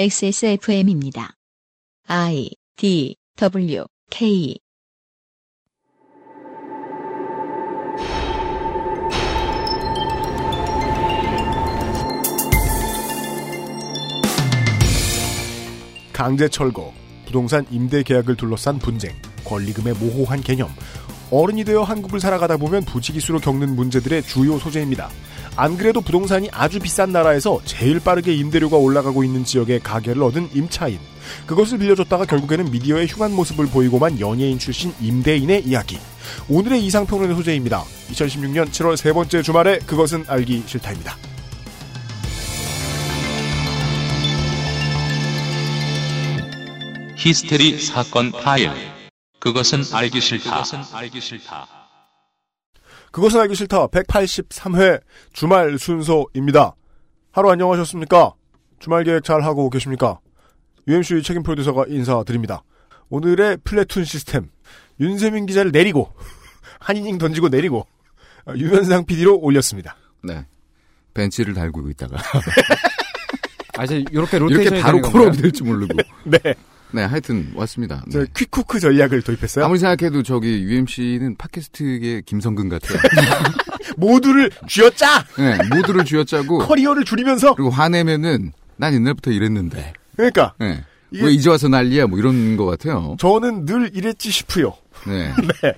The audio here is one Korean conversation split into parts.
XSFM입니다. IDWK 강제철거, 부동산 임대 계약을 둘러싼 분쟁, 권리금의 모호한 개념, 어른이 되어 한국을 살아가다 보면 부지기수로 겪는 문제들의 주요 소재입니다. 안 그래도 부동산이 아주 비싼 나라에서 제일 빠르게 임대료가 올라가고 있는 지역에 가게를 얻은 임차인. 그것을 빌려줬다가 결국에는 미디어의 흉한 모습을 보이고만 연예인 출신 임대인의 이야기. 오늘의 이상평론의 소재입니다. 2016년 7월 세 번째 주말에 그것은 알기 싫다입니다. 히스테리 사건 파일. 그것은 알기 싫다. 그것은 알기 싫다. 183회 주말 순서입니다. 하루 안녕하셨습니까? 주말 계획 잘 하고 계십니까? UMC 책임 프로듀서가 인사드립니다. 오늘의 플래툰 시스템. 윤세민 기자를 내리고 한이닝 던지고 내리고 유현상 PD로 올렸습니다. 네. 벤치를 달구고 있다가 사실 이렇게 로테이션이 이렇게 바로 콜업이 될지 모르고. 네. 네, 하여튼 왔습니다. 네. 퀵쿠크 전략을 도입했어요. 아무리 생각해도 저기 UMC는 팟캐스트의 김성근 같아요. 모두를 쥐어짜. 네, 모두를 쥐어짜고 커리어를 줄이면서 그리고 화내면은 난 옛날부터 이랬는데. 그러니까. 네. 왜 이제 와서 난리야? 뭐 이런 것 같아요. 저는 늘 이랬지 싶어요. 네. 네.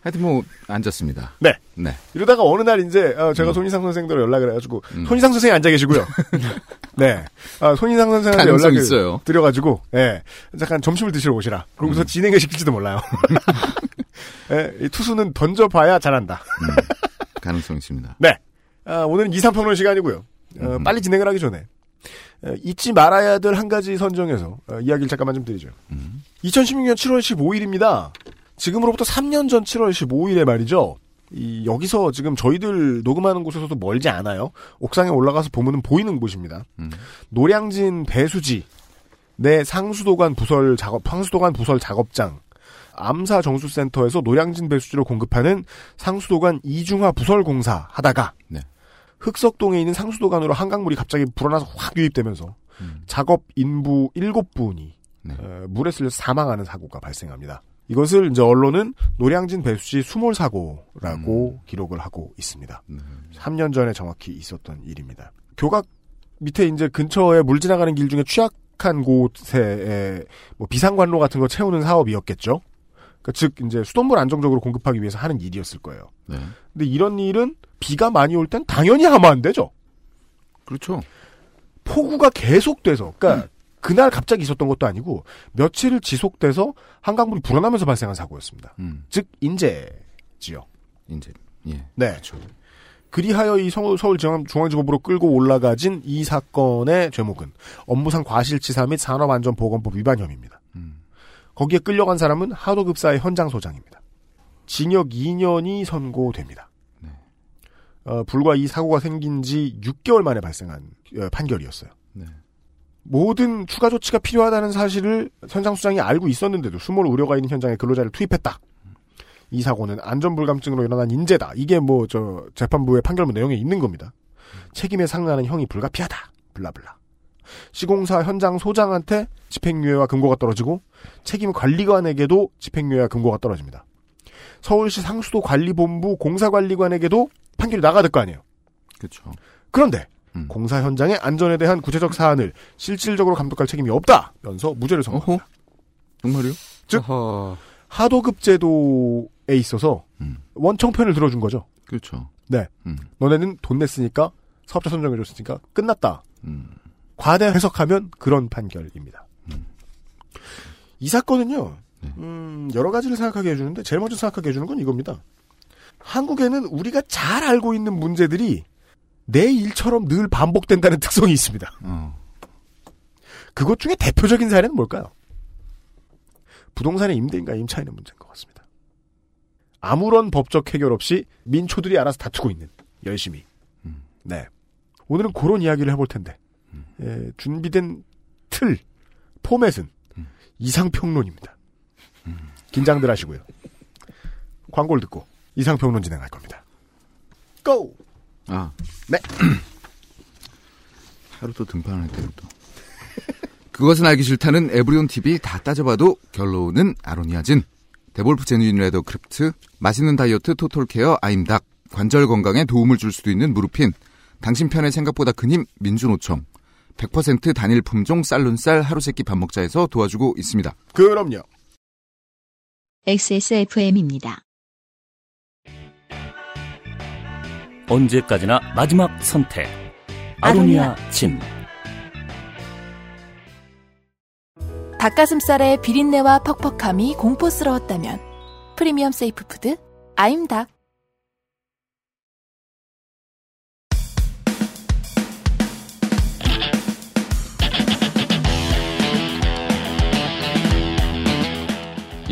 하여튼 뭐 앉았습니다. 네. 네. 이러다가 어느 날 이제 제가 손희상 선생님으로 연락을 해가지고 손희상 선생이 앉아 계시고요. 네. 손희상 선생한테 연락을 있어요. 드려가지고 예. 네. 잠깐 점심을 드시러 오시라. 그러고서 진행을 시킬지도 몰라요. 네. 이 투수는 던져봐야 잘한다. 가능성 있습니다. 네. 오늘은 이상평론 시간이고요. 빨리 진행을 하기 전에 잊지 말아야 될 한 가지 선정해서 이야기를 잠깐만 좀 드리죠. 2016년 7월 15일입니다. 지금으로부터 3년 전 7월 15일에 말이죠. 여기서 지금 저희들 녹음하는 곳에서도 멀지 않아요. 옥상에 올라가서 보면은 보이는 곳입니다. 노량진 배수지 내 상수도관 부설 작업장 암사 정수센터에서 노량진 배수지로 공급하는 상수도관 이중화 부설 공사 하다가 네. 흑석동에 있는 상수도관으로 한강물이 갑자기 불어나서 확 유입되면서 작업 인부 7분이 네. 물에 쓸려서 사망하는 사고가 발생합니다. 이것을 이제 언론은 노량진 배수지 수몰 사고라고 기록을 하고 있습니다. 3년 전에 정확히 있었던 일입니다. 교각 밑에 이제 근처에 물 지나가는 길 중에 취약한 곳에 뭐 비상관로 같은 거 채우는 사업이었겠죠. 그러니까 즉 이제 수돗물 안정적으로 공급하기 위해서 하는 일이었을 거예요. 네. 근데 이런 일은 비가 많이 올 땐 당연히 하면 안 되죠. 그렇죠. 폭우가 계속돼서, 그러니까. 그날 갑자기 있었던 것도 아니고 며칠을 지속돼서 한강물이 불어나면서 발생한 사고였습니다. 즉 인재지요. 인재. 예. 네. 그렇죠. 그리하여 이 서울중앙지법으로 끌고 올라가진 이 사건의 죄목은 업무상 과실치사 및 산업안전보건법 위반 혐의입니다. 거기에 끌려간 사람은 하도급사의 현장 소장입니다. 징역 2년이 선고됩니다. 네. 불과 이 사고가 생긴 지 6개월 만에 발생한 판결이었어요. 네. 모든 추가 조치가 필요하다는 사실을 현장 수장이 알고 있었는데도 수몰 우려가 있는 현장에 근로자를 투입했다. 이 사고는 안전불감증으로 일어난 인재다. 이게 뭐 저 재판부의 판결문 내용에 있는 겁니다. 책임에 상응하는 형이 불가피하다. 블라블라. 시공사 현장 소장한테 집행유예와 금고가 떨어지고 책임 관리관에게도 집행유예와 금고가 떨어집니다. 서울시 상수도관리본부 공사관리관에게도 판결이 나가야 될 거 아니에요. 그렇죠. 그런데 공사 현장의 안전에 대한 구체적 사안을 실질적으로 감독할 책임이 없다면서 무죄를 선고합니다. 정말요? 즉 아하. 하도급 제도에 있어서 원청편을 들어준 거죠. 그렇죠. 네, 너네는 돈 냈으니까 사업자 선정해줬으니까 끝났다. 과대 해석하면 그런 판결입니다. 이 사건은요. 네. 여러 가지를 생각하게 해주는데 제일 먼저 생각하게 해주는 건 이겁니다. 한국에는 우리가 잘 알고 있는 문제들이 내 일처럼 늘 반복된다는 특성이 있습니다. 그것 중에 대표적인 사례는 뭘까요? 부동산의 임대인과 임차인의 문제인 것 같습니다. 아무런 법적 해결 없이 민초들이 알아서 다투고 있는 열심히. 네, 오늘은 그런 이야기를 해볼 텐데 예, 준비된 틀, 포맷은 이상평론입니다. 긴장들 하시고요. 광고를 듣고 이상평론 진행할 겁니다. 고! 아, 네. 하루 또 등판할 때부터 그것은 알기 싫다는 에브리온 TV 다 따져봐도 결론은 아로니아진, 데볼프 제뉴인 레더 크래프트, 맛있는 다이어트 토톨케어 아임닭, 관절 건강에 도움을 줄 수도 있는 무르핀, 당신 편의 생각보다 큰 힘 민주노총, 100% 단일 품종 쌀룬쌀 하루 세끼 밥 먹자에서 도와주고 있습니다. 그럼요. XSFM입니다. 언제까지나 마지막 선택. 아로니아 진. 닭가슴살의 비린내와 퍽퍽함이 공포스러웠다면 프리미엄 세이프푸드 아임닭.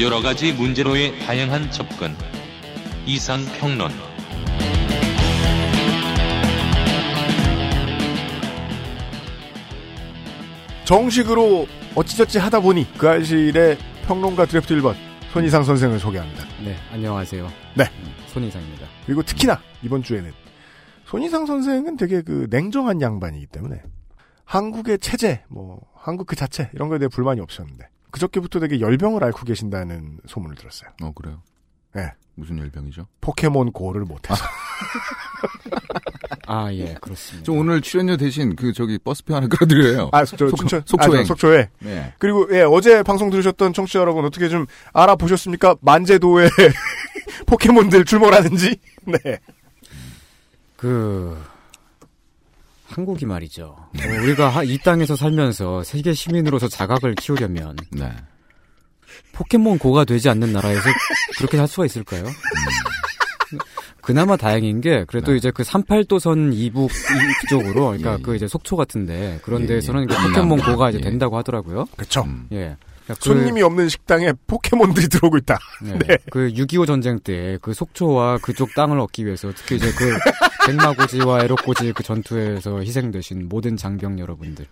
여러 가지 문제로의 다양한 접근. 이상평론. 정식으로 어찌저찌 하다 보니 그 알실의 평론가 드래프트 1번 손희상 선생을 소개합니다. 네, 안녕하세요. 네, 손희상입니다. 그리고 특히나 이번 주에는 손희상 선생은 되게 그 냉정한 양반이기 때문에 한국의 체제, 한국 그 자체 이런 거에 대해 불만이 없었는데 그저께부터 되게 열병을 앓고 계신다는 소문을 들었어요. 그래요? 네. 무슨 열병이죠? 포켓몬 고를 못해서. 예, 그렇습니다. 저 오늘 출연료 대신 버스표 하나 끌어드려요. 속초행. 네. 그리고 예, 어제 방송 들으셨던 청취자 여러분 어떻게 좀 알아보셨습니까? 만제도에 포켓몬들 출몰하는지. 네. 한국이 말이죠. 우리가 이 땅에서 살면서 세계 시민으로서 자각을 키우려면 네. 포켓몬 고가 되지 않는 나라에서 그렇게 할 수가 있을까요? 그나마 다행인 게 그래도 네. 이제 그 38도선 이북 쪽으로 그러니까 속초 같은데 그런 데에서는 포켓몬 고가 이제 된다고 하더라고요. 그렇죠. 예. 그러니까 손님이 없는 식당에 포켓몬들이 들어오고 있다. 네. 네. 6.25 전쟁 때 속초와 그쪽 땅을 얻기 위해서 특히 이제 백마고지와 에로고지 전투에서 희생되신 모든 장병 여러분들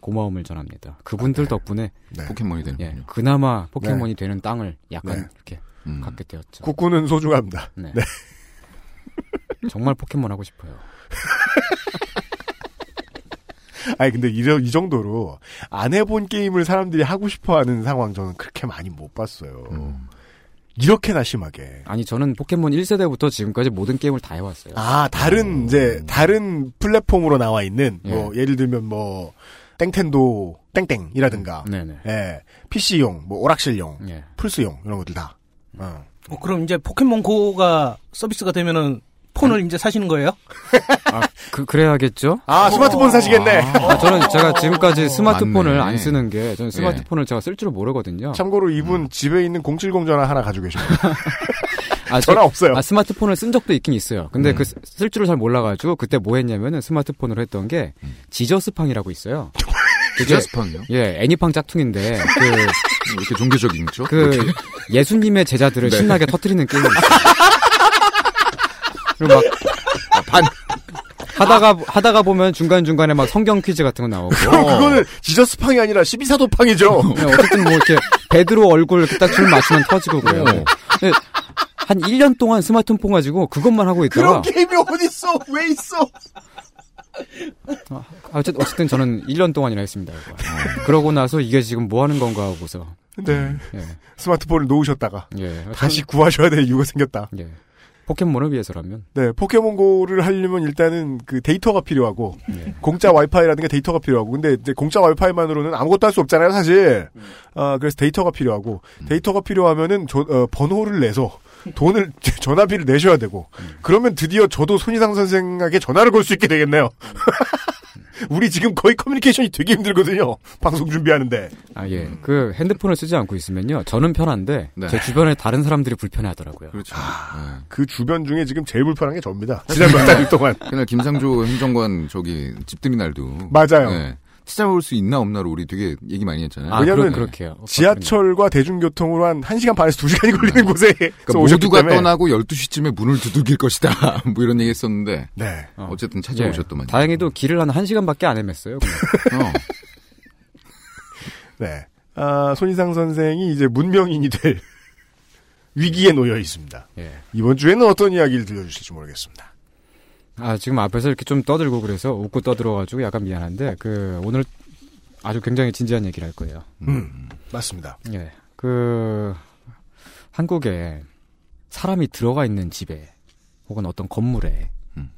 고마움을 전합니다. 그분들 덕분에 포켓몬이 되는 군요. 그나마 포켓몬이 되는 땅을 약간 이렇게 갖게 되었죠. 국군은 소중합니다. 네. 네. 정말 포켓몬 하고 싶어요. 아니 근데 이 정도로 안 해본 게임을 사람들이 하고 싶어하는 상황 저는 그렇게 많이 못 봤어요. 이렇게나 심하게. 아니 저는 포켓몬 1세대부터 지금까지 모든 게임을 다 해왔어요. 다른 이제 다른 플랫폼으로 나와 있는 예를 들면 땡텐도 땡땡이라든가, 네네, 예, PC용, 오락실용, 플스용 이런 것들 다. 그럼 이제 포켓몬 고가 서비스가 되면은 폰을 이제 사시는 거예요? 그래야겠죠? 스마트폰 사시겠네. 저는 제가 지금까지 스마트폰을 안 쓰는 게, 저는 스마트폰을 제가 쓸 줄 모르거든요. 참고로 이분 집에 있는 070 전화 하나 가지고 계십니다. 전화 없어요. 스마트폰을 쓴 적도 있긴 있어요. 근데 쓸 줄을 잘 몰라가지고, 그때 뭐 했냐면은 스마트폰으로 했던 게, 지저스팡이라고 있어요. 지저스팡이요? 예, 애니팡 짝퉁인데, 이렇게 종교적인죠? 예수님의 제자들을 신나게 터뜨리는 게임이 있어요. 그리고 하다가 보면 중간중간에 성경 퀴즈 같은 거 나오고. 그거는 지저스팡이 아니라 12사도팡이죠. 어쨌든 이렇게 베드로 얼굴 이렇게 딱 줄 맞추면 터지고 그래요. 한 1년 동안 스마트폰 가지고 그것만 하고 있더라. 그런 게임이 어딨어? 왜 있어? 어쨌든 저는 1년 동안이나 했습니다. 그러고 나서 이게 지금 뭐 하는 건가 하고서. 스마트폰을 놓으셨다가 다시 구하셔야 될 이유가 생겼다. 포켓몬을 위해서라면. 네, 포켓몬고를 하려면 일단은 데이터가 필요하고, 공짜 와이파이라든가 데이터가 필요하고, 근데 이제 공짜 와이파이만으로는 아무것도 할 수 없잖아요, 사실. 그래서 데이터가 필요하고, 데이터가 필요하면은 번호를 내서 돈을, 전화비를 내셔야 되고, 그러면 드디어 저도 손희상 선생에게 전화를 걸 수 있게 되겠네요. 우리 지금 거의 커뮤니케이션이 되게 힘들거든요. 방송 준비하는데. 핸드폰을 쓰지 않고 있으면요. 저는 편한데 제 주변에 다른 사람들이 불편해하더라고요. 그렇죠. 그 주변 중에 지금 제일 불편한 게 저입니다. 지난 몇 달 동안. 그날 김상조 행정관 집들이 날도. 맞아요. 네. 찾아올 수 있나 없나로 우리 되게 얘기 많이 했잖아요. 왜냐하면 그렇게요. 지하철과 대중교통으로 한 1시간 반에서 2시간이 걸리는 곳에 모두가 떠나고 12시쯤에 문을 두들길 것이다. 이런 얘기 했었는데 어쨌든 찾아오셨더만요. 다행히도 길을 한 1시간밖에 안 헤맸어요. 네, 손희상 선생이 이제 문명인이 될 위기에 놓여 있습니다. 이번 주에는 어떤 이야기를 들려주실지 모르겠습니다. 지금 앞에서 이렇게 좀 떠들고 그래서 웃고 떠들어가지고 약간 미안한데, 오늘 아주 굉장히 진지한 얘기를 할 거예요. 맞습니다. 예, 그 한국에 사람이 들어가 있는 집에 혹은 어떤 건물에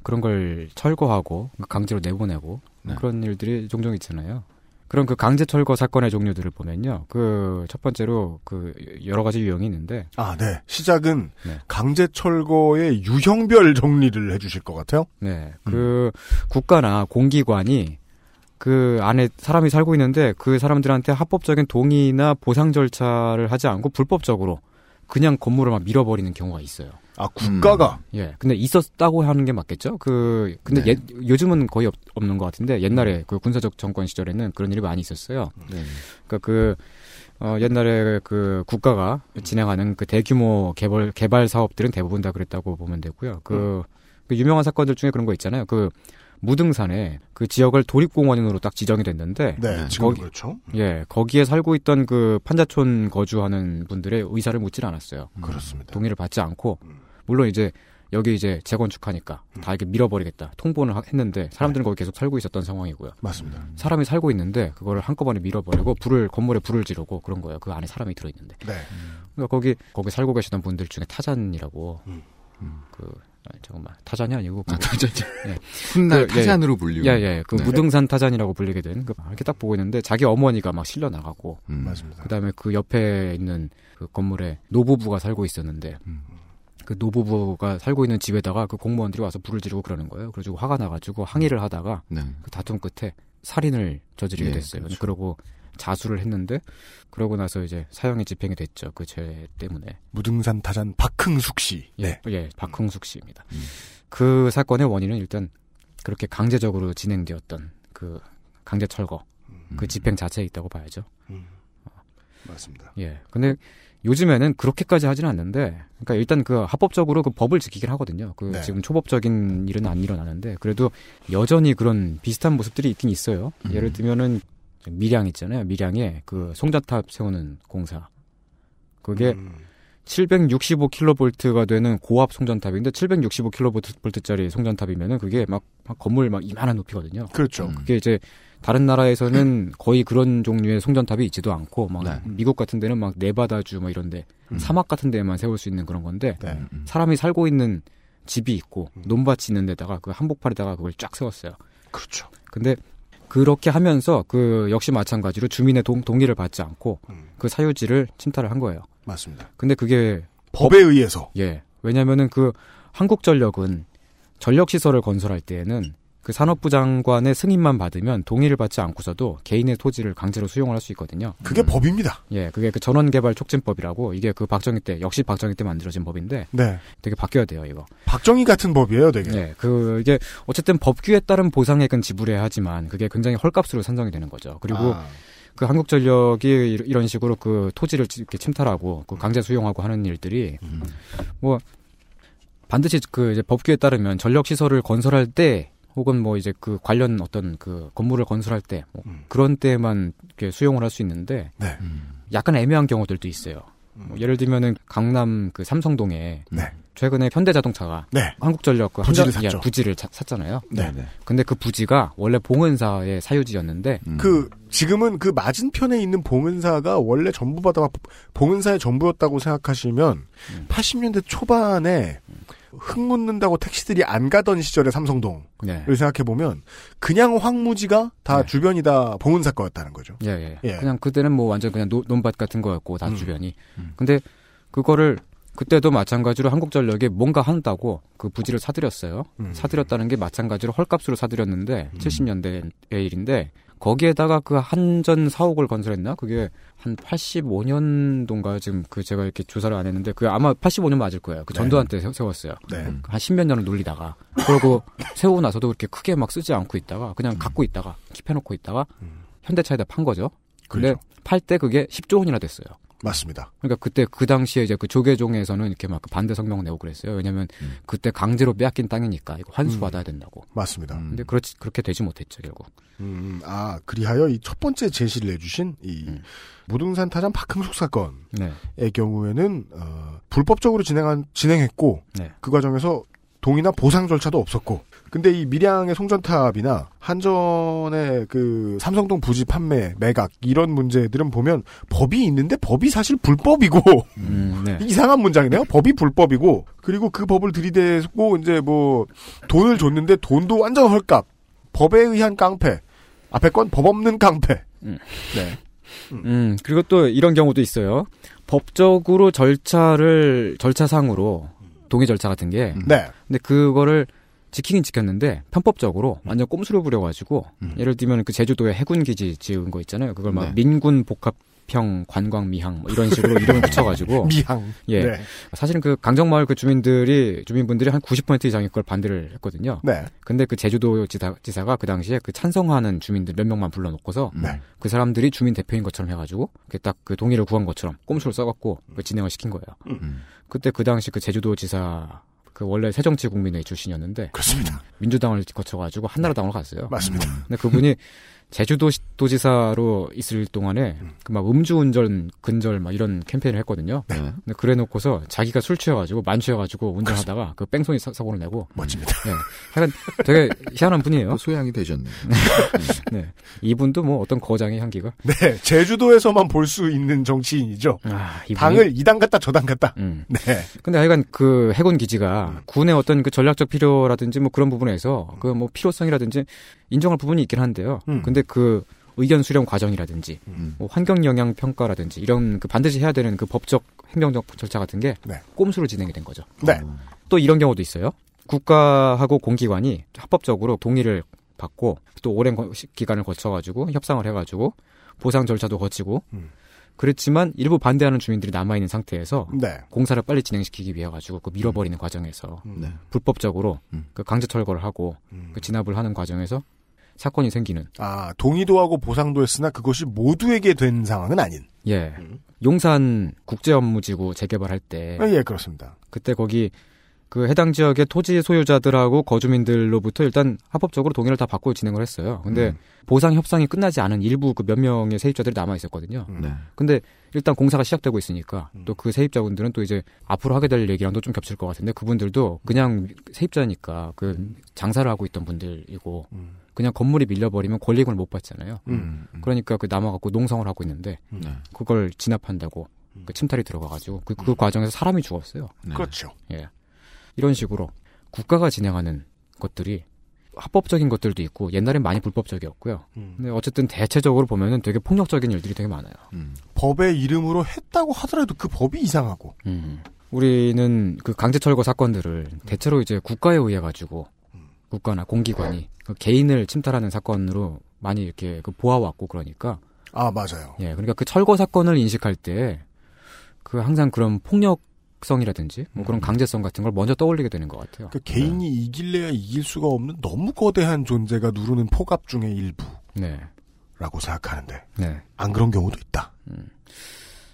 그런 걸 철거하고 강제로 내보내고 네. 그런 일들이 종종 있잖아요. 그럼 그 강제 철거 사건의 종류들을 보면요, 그 첫 번째로 그 여러 가지 유형이 있는데 아, 네. 시작은 네. 강제 철거의 유형별 정리를 해주실 것 같아요. 네, 그 국가나 공기관이 그 안에 사람이 살고 있는데 그 사람들한테 합법적인 동의나 보상 절차를 하지 않고 불법적으로 그냥 건물을 막 밀어버리는 경우가 있어요. 아, 국가가? 예. 근데 있었다고 하는 게 맞겠죠? 그, 근데 네. 요즘은 거의 없는 것 같은데 옛날에 그 군사적 정권 시절에는 그런 일이 많이 있었어요. 네. 그러니까 그, 옛날에 그 국가가 진행하는 그 대규모 개발 사업들은 대부분 다 그랬다고 보면 되고요. 그 유명한 사건들 중에 그런 거 있잖아요. 그, 무등산에 그 지역을 도립공원으로 딱 지정이 됐는데, 네, 지금 그렇죠. 예, 거기에 살고 있던 그 판자촌 거주하는 분들의 의사를 묻질 않았어요. 그렇습니다. 동의를 받지 않고, 물론 이제 여기 이제 재건축하니까 다 이렇게 밀어버리겠다 통보는 했는데 사람들은 네. 거기 계속 살고 있었던 상황이고요. 맞습니다. 사람이 살고 있는데 그거를 한꺼번에 밀어버리고 건물에 불을 지르고 그런 거예요. 그 안에 사람이 들어있는데. 네. 그러니까 거기 살고 계시던 분들 중에 타잔이라고 그. 아니, 잠깐만. 타잔이 아니고. 아, 타잔. 예. 훗날 그, 타잔으로 불리고. 예, 예. 그 네. 무등산 타잔이라고 불리게 된. 이렇게 딱 보고 있는데 자기 어머니가 막 실려나가고. 맞습니다. 그 다음에 그 옆에 있는 그 건물에 노부부가 살고 있었는데 그 노부부가 살고 있는 집에다가 그 공무원들이 와서 불을 지르고 그러는 거예요. 그래가지고 화가 나가지고 항의를 하다가 네. 그 다툼 끝에 살인을 저지르게 네, 됐어요. 그렇죠. 그러고 자수를 했는데 그러고 나서 이제 사형이 집행이 됐죠. 그 죄 때문에. 무등산 타잔 박흥숙 씨. 네. 예, 박흥숙 씨입니다. 그 사건의 원인은 일단 그렇게 강제적으로 진행되었던 그 강제 철거 그 집행 자체에 있다고 봐야죠. 맞습니다. 예. 근데 요즘에는 그렇게까지 하지는 않는데, 그러니까 일단 그 합법적으로 그 법을 지키긴 하거든요. 그 네. 지금 초법적인 일은 안 일어나는데 그래도 여전히 그런 비슷한 모습들이 있긴 있어요. 예를 들면은. 밀양 있잖아요. 밀양에 그 송전탑 세우는 공사. 그게 765kV가 되는 고압 송전탑인데 765kV짜리 송전탑이면은 그게 막 건물 막 이만한 높이거든요. 그렇죠. 그게 이제 다른 나라에서는 거의 그런 종류의 송전탑이 있지도 않고 막 네. 미국 같은 데는 막 네바다주 막 이런 데 사막 같은 데만 세울 수 있는 그런 건데 네. 사람이 살고 있는 집이 있고 논밭이 있는 데다가 그 한복판에다가 그걸 쫙 세웠어요. 그렇죠. 근데 그렇게 하면서 그 역시 마찬가지로 주민의 동의를 받지 않고 그 사유지를 침탈을 한 거예요. 맞습니다. 근데 그게 법에 의해서. 예. 왜냐면은 그 한국전력은 전력시설을 건설할 때에는 그 산업부 장관의 승인만 받으면 동의를 받지 않고서도 개인의 토지를 강제로 수용을 할 수 있거든요. 그게 법입니다. 예, 그게 그 전원개발촉진법이라고 이게 그 박정희 때 역시 박정희 때 만들어진 법인데 네. 되게 바뀌어야 돼요 이거. 박정희 같은 법이에요, 되게. 예, 그 이게 어쨌든 법규에 따른 보상액은 지불해야 하지만 그게 굉장히 헐값으로 산정이 되는 거죠. 그리고 그 한국전력이 이런 식으로 그 토지를 이렇게 침탈하고 그 강제 수용하고 하는 일들이 뭐 반드시 그 이제 법규에 따르면 전력 시설을 건설할 때 혹은 뭐 이제 그 관련 어떤 그 건물을 건설할 때 뭐 그런 때만 이렇게 수용을 할 수 있는데 네. 약간 애매한 경우들도 있어요. 뭐 예를 들면은 강남 그 삼성동에 네. 최근에 현대자동차가 네. 한국전력 그 부지를 샀잖아요. 네. 네. 근데 그 부지가 원래 봉은사의 사유지였는데 그 지금은 그 맞은편에 있는 봉은사가 원래 전부받아 봉은사의 전부였다고 생각하시면 80년대 초반에 흙 묻는다고 택시들이 안 가던 시절의 삼성동을 네. 생각해보면 그냥 황무지가 다 네. 주변이 다 봉은사 거였다는 거죠. 예, 예. 예. 그냥 그때는 뭐 완전 그냥 논밭 같은 거였고 다 주변이. 근데 그거를 그때도 마찬가지로 한국전력이 뭔가 한다고 그 부지를 사들였어요. 사들였다는 게 마찬가지로 헐값으로 사들였는데 70년대의 일인데 거기에다가 그 한전 사옥을 건설했나? 그게 한 85년도인가 지금 그 제가 이렇게 조사를 안 했는데 그 아마 85년 맞을 거예요. 그 네. 전두환 때 세웠어요. 네. 한 10몇 년을 놀리다가 그러고 세우고 나서도 그렇게 크게 막 쓰지 않고 있다가 그냥 갖고 있다가 킵해놓고 있다가 현대차에다 판 거죠. 근데 그렇죠. 팔 때 그게 10조 원이나 됐어요. 맞습니다. 그러니까 그때 그 당시에 이제 그 조계종에서는 이렇게 막 반대 성명을 내고 그랬어요. 왜냐면 그때 강제로 빼앗긴 땅이니까 이거 환수받아야 된다고. 맞습니다. 근데 그렇게 되지 못했죠, 결국. 아, 그리하여 이 첫 번째 제시를 해주신 이 무등산 타잔 박흥숙 사건의 네. 경우에는, 불법적으로 진행했고, 네. 그 과정에서 동의나 보상 절차도 없었고, 근데 이 밀양의 송전탑이나 한전의 그 삼성동 부지 판매 매각 이런 문제들은 보면 법이 있는데 법이 사실 불법이고 네. 이상한 문장이네요. 법이 불법이고 그리고 그 법을 들이대고 이제 뭐 돈을 줬는데 돈도 완전 헐값. 법에 의한 깡패. 앞에 건 법 없는 깡패. 네. 그리고 또 이런 경우도 있어요. 법적으로 절차상으로 동의 절차 같은 게. 네. 근데 그거를 지키긴 지켰는데 편법적으로 완전 꼼수를 부려가지고 예를 들면 그 제주도에 해군기지 지은 거 있잖아요. 그걸 막 네. 민군 복합형 관광 미항 뭐 이런 식으로 이름을 붙여가지고 미항. 예. 네. 사실은 그 강정마을 그 주민분들이 한 90% 이상이 그걸 반대를 했거든요. 네. 근데 그 제주도 지사가 그 당시에 그 찬성하는 주민들 몇 명만 불러놓고서 네. 그 사람들이 주민 대표인 것처럼 해가지고 딱 그 동의를 구한 것처럼 꼼수를 써갖고 진행을 시킨 거예요. 그때 그 당시 그 제주도 지사 그 원래 새정치국민회의 출신이었는데 그렇습니다. 민주당을 거쳐가지고 한나라당으로 갔어요. 맞습니다. 근데 그분이 제주도 도지사로 있을 동안에 그 막 음주운전 근절 막 이런 캠페인을 했거든요. 네. 근데 그래놓고서 자기가 술 취해가지고 만취해가지고 운전하다가 그 뺑소니 사고를 내고 멋집니다. 네. 하여간 되게 희한한 분이에요. 소양이 되셨네요. 네. 이분도 뭐 어떤 거장의 향기가. 네. 제주도에서만 볼 수 있는 정치인이죠. 아, 이분이... 당을 이 당 갔다 저 당 갔다. 네. 근데 하여간 그 해군 기지가 군의 어떤 그 전략적 필요라든지 뭐 그런 부분에서 그 뭐 필요성이라든지 인정할 부분이 있긴 한데요. 근데 그 의견 수렴 과정이라든지 뭐 환경 영향 평가라든지 이런 그 반드시 해야 되는 그 법적 행정적 절차 같은 게 네. 꼼수로 진행이 된 거죠. 네. 또 이런 경우도 있어요. 국가하고 공기관이 합법적으로 동의를 받고 또 오랜 기간을 거쳐가지고 협상을 해가지고 보상 절차도 거치고 그렇지만 일부 반대하는 주민들이 남아있는 상태에서 네. 공사를 빨리 진행시키기 위해 가지고 그 밀어버리는 과정에서 네. 불법적으로 그 강제 철거를 하고 그 진압을 하는 과정에서 사건이 생기는. 아, 동의도 하고 보상도 했으나 그것이 모두에게 된 상황은 아닌. 예. 용산 국제업무지구 재개발할 때. 아, 예, 그렇습니다. 그때 거기 그 해당 지역의 토지 소유자들하고 거주민들로부터 일단 합법적으로 동의를 다 받고 진행을 했어요. 근데 보상 협상이 끝나지 않은 일부 그 몇 명의 세입자들이 남아 있었거든요. 근데 일단 공사가 시작되고 있으니까 또 그 세입자분들은 또 이제 앞으로 하게 될 얘기랑도 좀 겹칠 것 같은데 그분들도 그냥 세입자니까 그 장사를 하고 있던 분들이고 그냥 건물이 밀려버리면 권리금을 못 받잖아요. 그러니까 그 남아갖고 농성을 하고 있는데 그걸 진압한다고 그 침탈이 들어가가지고 그 과정에서 사람이 죽었어요. 네. 그렇죠. 예, 이런 식으로 국가가 진행하는 것들이 합법적인 것들도 있고 옛날엔 많이 불법적이었고요. 근데 어쨌든 대체적으로 보면은 되게 폭력적인 일들이 되게 많아요. 법의 이름으로 했다고 하더라도 그 법이 이상하고. 우리는 그 강제철거 사건들을 대체로 이제 국가에 의해 가지고. 국가나 공기관이 그 개인을 침탈하는 사건으로 많이 이렇게 그 보아왔고 그러니까 아 맞아요. 예, 그러니까 그 철거 사건을 인식할 때 그 항상 그런 폭력성이라든지 뭐 그런 강제성 같은 걸 먼저 떠올리게 되는 것 같아요. 그러니까 개인이 네. 이길래야 이길 수가 없는 너무 거대한 존재가 누르는 폭압 중의 일부라고 네. 생각하는데 네. 안 그런 경우도 있다.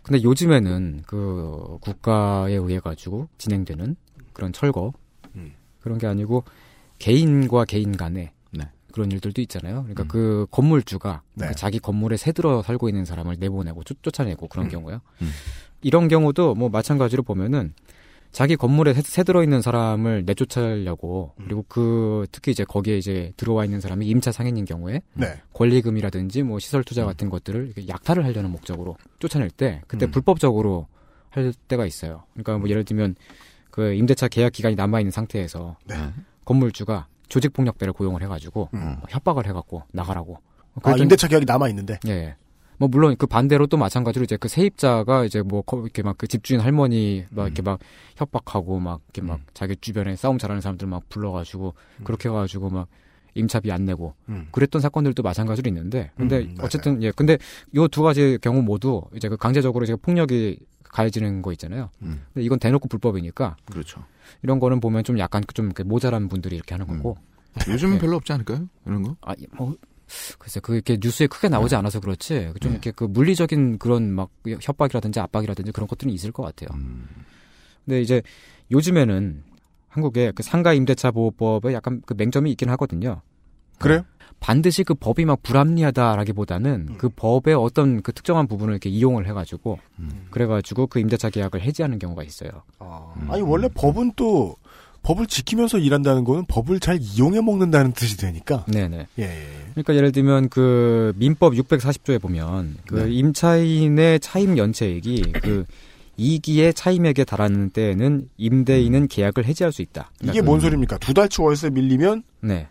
근데 요즘에는 그 국가에 의해 가지고 진행되는 그런 철거 그런 게 아니고. 개인과 개인 간에 네. 그런 일들도 있잖아요. 그러니까 그 건물주가 네. 그 자기 건물에 새들어 살고 있는 사람을 내보내고 쫓아내고 그런 경우요. 이런 경우도 뭐 마찬가지로 보면은 자기 건물에 새들어 있는 사람을 내쫓으려고 그리고 그 특히 이제 거기에 이제 들어와 있는 사람이 임차 상인인 경우에 네. 권리금이라든지 뭐 시설 투자 같은 것들을 약탈을 하려는 목적으로 쫓아낼 때 그때 불법적으로 할 때가 있어요. 그러니까 뭐 예를 들면 그 임대차 계약 기간이 남아 있는 상태에서. 네. 건물주가 조직폭력배를 고용을 해가지고 협박을 해갖고 나가라고. 아 임대차 계약이 남아 있는데. 예. 뭐 물론 그 반대로 또 마찬가지로 이제 그 세입자가 이제 뭐 이렇게 막 그 집주인 할머니 막 이렇게 막 협박하고 막 이렇게 막 자기 주변에 싸움 잘하는 사람들 막 불러가지고 그렇게 해가지고 막 임차비 안 내고 그랬던 사건들도 마찬가지로 있는데. 근데 어쨌든 예. 근데 요 두 가지 경우 모두 이제 그 강제적으로 이제 폭력이 가해지는 거 있잖아요. 근데 이건 대놓고 불법이니까. 그렇죠. 이런 거는 보면 좀 약간 좀 모자란 분들이 이렇게 하는 거고. 요즘은 네. 별로 없지 않을까요? 이런 거? 아, 뭐 글쎄 그 이렇게 뉴스에 크게 나오지 네. 않아서 그렇지. 좀 네. 이렇게 그 물리적인 그런 막 협박이라든지 압박이라든지 그런 것들은 있을 것 같아요. 근데 이제 요즘에는 한국에 그 상가 임대차 보호법에 약간 그 맹점이 있긴 하거든요. 그래요? 반드시 그 법이 막 불합리하다라기보다는 그 법의 어떤 그 특정한 부분을 이렇게 이용을 해가지고 그래가지고 그 임대차 계약을 해지하는 경우가 있어요. 아, 아니 원래 법은 또 법을 지키면서 일한다는 거는 법을 잘 이용해 먹는다는 뜻이 되니까. 네네. 예. 그러니까 예를 들면 그 민법 640조에 보면 그 네. 임차인의 차임 연체액이 그 2기의 차임액에 달하는 때에는 임대인은 계약을 해지할 수 있다. 그러니까 이게 뭔 소리입니까? 두 달치 월세 밀리면 네.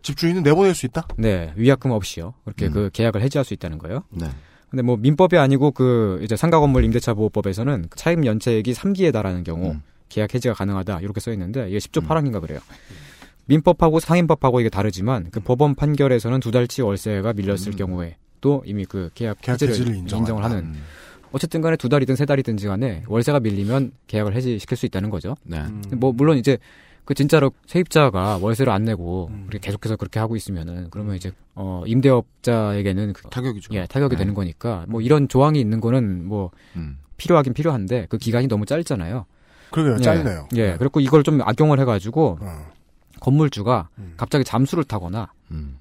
집주인은 내보낼 수 있다? 네. 위약금 없이요. 그렇게 그 계약을 해지할 수 있다는 거예요. 네. 근데 뭐 민법이 아니고 그 이제 상가 건물 임대차 보호법에서는 차임 연체액이 3기에 달하는 경우 계약 해지가 가능하다 이렇게 써 있는데 이게 10조 8항인가 그래요. 민법하고 상임법하고 이게 다르지만 그 법원 판결에서는 두 달치 월세가 밀렸을 경우에 또 이미 그 계약 해지를 인정을 하는. 어쨌든 간에 두 달이든 세 달이든지 간에 월세가 밀리면 계약을 해지시킬 수 있다는 거죠. 네. 뭐 물론 이제 그 진짜로 세입자가 월세를 안 내고 계속해서 그렇게 하고 있으면은 그러면 이제 임대업자에게는 그, 타격이죠. 예, 타격이 네. 되는 거니까 뭐 이런 조항이 있는 거는 뭐 필요하긴 필요한데 그 기간이 너무 짧잖아요. 그러게요, 예, 짧네요. 예, 그리고 이걸 좀 악용을 해가지고 건물주가 갑자기 잠수를 타거나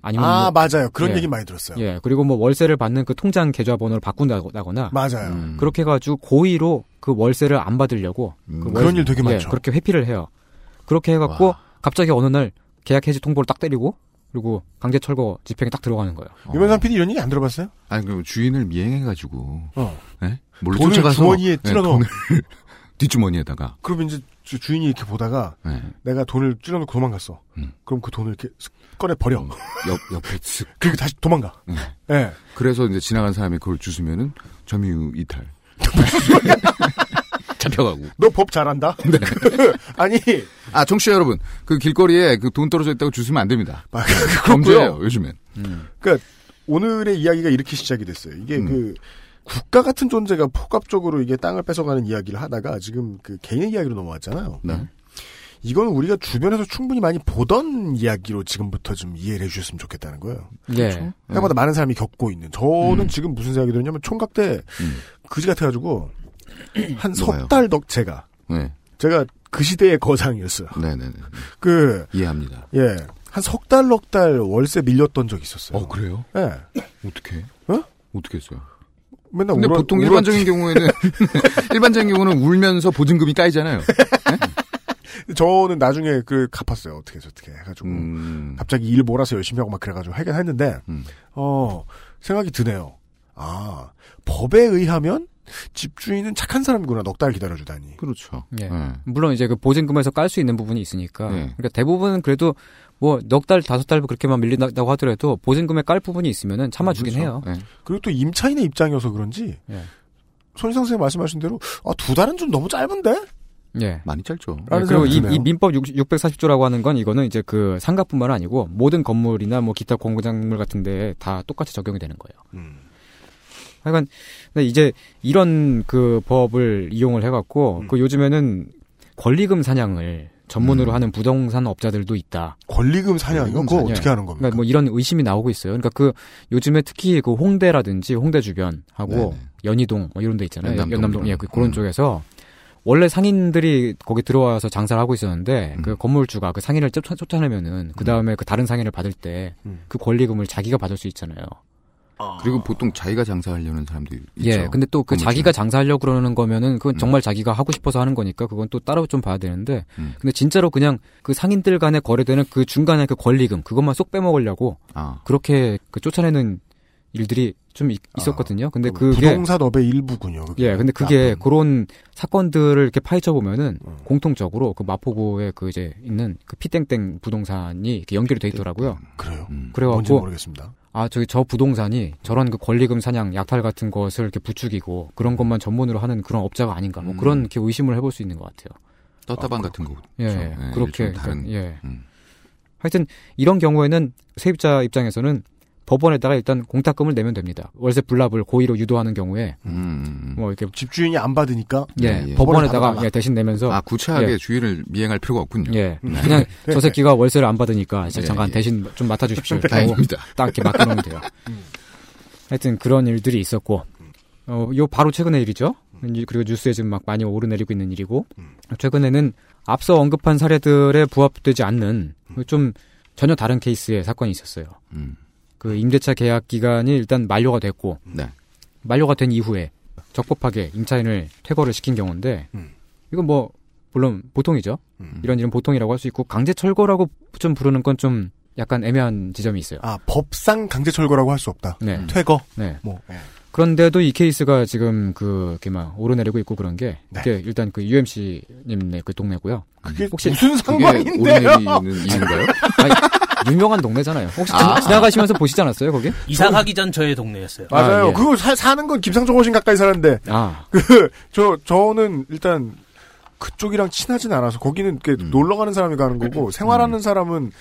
아니면 맞아요, 그런 얘기 많이 들었어요. 예, 그리고 뭐 월세를 받는 그 통장 계좌번호를 바꾼다거나 맞아요. 그렇게 해가지고 고의로 그 월세를 안 받으려고 그 그런 일 되게 많죠. 예, 그렇게 회피를 해요. 그렇게 해갖고 와. 갑자기 어느 날 계약 해지 통보를 딱 때리고 그리고 강제 철거 집행에 딱 들어가는 거예요. 유명상 PD 이런 얘기 안 들어봤어요? 아니 그 주인을 미행해가지고 네? 몰래 돈을 쫓아가서 주머니에 찔러넣어. 네, 뒷주머니에다가. 그럼 이제 주인이 이렇게 보다가 네. 내가 돈을 찔러놓고 도망갔어. 그럼 그 돈을 이렇게 꺼내 버려. 옆에 쓱. 그리고 다시 도망가. 네. 네. 그래서 이제 지나간 사람이 그걸 주스면은 점유 이탈. 잡혀가고. 너 법 잘한다? 네. 아니. 청취자 여러분. 그 길거리에 그 돈 떨어져 있다고 주스면 안 됩니다. 범죄예요, 요즘엔. 그러니까 오늘의 이야기가 이렇게 시작이 됐어요. 이게 그 국가 같은 존재가 폭압적으로 이게 땅을 뺏어가는 이야기를 하다가 지금 그 개인의 이야기로 넘어왔잖아요. 네. 이건 우리가 주변에서 충분히 많이 보던 이야기로 지금부터 좀 이해를 해주셨으면 좋겠다는 거예요. 네. 그렇죠? 생각보다 많은 사람이 겪고 있는. 저는 지금 무슨 생각이 들었냐면 총각 때 그지 같아가지고 한 석 달 덕체가 네. 제가 그 시대의 거상이었어요. 네네네. 그 이해합니다. 예, 한 석 달 월세 밀렸던 적이 있었어요. 어 그래요? 예. 어떻게? 어? 어떻게 했어요? 맨날 근데 보통 일반적인 경우에는 일반적인 경우는 울면서 보증금이 까이잖아요. 네? 저는 나중에 그 갚았어요. 어떻게 해가지고 갑자기 일 몰아서 열심히 하고 막 그래가지고 해결했는데 생각이 드네요. 아 법에 의하면. 집주인은 착한 사람이구나. 넉 달 기다려주다니. 그렇죠. 예. 네. 물론 이제 그 보증금에서 깔 수 있는 부분이 있으니까. 네. 그러니까 대부분은 그래도 뭐 넉 달, 5달 그렇게만 밀린다고 하더라도 보증금에 깔 부분이 있으면은 참아주긴 그렇죠. 해요. 네. 그리고 또 임차인의 입장이어서 그런지. 네. 손희상 선생님 말씀하신 대로 두 달은 좀 너무 짧은데? 예. 많이 짧죠. 그리고 이 민법 640조라고 하는 건 이거는 이제 그 상가뿐만 아니고 모든 건물이나 뭐 기타 공장물 같은 데에 다 똑같이 적용이 되는 거예요. 하여간 이제 이런 그 법을 이용을 해갖고 그 요즘에는 권리금 사냥을 전문으로 하는 부동산 업자들도 있다. 권리금 사냥 이건 그거 어떻게 하는 겁니까? 그러니까 뭐 이런 의심이 나오고 있어요. 그러니까 그 요즘에 특히 그 홍대라든지 홍대 주변하고 네네. 연희동 뭐 이런 데 있잖아요. 연남동 예, 그런 쪽에서 원래 상인들이 거기 들어와서 장사를 하고 있었는데 그 건물주가 그 상인을 쫓아내면은 그 다음에 그 다른 상인을 받을 때 그 권리금을 자기가 받을 수 있잖아요. 그리고 보통 자기가 장사하려는 사람들이 있죠. 예, 근데 또 그 자기가 장사하려고 그러는 거면은 그건 정말 자기가 하고 싶어서 하는 거니까 그건 또 따로 좀 봐야 되는데 근데 진짜로 그냥 그 상인들 간에 거래되는 그 중간에 그 권리금 그것만 쏙 빼먹으려고 그렇게 그 쫓아내는 일들이 좀 있었거든요. 근데 그게 부동산업의 일부군요. 그게. 예, 근데 그게 그런 사건들을 이렇게 파헤쳐 보면은 공통적으로 그 마포구에 그 이제 있는 그 피땡땡 부동산이 이렇게 연결이 돼 있더라고요. 그래요. 그래갖고 모르겠습니다. 저 부동산이 저런 그 권리금 사냥, 약탈 같은 것을 이렇게 부추기고 그런 것만 전문으로 하는 그런 업자가 아닌가, 뭐 그런 이렇게 의심을 해볼 수 있는 것 같아요. 떴다방 같은 거. 예, 네, 그렇게. 다른, 예. 하여튼 이런 경우에는 세입자 입장에서는 법원에다가 일단 공탁금을 내면 됩니다. 월세 불납을 고의로 유도하는 경우에 뭐 이렇게 집주인이 안 받으니까 예, 법원에다가 예, 대신 내면서 구차하게 예. 주의를 미행할 필요가 없군요. 예, 네. 그냥 저 새끼가 월세를 안 받으니까 예, 잠깐 예. 대신 좀 맡아주십시오. 다행입니다. 딱 이렇게 맡겨놓으면 돼요. 하여튼 그런 일들이 있었고 요 바로 최근의 일이죠. 그리고 뉴스에 지금 막 많이 오르내리고 있는 일이고 최근에는 앞서 언급한 사례들에 부합되지 않는 좀 전혀 다른 케이스의 사건이 있었어요. 그 임대차 계약 기간이 일단 만료가 됐고 네. 만료가 된 이후에 적법하게 임차인을 퇴거를 시킨 경우인데 이건 뭐 물론 보통이죠. 이런 일은 보통이라고 할 수 있고 강제철거라고 좀 부르는 건 좀 약간 애매한 지점이 있어요. 아, 법상 강제철거라고 할 수 없다. 네. 퇴거. 네. 뭐. 네. 그런데도 이 케이스가 지금 그 이렇게 막 오르내리고 있고 그런 게 네. 일단 그 UMC님네 그 동네고요. 그게 혹시 무슨 상관인데요? 오르내리는 이유인가요? 아니, 유명한 동네잖아요. 혹시 지나가시면서 보시지 않았어요 거기? 이사 가기 전 저의 동네였어요. 맞아요. 아, 예. 그거 사는 건 김상조 훨씬 가까이 사는데. 아. 저는 일단. 그쪽이랑 친하진 않아서 거기는 놀러 가는 사람이 가는 거고 생활하는 사람은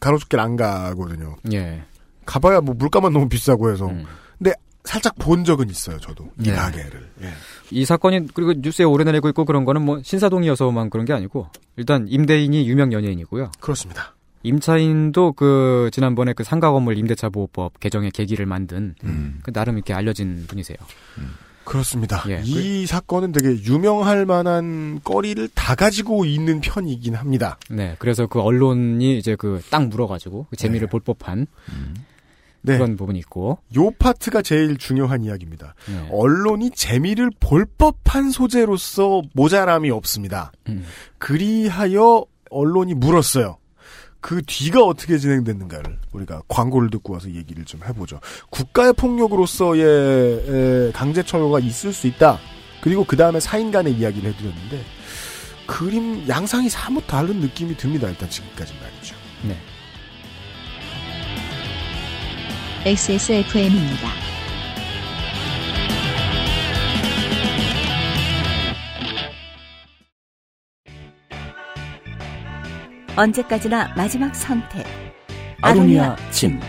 가로수길 안 가거든요. 예. 가봐야 뭐 물가만 너무 비싸고 해서. 근데 살짝 본 적은 있어요, 저도 이 가게를. 예. 이 사건이 그리고 뉴스에 오르내리고 있고 그런 거는 뭐 신사동이어서만 그런 게 아니고 일단 임대인이 유명 연예인이고요. 그렇습니다. 임차인도 그 지난번에 그 상가 건물 임대차 보호법 개정의 계기를 만든 그 나름 이렇게 알려진 분이세요. 그렇습니다. 예, 이 사건은 되게 유명할 만한 거리를 다 가지고 있는 편이긴 합니다. 네, 그래서 그 언론이 이제 그 딱 물어가지고 그 재미를 볼 법한 그런 부분이 있고. 요 파트가 제일 중요한 이야기입니다. 네. 언론이 재미를 볼 법한 소재로서 모자람이 없습니다. 그리하여 언론이 물었어요. 그 뒤가 어떻게 진행됐는가를 우리가 광고를 듣고 와서 얘기를 좀 해보죠. 국가의 폭력으로서의 강제철거가 있을 수 있다. 그리고 그 다음에 4인간의 이야기를 해드렸는데 그림 양상이 사뭇 다른 느낌이 듭니다. 일단 지금까지 말이죠. 네. XSFM입니다. 언제까지나 마지막 선택. 아로니아 침.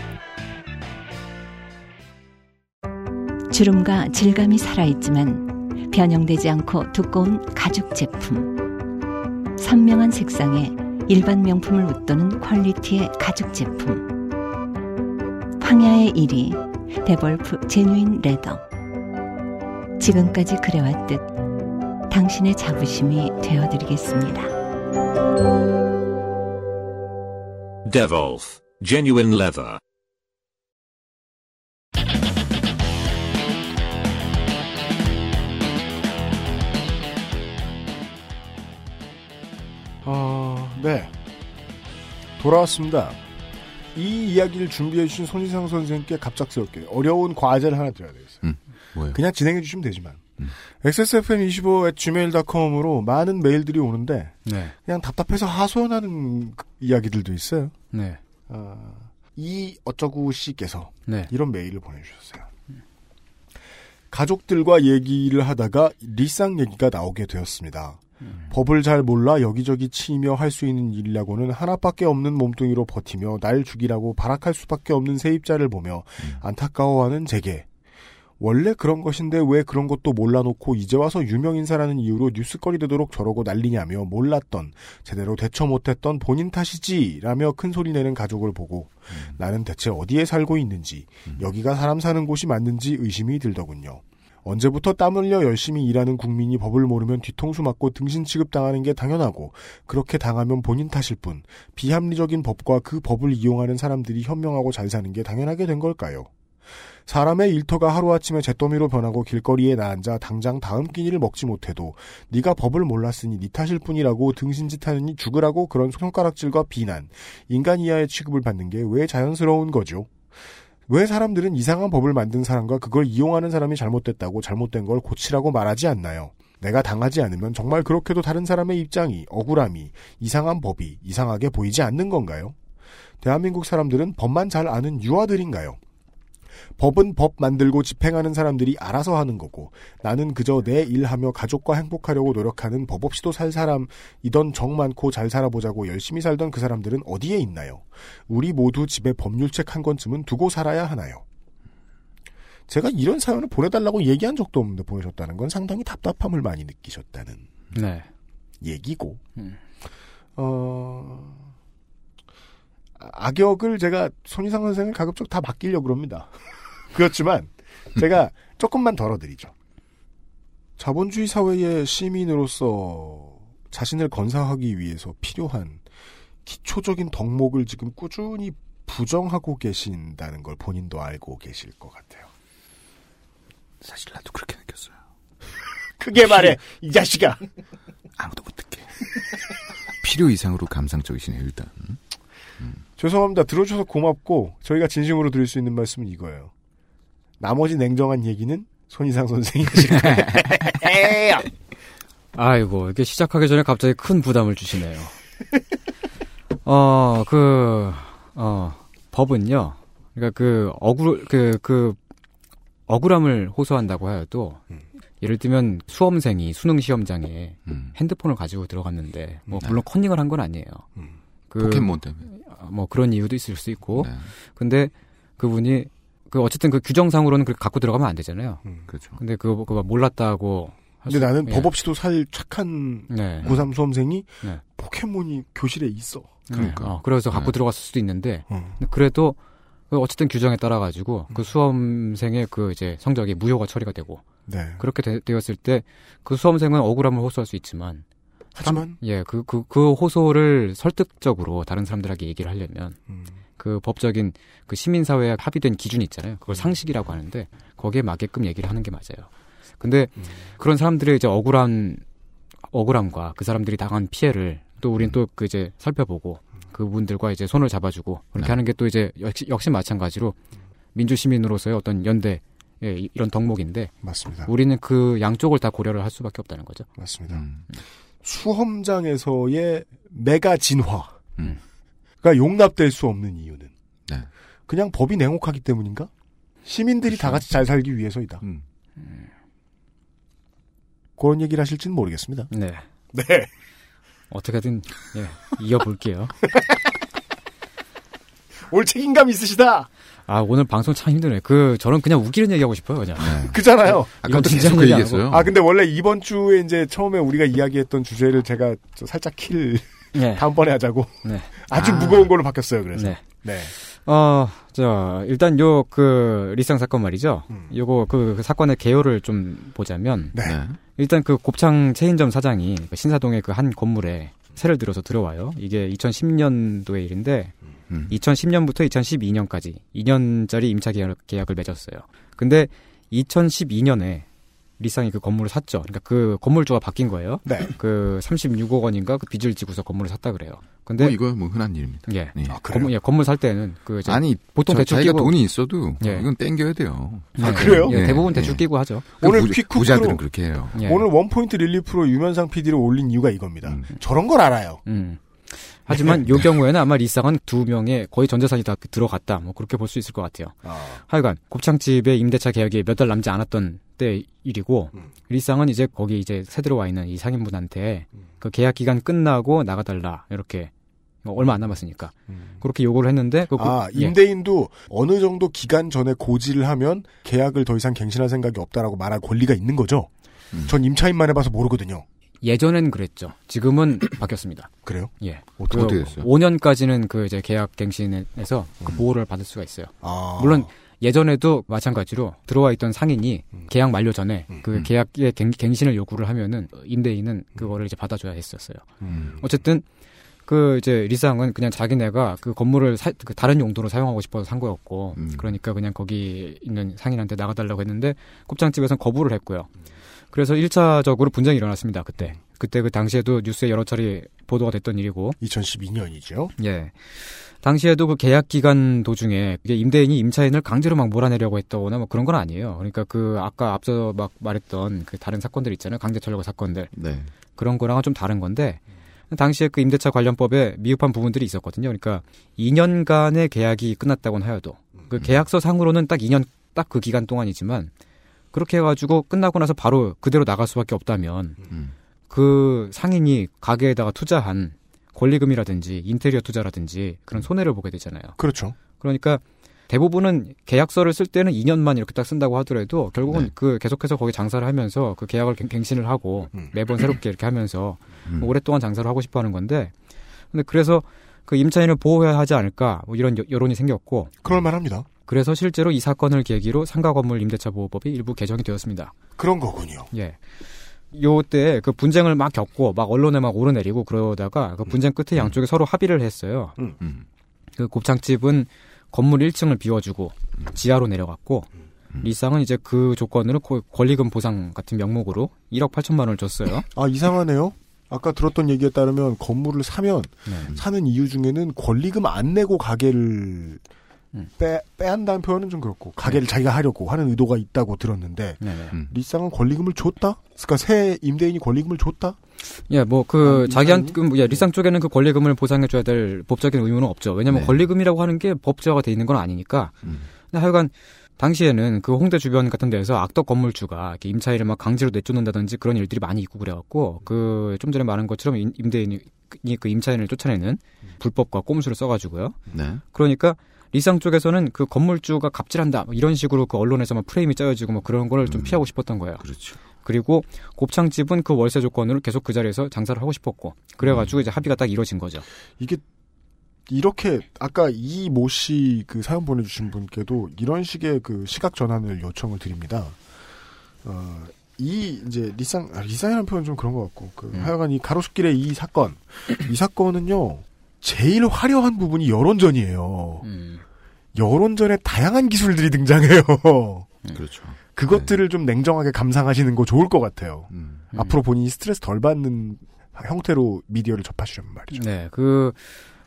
주름과 질감이 살아있지만 변형되지 않고 두꺼운 가죽 제품. 선명한 색상에 일반 명품을 웃도는 퀄리티의 가죽 제품. 황야의 1위 데볼프 제뉴인 레더. 지금까지 그래왔듯 당신의 자부심이 되어드리겠습니다. Devolf, genuine leather. 네. 돌아왔습니다. 이 이야기를 준비해주신 손희상 선생님께 갑작스럽게 어려운 과제를 하나 드려야 되겠어요. 뭐예요? 그냥 진행해주시면 되지만. xsfm25@gmail.com으로 많은 메일들이 오는데 그냥 답답해서 하소연하는 이야기들도 있어요. 네. 이 어쩌구 씨께서 이런 메일을 보내주셨어요. 가족들과 얘기를 하다가 리쌍 얘기가 나오게 되었습니다. 법을 잘 몰라 여기저기 치이며 할 수 있는 일이라고는 하나밖에 없는 몸뚱이로 버티며 날 죽이라고 발악할 수밖에 없는 세입자를 보며 안타까워하는 제게. 원래 그런 것인데 왜 그런 것도 몰라놓고 이제 와서 유명인사라는 이유로 뉴스거리 되도록 저러고 난리냐며 몰랐던 제대로 대처 못했던 본인 탓이지 라며 큰소리 내는 가족을 보고 나는 대체 어디에 살고 있는지 여기가 사람 사는 곳이 맞는지 의심이 들더군요. 언제부터 땀 흘려 열심히 일하는 국민이 법을 모르면 뒤통수 맞고 등신 취급당하는 게 당연하고 그렇게 당하면 본인 탓일 뿐 비합리적인 법과 그 법을 이용하는 사람들이 현명하고 잘 사는 게 당연하게 된 걸까요? 사람의 일터가 하루아침에 잿더미로 변하고 길거리에 나앉아 당장 다음 끼니를 먹지 못해도 네가 법을 몰랐으니 네 탓일 뿐이라고 등신짓하느니 죽으라고 그런 손가락질과 비난, 인간 이하의 취급을 받는 게 왜 자연스러운 거죠? 왜 사람들은 이상한 법을 만든 사람과 그걸 이용하는 사람이 잘못됐다고 잘못된 걸 고치라고 말하지 않나요? 내가 당하지 않으면 정말 그렇게도 다른 사람의 입장이, 억울함이, 이상한 법이 이상하게 보이지 않는 건가요? 대한민국 사람들은 법만 잘 아는 유아들인가요? 법은 법 만들고 집행하는 사람들이 알아서 하는 거고 나는 그저 내 일하며 가족과 행복하려고 노력하는 법 없이도 살 사람이던 정 많고 잘 살아보자고 열심히 살던 그 사람들은 어디에 있나요? 우리 모두 집에 법률책 한 권쯤은 두고 살아야 하나요? 제가 이런 사연을 보내달라고 얘기한 적도 없는데 보내셨다는 건 상당히 답답함을 많이 느끼셨다는 얘기고 악역을 제가 손희상 선생을 가급적 다 맡기려고 그럽니다. 그렇지만 제가 조금만 덜어드리죠. 자본주의 사회의 시민으로서 자신을 건사하기 위해서 필요한 기초적인 덕목을 지금 꾸준히 부정하고 계신다는 걸 본인도 알고 계실 것 같아요. 사실 나도 그렇게 느꼈어요. 크게 말해 이 자식아. 아무도 못 듣게. 필요 이상으로 감상적이시네요, 일단. 죄송합니다. 들어주셔서 고맙고 저희가 진심으로 드릴 수 있는 말씀은 이거예요. 나머지 냉정한 얘기는 손희상 선생이 하실 거예요. 아이고, 이렇게 시작하기 전에 갑자기 큰 부담을 주시네요. 법은요. 그러니까 억울함을 호소한다고 하여도 예를 들면 수험생이 수능 시험장에 핸드폰을 가지고 들어갔는데 뭐 물론 컨닝을 한 건 아니에요. 포켓몬 때문에 뭐 그런 이유도 있을 수 있고. 네. 근데 그분이 어쨌든 그 규정상으로는 그렇게 갖고 들어가면 안 되잖아요. 그렇죠. 근데 그거 몰랐다고. 근데 나는 법 없이도 살 착한 고3 수험생이 포켓몬이 교실에 있어. 그러니까. 그래서 갖고 들어갔을 수도 있는데 그래도 어쨌든 규정에 따라 가지고 그 수험생의 그 이제 성적이 무효가 처리가 되고 그렇게 되었을 때 그 수험생은 억울함을 호소할 수 있지만 하지만 그 호소를 설득적으로 다른 사람들에게 얘기를 하려면 그 법적인 그 시민사회에 합의된 기준이 있잖아요. 그걸 상식이라고 하는데 거기에 맞게끔 얘기를 하는 게 맞아요. 근데 그런 사람들의 이제 억울함과 그 사람들이 당한 피해를 또 우린 또 그 이제 살펴보고 그분들과 이제 손을 잡아주고 그렇게 하는 게 또 이제 역시 마찬가지로 민주 시민으로서의 어떤 연대 이런 덕목인데 맞습니다. 우리는 그 양쪽을 다 고려를 할 수밖에 없다는 거죠. 맞습니다. 수험장에서의 메가 진화가 용납될 수 없는 이유는 그냥 법이 냉혹하기 때문인가? 시민들이 다 같이 잘 살기 위해서이다. 그런 얘기를 하실지는 모르겠습니다. 네. 어떻게든 이어볼게요. 올 책임감 있으시다. 아 오늘 방송 참 힘드네. 저는 그냥 웃기는 얘기하고 싶어요, 그냥. 그잖아요. 아까부터 계속 얘기했어요. 아 근데 원래 이번 주에 이제 처음에 우리가 이야기했던 주제를 제가 살짝 다음번에 하자고. 아주 무거운 걸로 바뀌었어요. 그래서. 네. 자 일단 리쌍 사건 말이죠. 요거 그 사건의 개요를 좀 보자면 일단 그 곱창 체인점 사장이 신사동의 그 한 건물에 새를 들어서 들어와요. 이게 2010년도의 일인데 2010년부터 2012년까지 2년짜리 임차 계약을 맺었어요. 근데 2012년에 리쌍이 그 건물을 샀죠. 그러니까 그 건물주가 바뀐 거예요. 그 36억 원인가 그 빚을 지고서 건물을 샀다 그래요. 근데 이거 흔한 일입니다. 건물 살 때는 보통 대출 끼고 돈이 있어도 이건 땡겨야 돼요. 그래요? 대부분 대출 끼고 하죠. 오늘 부자들은 그렇게 해요. 오늘 원포인트 릴리프로 유면상 PD를 올린 이유가 이겁니다. 저런 걸 알아요. 하지만 이 경우에는 아마 리쌍은 2명의 거의 전 재산이 다 들어갔다. 뭐 그렇게 볼 수 있을 것 같아요. 하여간 곱창집의 임대차 계약이 몇 달 남지 않았던 때 일이고 리쌍은 이제 거기 이제 새 들어와 있는 이 상인분한테 그 계약 기간 끝나고 나가달라 이렇게 얼마 안 남았으니까 그렇게 요구를 했는데 임대인도 어느 정도 기간 전에 고지를 하면 계약을 더 이상 갱신할 생각이 없다라고 말할 권리가 있는 거죠. 전 임차인만 해봐서 모르거든요. 예전엔 그랬죠. 지금은 바뀌었습니다. 그래요? 어떻게 됐어요? 5년까지는 그 이제 계약 갱신에서 그 보호를 받을 수가 있어요. 물론 예전에도 마찬가지로 들어와 있던 상인이 계약 만료 전에 그 계약의 갱신을 요구를 하면은 임대인은 그거를 이제 받아줘야 했었어요. 어쨌든 그 이제 리쌍은 그냥 자기네가 그 건물을 그 다른 용도로 사용하고 싶어서 산 거였고 그러니까 그냥 거기 있는 상인한테 나가달라고 했는데 곱창집에서는 거부를 했고요. 그래서 1차적으로 분쟁이 일어났습니다. 그때 그 당시에도 뉴스에 여러 차례 보도가 됐던 일이고 2012년이죠. 당시에도 그 계약 기간 도중에 이게 임대인이 임차인을 강제로 막 몰아내려고 했다거나 뭐 그런 건 아니에요. 그러니까 그 아까 앞서 막 말했던 그 다른 사건들 있잖아요. 강제철거 사건들. 그런 거랑은 좀 다른 건데 당시에 그 임대차 관련법에 미흡한 부분들이 있었거든요. 그러니까 2년간의 계약이 끝났다고는 하여도 그 계약서 상으로는 딱 2년 딱 그 기간 동안이지만 그렇게 해가지고 끝나고 나서 바로 그대로 나갈 수밖에 없다면 그 상인이 가게에다가 투자한 권리금이라든지 인테리어 투자라든지 그런 손해를 보게 되잖아요. 그렇죠. 그러니까 대부분은 계약서를 쓸 때는 2년만 이렇게 딱 쓴다고 하더라도 결국은 그 계속해서 거기 장사를 하면서 그 계약을 갱신을 하고 매번 새롭게 이렇게 하면서 오랫동안 장사를 하고 싶어 하는 건데 근데 그래서 그 임차인을 보호해야 하지 않을까 뭐 이런 여론이 생겼고 그럴만합니다. 그래서 실제로 이 사건을 계기로 상가 건물 임대차 보호법이 일부 개정이 되었습니다. 그런 거군요. 요때 그 분쟁을 막 겪고 막 언론에 막 오르내리고 그러다가 그 분쟁 끝에 양쪽이 서로 합의를 했어요. 그 곱창집은 건물 1층을 비워주고 지하로 내려갔고 리쌍은 이제 그 조건으로 권리금 보상 같은 명목으로 1억 8천만 원을 줬어요. 이상하네요. 아까 들었던 얘기에 따르면 건물을 사면 사는 이유 중에는 권리금 안 내고 가게를 빼한다는 표현은 좀 그렇고 가게를 자기가 하려고 하는 의도가 있다고 들었는데 리쌍은 권리금을 줬다? 그러니까 새 임대인이 권리금을 줬다? 예, 뭐 그 자기한테 예, 리쌍 쪽에는 그 권리금을 보상해줘야 될 법적인 의무는 없죠. 왜냐하면 권리금이라고 하는 게 법제화가 돼 있는 건 아니니까. 근데 하여간 당시에는 그 홍대 주변 같은 데에서 악덕 건물주가 이렇게 임차인을 막 강제로 내쫓는다든지 그런 일들이 많이 있고 그래갖고 그 좀 전에 말한 것처럼 임대인이 그 임차인을 쫓아내는 불법과 꼼수를 써가지고요. 네. 그러니까 리쌍 쪽에서는 그 건물주가 갑질한다 이런 식으로 그 언론에서 막 프레임이 짜여지고 막 그런 걸 좀 피하고 싶었던 거예요. 그렇죠. 그리고 곱창집은 그 월세 조건으로 계속 그 자리에서 장사를 하고 싶었고 그래가지고 이제 합의가 딱 이루어진 거죠. 이게 이렇게 아까 이 모 씨 그 사연 보내주신 분께도 이런 식의 그 시각 전환을 요청을 드립니다. 이 이제 리쌍이라는 표현 좀 그런 것 같고 그 하여간 이 가로수길의 이 사건 이 사건은요. 제일 화려한 부분이 여론전이에요. 여론전에 다양한 기술들이 등장해요. 그렇죠. 그것들을 좀 냉정하게 감상하시는 거 좋을 것 같아요. 앞으로 본인이 스트레스 덜 받는 형태로 미디어를 접하시려면 말이죠. 네, 그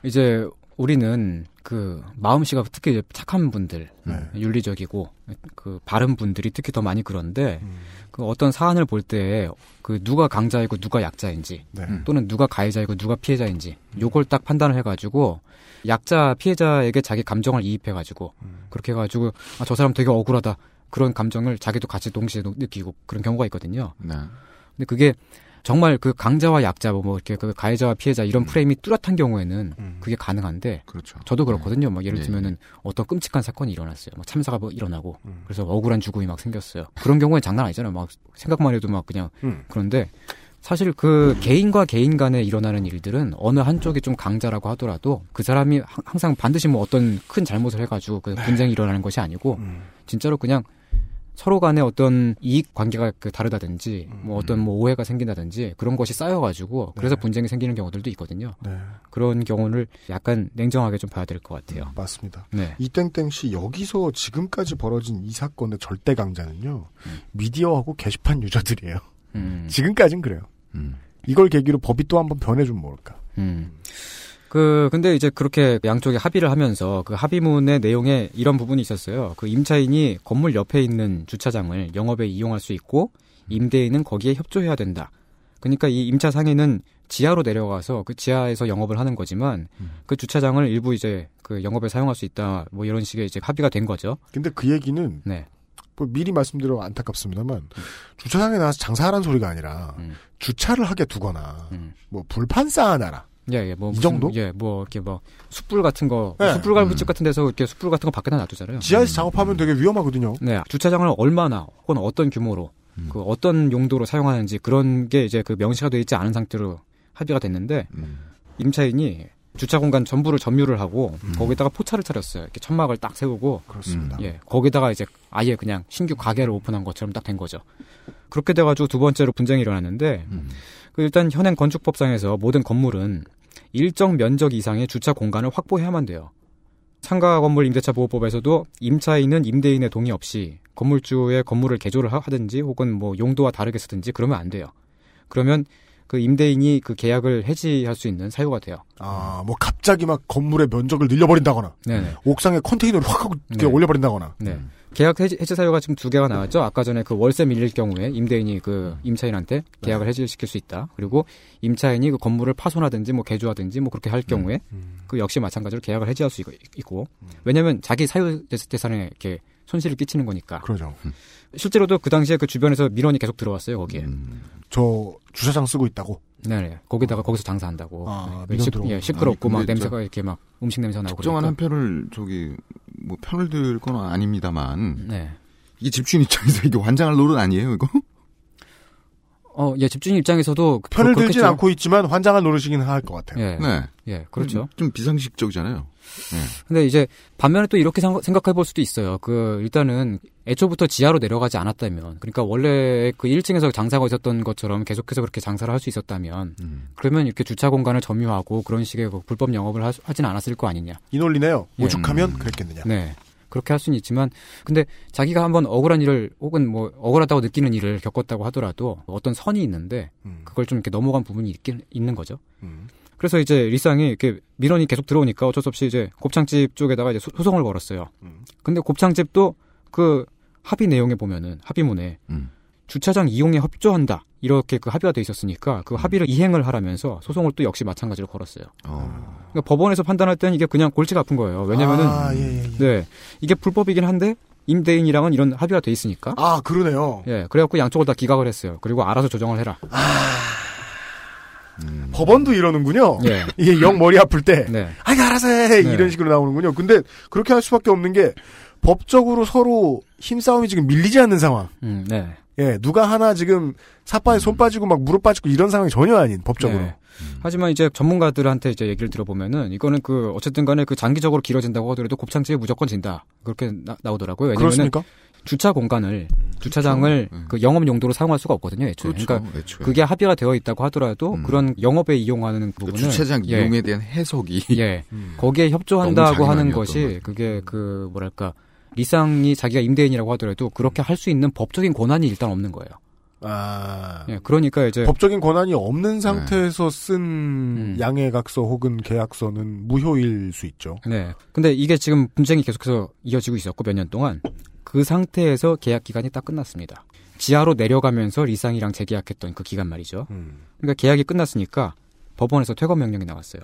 이제 우리는 그 마음씨가 특히 착한 분들, 윤리적이고 그 바른 분들이 특히 더 많이 그런데 그 어떤 사안을 볼 때 그 누가 강자이고 누가 약자인지 또는 누가 가해자이고 누가 피해자인지 요걸 딱 판단을 해가지고 약자 피해자에게 자기 감정을 이입해가지고 그렇게 해가지고 아, 저 사람 되게 억울하다 그런 감정을 자기도 같이 동시에 느끼고 그런 경우가 있거든요. 네. 근데 그게 정말 그 강자와 약자, 뭐 이렇게 그 가해자와 피해자 이런 프레임이 뚜렷한 경우에는 그게 가능한데, 그렇죠. 저도 그렇거든요. 막 예를 들면은 어떤 끔찍한 사건이 일어났어요. 막 참사가 뭐 일어나고, 그래서 억울한 죽음이 막 생겼어요. 그런 경우엔 장난 아니잖아요. 막 생각만 해도 막 그냥 그런데 사실 그 개인과 개인 간에 일어나는 일들은 어느 한쪽이 좀 강자라고 하더라도 그 사람이 항상 반드시 뭐 어떤 큰 잘못을 해가지고 그 분쟁이 일어나는 것이 아니고 진짜로 그냥. 서로 간에 어떤 이익 관계가 다르다든지, 뭐 어떤 뭐 오해가 생긴다든지, 그런 것이 쌓여가지고, 그래서 분쟁이 생기는 경우들도 있거든요. 네. 그런 경우를 약간 냉정하게 좀 봐야 될 것 같아요. 맞습니다. 네. 이땡땡씨, 여기서 지금까지 벌어진 이 사건의 절대 강자는요, 미디어하고 게시판 유저들이에요. 지금까진 그래요. 이걸 계기로 법이 또 한번 변해주면 모를까. 근데 이제 그렇게 양쪽이 합의를 하면서 그 합의문의 내용에 이런 부분이 있었어요. 그 임차인이 건물 옆에 있는 주차장을 영업에 이용할 수 있고 임대인은 거기에 협조해야 된다. 그러니까 이 임차 상인은 지하로 내려가서 그 지하에서 영업을 하는 거지만 그 주차장을 일부 이제 그 영업에 사용할 수 있다. 뭐 이런 식의 이제 합의가 된 거죠. 근데 그 얘기는 네. 뭐 미리 말씀드려 안타깝습니다만 주차장에 나와서 장사하라는 소리가 아니라 주차를 하게 두거나 뭐 불판 쌓아놔라. 예, 뭐. 이 무슨, 정도? 예, 뭐, 이렇게 뭐, 숯불 같은 거, 예. 숯불갈비집 같은 데서 이렇게 숯불 같은 거 밖에다 놔두잖아요. 지하에서 작업하면 되게 위험하거든요. 네, 주차장을 얼마나, 혹은 어떤 규모로, 그 어떤 용도로 사용하는지 그런 게 이제 그 명시가 되어 있지 않은 상태로 합의가 됐는데, 임차인이 주차 공간 전부를 점유를 하고, 거기다가 포차를 차렸어요. 이렇게 천막을 딱 세우고. 그렇습니다. 예, 거기다가 이제 아예 그냥 신규 가게를 오픈한 것처럼 딱 된 거죠. 그렇게 돼가지고 두 번째로 분쟁이 일어났는데, 그 일단 현행 건축법상에서 모든 건물은 일정 면적 이상의 주차 공간을 확보해야만 돼요. 상가 건물 임대차 보호법에서도 임차인은 임대인의 동의 없이 건물주의 건물을 개조를 하든지 혹은 뭐 용도와 다르게 쓰든지 그러면 안 돼요. 그러면 그 임대인이 그 계약을 해지할 수 있는 사유가 돼요. 아, 뭐 갑자기 막 건물의 면적을 늘려버린다거나, 네네. 옥상에 컨테이너를 확 하고 네. 올려버린다거나. 네. 계약 해지 사유가 지금 두 개가 나왔죠. 아까 전에 그 월세 밀릴 경우에 임대인이 그 임차인한테 계약을 해지시킬 수 있다. 그리고 임차인이 그 건물을 파손하든지 뭐 개조하든지 뭐 그렇게 할 경우에 그 역시 마찬가지로 계약을 해지할 수 있고. 왜냐하면 자기 사유 재산에 이렇게 손실을 끼치는 거니까. 그렇죠. 실제로도 그 당시에 그 주변에서 민원이 계속 들어왔어요 거기에. 저 주차장 쓰고 있다고. 네, 거기다가 거기서 장사한다고. 아, 네. 예, 시끄럽고 아니, 막 냄새가 이렇게 막 음식 냄새 나고. 특정한 한 편을 저기 뭐 편을 들 건 아닙니다만. 네. 이게 집주인 입장에서 이게 환장할 노릇 아니에요 이거? 예, 집주인 입장에서도 편을 들진 않고 있지만 환장한 노릇이긴 할 것 같아요. 예, 네, 예, 그렇죠. 좀 비상식적이잖아요. 네. 근데 이제 반면에 또 이렇게 생각해 볼 수도 있어요. 그 일단은 애초부터 지하로 내려가지 않았다면, 그러니까 원래 그 1층에서 장사가 있었던 것처럼 계속해서 그렇게 장사를 할 수 있었다면, 그러면 이렇게 주차 공간을 점유하고 그런 식의 불법 영업을 하진 않았을 거 아니냐. 이 논리네요. 오죽하면 그랬겠느냐. 네. 그렇게 할 수는 있지만, 근데 자기가 한번 억울한 일을 혹은 뭐 억울하다고 느끼는 일을 겪었다고 하더라도 어떤 선이 있는데 그걸 좀 이렇게 넘어간 부분이 있긴 있는 거죠. 그래서 이제 리쌍이 이렇게 민원이 계속 들어오니까 어쩔 수 없이 이제 곱창집 쪽에다가 이제 소송을 걸었어요. 근데 곱창집도 그 합의 내용에 보면은 합의문에 주차장 이용에 협조한다 이렇게 그 합의가 돼 있었으니까 그 합의를 이행을 하라면서 소송을 또 역시 마찬가지로 걸었어요. 그러니까 법원에서 판단할 때는 이게 그냥 골치가 아픈 거예요. 왜냐면은 네, 이게 불법이긴 한데 임대인이랑은 이런 합의가 돼 있으니까. 아, 그러네요. 예, 그래갖고 양쪽을 다 기각을 했어요. 그리고 알아서 조정을 해라. 법원도 이러는군요. 예. 이게 영 머리 아플 때, 네. 아, 알아서 해. 네. 이런 식으로 나오는군요. 근데 그렇게 할 수밖에 없는 게 법적으로 서로 힘싸움이 지금 밀리지 않는 상황. 네. 예, 누가 하나 지금 사파에 손 빠지고 막 무릎 빠지고 이런 상황이 전혀 아닌 법적으로. 네. 하지만 이제 전문가들한테 이제 얘기를 들어보면은 이거는 그 어쨌든 간에 그 장기적으로 길어진다고 하더라도 곱창집이 무조건 진다. 그렇게 나오더라고요. 왜냐면은 그렇습니까? 주차 공간을 주차장을 그렇죠. 그 영업 용도로 사용할 수가 없거든요. 애초에. 그렇죠. 그러니까 애초에. 그게 합의가 되어 있다고 하더라도 그런 영업에 이용하는 부분은 그 주차장 예. 이용에 대한 해석이 예. 거기에 협조한다고 하는 것이 그게 그 뭐랄까 리쌍이 자기가 임대인이라고 하더라도 그렇게 할 수 있는 법적인 권한이 일단 없는 거예요. 아, 예, 그러니까 이제 법적인 권한이 없는 상태에서 쓴 양해각서 혹은 계약서는 무효일 수 있죠. 네, 근데 이게 지금 분쟁이 계속해서 이어지고 있었고 몇 년 동안 그 상태에서 계약 기간이 딱 끝났습니다. 지하로 내려가면서 리쌍이랑 재계약했던 그 기간 말이죠. 그러니까 계약이 끝났으니까 법원에서 퇴거 명령이 나왔어요.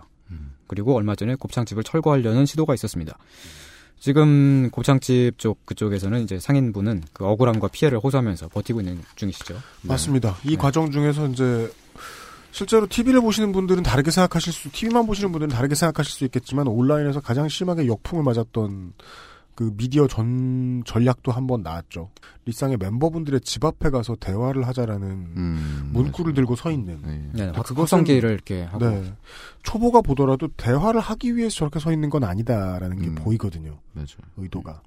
그리고 얼마 전에 곱창집을 철거하려는 시도가 있었습니다. 지금 곱창집 쪽 그쪽에서는 이제 상인분은 그 억울함과 피해를 호소하면서 버티고 있는 중이시죠. 네. 맞습니다. 이 네. 과정 중에서 이제 실제로 TV를 보시는 분들은 다르게 생각하실 수, TV만 보시는 분들은 다르게 생각하실 수 있겠지만 온라인에서 가장 심하게 역풍을 맞았던 그 미디어 전략도 한번 나왔죠. 리쌍의 멤버분들의 집 앞에 가서 대화를 하자라는 문구를 들고 서 있는. 네, 확성기를 이렇게 하고. 네, 초보가 보더라도 대화를 하기 위해서 저렇게 서 있는 건 아니다라는 게 보이거든요. 맞아. 의도가.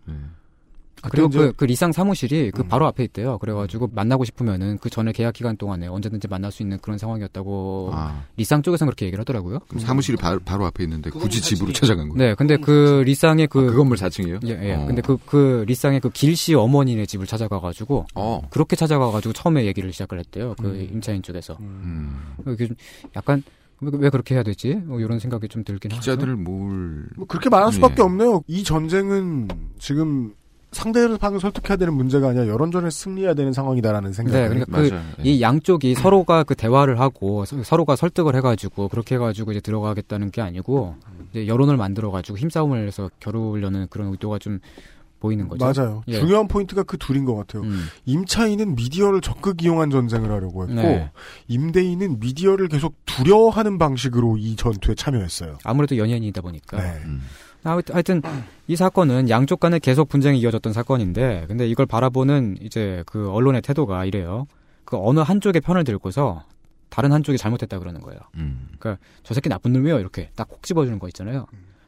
그리고 그 리쌍 사무실이 그 바로 앞에 있대요. 그래가지고 만나고 싶으면은 그 전에 계약 기간 동안에 언제든지 만날 수 있는 그런 상황이었다고 리쌍 쪽에서는 그렇게 얘기를 하더라고요. 그럼 사무실이 바로 앞에 있는데 굳이 집으로 찾아간 거예요? 네, 근데 그 리쌍의 그 건물 4층이에요? 예, 예. 근데 그 리쌍의 그 길씨 어머니네 집을 찾아가가지고 그렇게 찾아가가지고 처음에 얘기를 시작을 했대요. 그 임차인 쪽에서. 약간 왜 그렇게 해야 되지? 이런 생각이 좀 들긴 하죠. 기자들을 뭐 그렇게 말할 수밖에 없네요. 이 전쟁은 지금 상대를 설득해야 되는 문제가 아니라 여론전에 승리해야 되는 상황이다라는 생각이. 네, 그러니까 이 양쪽이 서로가 그 대화를 하고 서로가 설득을 해가지고 그렇게 해가지고 이제 들어가겠다는 게 아니고 이제 여론을 만들어가지고 힘싸움을 해서 겨루려는 그런 의도가 좀 보이는 거죠. 맞아요. 예. 중요한 포인트가 그 둘인 것 같아요. 임차인은 미디어를 적극 이용한 전쟁을 하려고 했고 네. 임대인은 미디어를 계속 두려워하는 방식으로 이 전투에 참여했어요. 아무래도 연예인이다 보니까. 네. 하여튼 이 사건은 양쪽 간에 계속 분쟁이 이어졌던 사건인데 근데 이걸 바라보는 이제 그 언론의 태도가 이래요. 그 어느 한쪽의 편을 들고서 다른 한쪽이 잘못했다 그러는 거예요. 그러니까 저 새끼 나쁜 놈이요 이렇게 딱 콕 집어주는 거 있잖아요.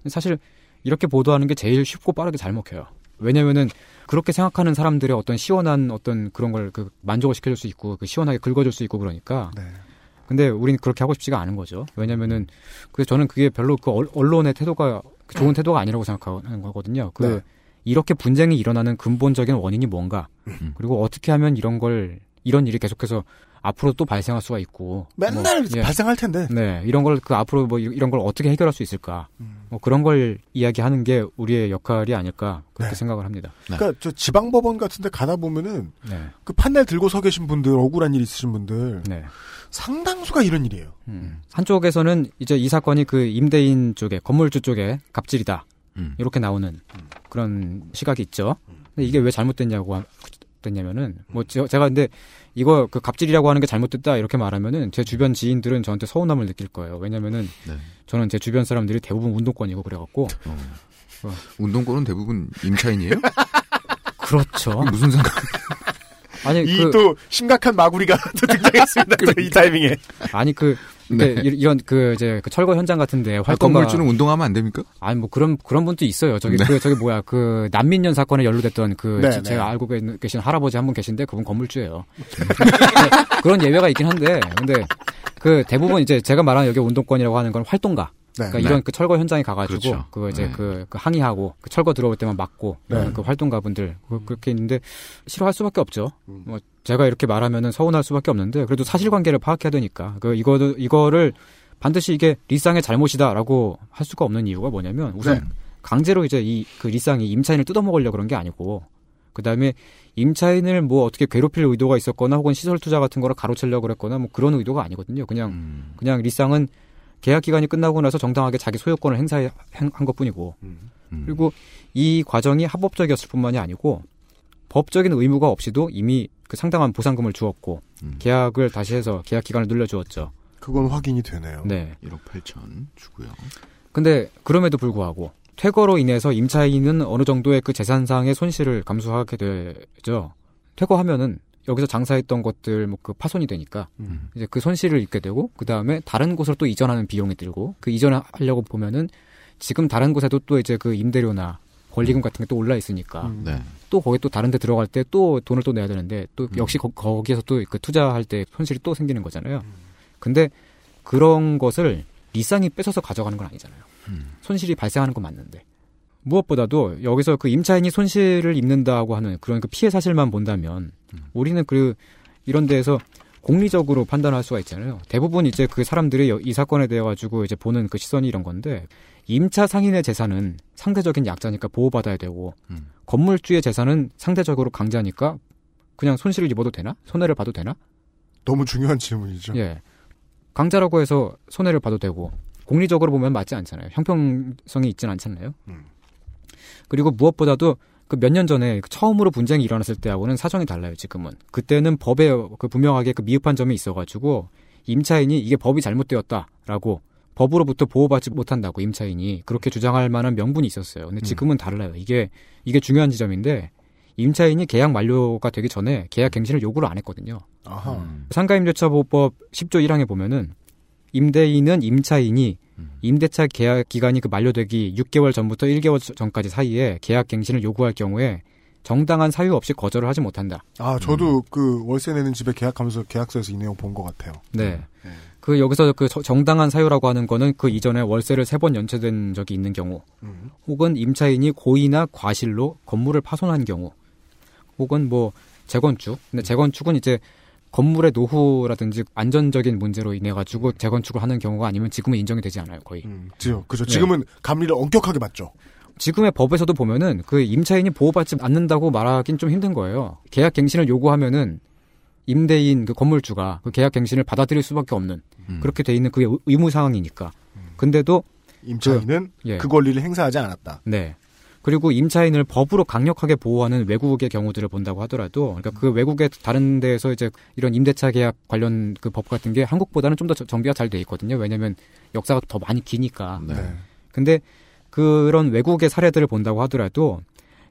사실 이렇게 보도하는 게 제일 쉽고 빠르게 잘 먹혀요. 왜냐면은 그렇게 생각하는 사람들의 어떤 시원한 어떤 그런 걸 그 만족을 시켜줄 수 있고 그 시원하게 긁어줄 수 있고 그러니까 네. 근데 우린 그렇게 하고 싶지가 않은 거죠. 왜냐면은 그래서 저는 그게 별로 그 언론의 태도가 좋은 태도가 아니라고 생각하는 거거든요. 그 네. 이렇게 분쟁이 일어나는 근본적인 원인이 뭔가 그리고 어떻게 하면 이런 일이 계속해서 앞으로 또 발생할 수가 있고 맨날 뭐, 예. 발생할 텐데 네 이런 걸 그 앞으로 뭐 이런 걸 어떻게 해결할 수 있을까 뭐 그런 걸 이야기하는 게 우리의 역할이 아닐까 그렇게 네. 생각을 합니다. 네. 그러니까 저 지방법원 같은데 가다 보면은 네. 그 판넬 들고 서 계신 분들 억울한 일 있으신 분들 네. 상당수가 이런 일이에요. 한쪽에서는 이제 이 사건이 그 임대인 쪽에 건물주 쪽에 갑질이다 이렇게 나오는 그런 시각이 있죠. 근데 이게 왜 잘못됐냐면은 뭐 제가 근데 이거 그 갑질이라고 하는 게 잘못됐다 이렇게 말하면은 제 주변 지인들은 저한테 서운함을 느낄 거예요. 왜냐면은 네. 저는 제 주변 사람들이 대부분 운동권이고 그래갖고 운동권은 대부분 임차인이에요? 그렇죠. 무슨 상관? 아니 이 또 심각한 마구리가 또 등장했습니다. 그러니까. 이 타이밍에 아니 네. 이런 그 이제 그 철거 현장 같은데 건물주는 운동하면 안 됩니까? 아니 뭐 그런 분도 있어요. 저기 네. 저기 뭐야 그 난민년 사건에 연루됐던 그 네, 제가 네. 알고 계신 할아버지 한 분 계신데 그분 건물주예요. 그런 예외가 있긴 한데 근데 그 대부분 이제 제가 말하는 여기 운동권이라고 하는 건 활동가. 그러니까 네. 이런 그 철거 현장에 가가지고 그렇죠. 그거 이제 네. 그 항의하고 그 철거 들어올 때만 막고 네. 그 활동가분들 그렇게 있는데 싫어할 수밖에 없죠. 뭐 제가 이렇게 말하면은 서운할 수밖에 없는데 그래도 사실관계를 파악해야 되니까 그 이거를 반드시 이게 리쌍의 잘못이다라고 할 수가 없는 이유가 뭐냐면 우선 네. 강제로 이제 그 리쌍이 임차인을 뜯어먹으려고 그런 게 아니고 그 다음에 임차인을 뭐 어떻게 괴롭힐 의도가 있었거나 혹은 시설 투자 같은 거를 가로채려고 그랬거나 뭐 그런 의도가 아니거든요. 그냥 리쌍은 계약 기간이 끝나고 나서 정당하게 자기 소유권을 행사한 것뿐이고 그리고 이 과정이 합법적이었을 뿐만이 아니고 법적인 의무가 없이도 이미 그 상당한 보상금을 주었고 계약을 다시 해서 계약 기간을 늘려주었죠. 그건 확인이 되네요. 네. 1억 8천 주고요. 근데 그럼에도 불구하고 퇴거로 인해서 임차인은 어느 정도의 그 재산상의 손실을 감수하게 되죠. 퇴거하면은 여기서 장사했던 것들 뭐 그 파손이 되니까 이제 그 손실을 입게 되고 그 다음에 다른 곳으로 또 이전하는 비용이 들고 그 이전하려고 보면은 지금 다른 곳에도 또 이제 그 임대료나 권리금 같은 게 또 올라 있으니까 네. 또 거기 또 다른 데 들어갈 때 또 돈을 또 내야 되는데 또 역시 거기에서 또 그 투자할 때 손실이 또 생기는 거잖아요. 근데 그런 것을 리쌍이 뺏어서 가져가는 건 아니잖아요. 손실이 발생하는 건 맞는데 무엇보다도 여기서 그 임차인이 손실을 입는다고 하는 그런 그 피해 사실만 본다면 우리는 그 이런 데에서 공리적으로 판단할 수가 있잖아요. 대부분 이제 그 사람들이 이 사건에 대해 가지고 이제 보는 그 시선이 이런 건데 임차 상인의 재산은 상대적인 약자니까 보호받아야 되고 건물주의 재산은 상대적으로 강자니까 그냥 손실을 입어도 되나? 손해를 봐도 되나? 너무 중요한 질문이죠. 예. 강자라고 해서 손해를 봐도 되고 공리적으로 보면 맞지 않잖아요. 형평성이 있진 않잖아요. 그리고 무엇보다도 그 몇 년 전에 처음으로 분쟁이 일어났을 때하고는 사정이 달라요. 지금은 그때는 법에 그 분명하게 그 미흡한 점이 있어가지고 임차인이 이게 법이 잘못되었다라고 법으로부터 보호받지 못한다고 임차인이 그렇게 주장할 만한 명분이 있었어요. 근데 지금은 달라요. 이게 중요한 지점인데 임차인이 계약 만료가 되기 전에 계약 갱신을 요구를 안 했거든요. 아하. 상가 임대차 보호법 10조 1항에 보면은 임대인은 임차인이 임대차 계약 기간이 그 만료되기 6개월 전부터 1개월 전까지 사이에 계약 갱신을 요구할 경우에 정당한 사유 없이 거절을 하지 못한다. 아, 저도 그 월세 내는 집에 계약하면서 계약서에서 이 내용 본 것 같아요. 네. 그 여기서 그 정당한 사유라고 하는 거는 그 이전에 월세를 3번 연체된 적이 있는 경우, 혹은 임차인이 고의나 과실로 건물을 파손한 경우, 혹은 뭐 재건축. 근데 재건축은 이제 건물의 노후라든지 안전적인 문제로 인해 가지고 재건축을 하는 경우가 아니면 지금은 인정이 되지 않아요, 거의. 그죠. 지금은 네. 감리를 엄격하게 맞죠. 지금의 법에서도 보면은 그 임차인이 보호받지 않는다고 말하긴 좀 힘든 거예요. 계약 갱신을 요구하면은 임대인 그 건물주가 그 계약 갱신을 받아들일 수밖에 없는 그렇게 돼 있는 그게 의무 상황이니까. 근데도 임차인은 그 권리를 행사하지 않았다. 네. 그리고 임차인을 법으로 강력하게 보호하는 외국의 경우들을 본다고 하더라도, 그러니까 그 외국의 다른 데에서 이제 이런 임대차 계약 관련 그 법 같은 게 한국보다는 좀 더 정비가 잘 돼 있거든요. 왜냐면 역사가 더 많이 기니까. 네. 근데 그런 외국의 사례들을 본다고 하더라도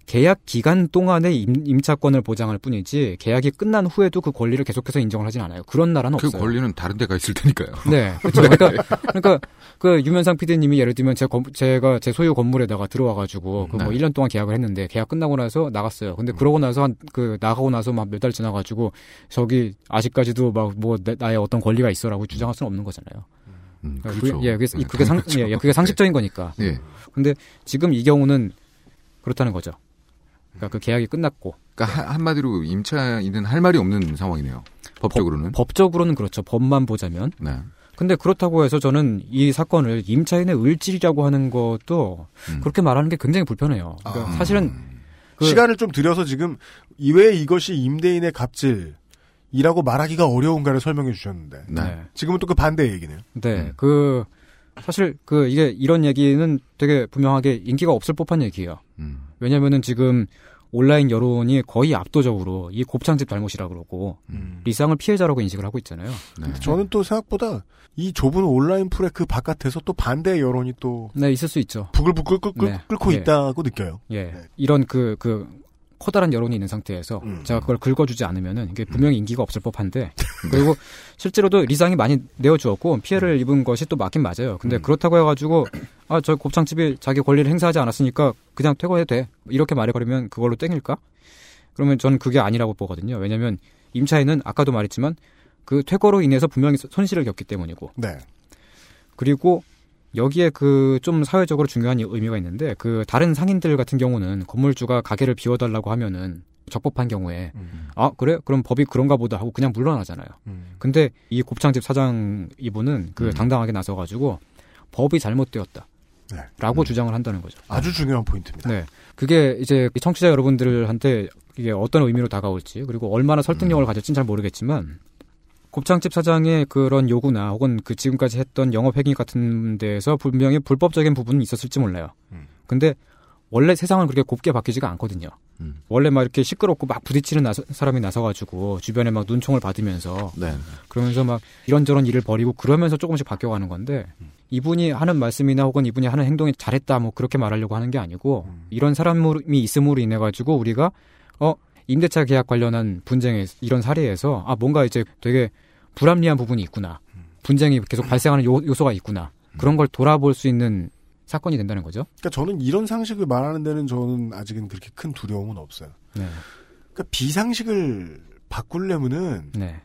계약 기간 동안의 임차권을 보장할 뿐이지 계약이 끝난 후에도 그 권리를 계속해서 인정을 하진 않아요. 그런 나라는 그 없어요. 그 권리는 다른 데가 있을 테니까요. 네, 그렇죠. 그러니까 그 유면상 PD님이 예를 들면 제가 제 소유 건물에다가 들어와가지고 그 뭐 1년 동안 계약을 했는데 계약 끝나고 나서 나갔어요. 근데 그러고 나서 나가고 나서 막 몇 달 지나가지고 저기 아직까지도 막 뭐 나의 어떤 권리가 있어라고 주장할 수는 없는 거잖아요. 그렇죠. 그게 상식적인 거니까. 예. 근데 지금 이 경우는 그렇다는 거죠. 그러니까 그 계약이 끝났고. 그러니까 한마디로 임차인은 할 말이 없는 상황이네요. 법적으로는. 법적으로는 그렇죠. 법만 보자면. 네. 근데 그렇다고 해서 저는 이 사건을 임차인의 을질이라고 하는 것도 그렇게 말하는 게 굉장히 불편해요. 그러니까 사실은 시간을 좀 들여서 지금 왜 이것이 임대인의 갑질. 이라고 말하기가 어려운가를 설명해 주셨는데. 네. 지금은 또 그 반대의 얘기네요. 네. 사실 이게 이런 얘기는 되게 분명하게 인기가 없을 법한 얘기예요. 왜냐면은 지금 온라인 여론이 거의 압도적으로 이 곱창집 잘못이라 그러고 리쌍을 피해자라고 인식을 하고 있잖아요. 네. 근데 저는 또 생각보다 이 좁은 온라인 풀의 그 바깥에서 또 반대의 여론이 또. 네, 있을 수 있죠. 부글부글 끓고 있다고 느껴요. 예. 네. 이런 커다란 여론이 있는 상태에서 제가 그걸 긁어주지 않으면은 이게 분명히 인기가 없을 법한데 그리고 실제로도 리쌍이 많이 내어주었고 피해를 입은 것이 또 맞긴 맞아요. 근데 그렇다고 해가지고 저 곱창집이 자기 권리를 행사하지 않았으니까 그냥 퇴거해도 돼 이렇게 말해버리면 그걸로 땡길까? 그러면 저는 그게 아니라고 보거든요. 왜냐하면 임차인은 아까도 말했지만 그 퇴거로 인해서 분명히 손실을 겪기 때문이고 네. 그리고 여기에 그 좀 사회적으로 중요한 의미가 있는데, 그 다른 상인들 같은 경우는 건물주가 가게를 비워달라고 하면은 적법한 경우에 아 그래? 그럼 법이 그런가 보다 하고 그냥 물러나잖아요. 근데 이 곱창집 사장 이분은 그 당당하게 나서가지고 법이 잘못되었다. 네. 라고 주장을 한다는 거죠. 아주 중요한 포인트입니다. 네, 그게 이제 청취자 여러분들한테 이게 어떤 의미로 다가올지 그리고 얼마나 설득력을 가질지는 잘 모르겠지만 곱창집 사장의 그런 요구나 혹은 그 지금까지 했던 영업행위 같은 데에서 분명히 불법적인 부분은 있었을지 몰라요. 근데 원래 세상은 그렇게 곱게 바뀌지가 않거든요. 원래 막 이렇게 시끄럽고 막 부딪히는 사람이 나서가지고 주변에 막 눈총을 받으면서 네. 그러면서 막 이런저런 일을 벌이고 그러면서 조금씩 바뀌어가는 건데 이분이 하는 말씀이나 혹은 이분이 하는 행동이 잘했다 뭐 그렇게 말하려고 하는 게 아니고 이런 사람이 있음으로 인해가지고 우리가 임대차 계약 관련한 분쟁의 이런 사례에서 아 뭔가 이제 되게 불합리한 부분이 있구나. 분쟁이 계속 발생하는 요소가 있구나. 그런 걸 돌아볼 수 있는 사건이 된다는 거죠. 그러니까 저는 이런 상식을 말하는 데는 저는 아직은 그렇게 큰 두려움은 없어요. 네. 그러니까 비상식을 바꾸려면은 네.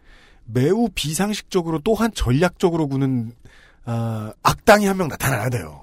매우 비상식적으로 또한 전략적으로 구는 악당이 한 명 나타나야 돼요.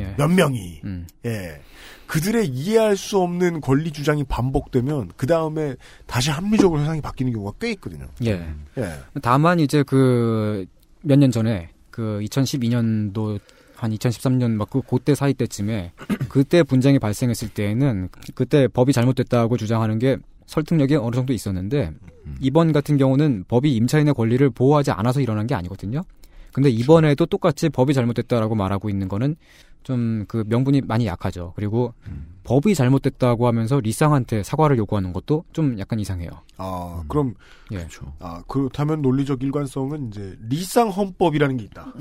예. 몇 명이. 예. 그들의 이해할 수 없는 권리 주장이 반복되면 그 다음에 다시 합리적으로 세상이 바뀌는 경우가 꽤 있거든요. 예. 예. 다만 이제 그 몇 년 전에 그 2012년도 한 2013년 막 그때 사이 때쯤에 그때 분쟁이 발생했을 때에는 그때 법이 잘못됐다고 주장하는 게 설득력이 어느 정도 있었는데 이번 같은 경우는 법이 임차인의 권리를 보호하지 않아서 일어난 게 아니거든요. 근데 이번에도 똑같이 법이 잘못됐다라고 말하고 있는 거는 좀 그 명분이 많이 약하죠. 그리고 법이 잘못됐다고 하면서 리쌍한테 사과를 요구하는 것도 좀 약간 이상해요. 아, 그럼 예. 그렇죠. 아, 그렇다면 논리적 일관성은 이제 리쌍 헌법이라는 게 있다.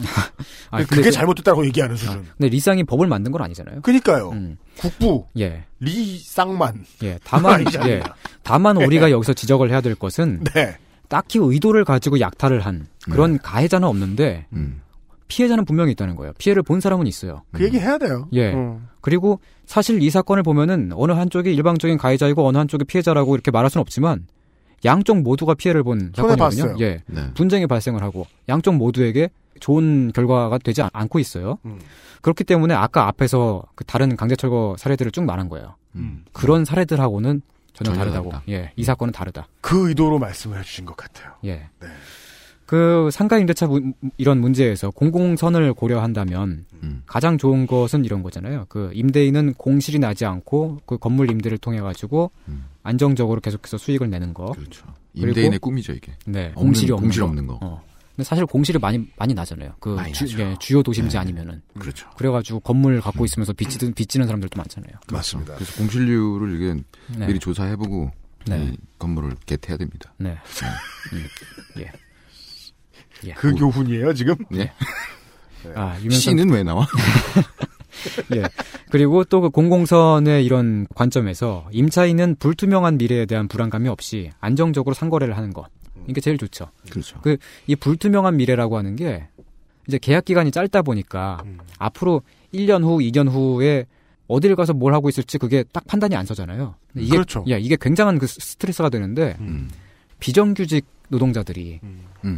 아, 그게 잘못됐다고 얘기하는 수준. 아, 근데 리쌍이 법을 만든 건 아니잖아요. 그러니까요. 국부. 예. 리쌍만. 예. 다만 예. 다만 우리가 여기서 지적을 해야 될 것은 네. 딱히 의도를 가지고 약탈을 한 그런 네. 가해자는 없는데 피해자는 분명히 있다는 거예요. 피해를 본 사람은 있어요. 그 얘기 해야 돼요. 예. 그리고 사실 이 사건을 보면은 어느 한쪽이 일방적인 가해자이고 어느 한쪽이 피해자라고 이렇게 말할 수는 없지만 양쪽 모두가 피해를 본 사건이거든요. 예. 네. 분쟁이 발생을 하고 양쪽 모두에게 좋은 결과가 되지 않고 있어요. 그렇기 때문에 아까 앞에서 그 다른 강제철거 사례들을 쭉 말한 거예요. 그런 사례들하고는 전혀 다르다고. 다르다. 예, 이 사건은 다르다. 그 의도로 말씀을 해주신 것 같아요. 예, 네. 그 상가 임대차 이런 문제에서 공공선을 고려한다면 가장 좋은 것은 이런 거잖아요. 그 임대인은 공실이 나지 않고 그 건물 임대를 통해 가지고 안정적으로 계속해서 수익을 내는 거. 그렇죠. 임대인의 꿈이죠 이게. 네, 공실이 없는 거. 근데 사실 공실이 많이 나잖아요. 그 주요 도심지 네. 아니면은. 그렇죠. 그래가지고 건물 갖고 있으면서 빚지는 사람들도 많잖아요. 맞습니다. 그래서 공실률을 이게 네. 미리 조사해보고 네. 이 건물을 겟해야 됩니다. 네. 예. 예. 그 교훈이에요 지금? 예. 네. 아, 씨는 왜 나와? 예. 그리고 또 그 공공선의 이런 관점에서 임차인은 불투명한 미래에 대한 불안감이 없이 안정적으로 상거래를 하는 것. 이게 제일 좋죠. 그렇죠. 그 이 불투명한 미래라고 하는 게 이제 계약 기간이 짧다 보니까 앞으로 1년 후, 2년 후에 어디를 가서 뭘 하고 있을지 그게 딱 판단이 안 서잖아요. 이게, 그렇죠. 예, 이게 굉장한 그 스트레스가 되는데 비정규직 노동자들이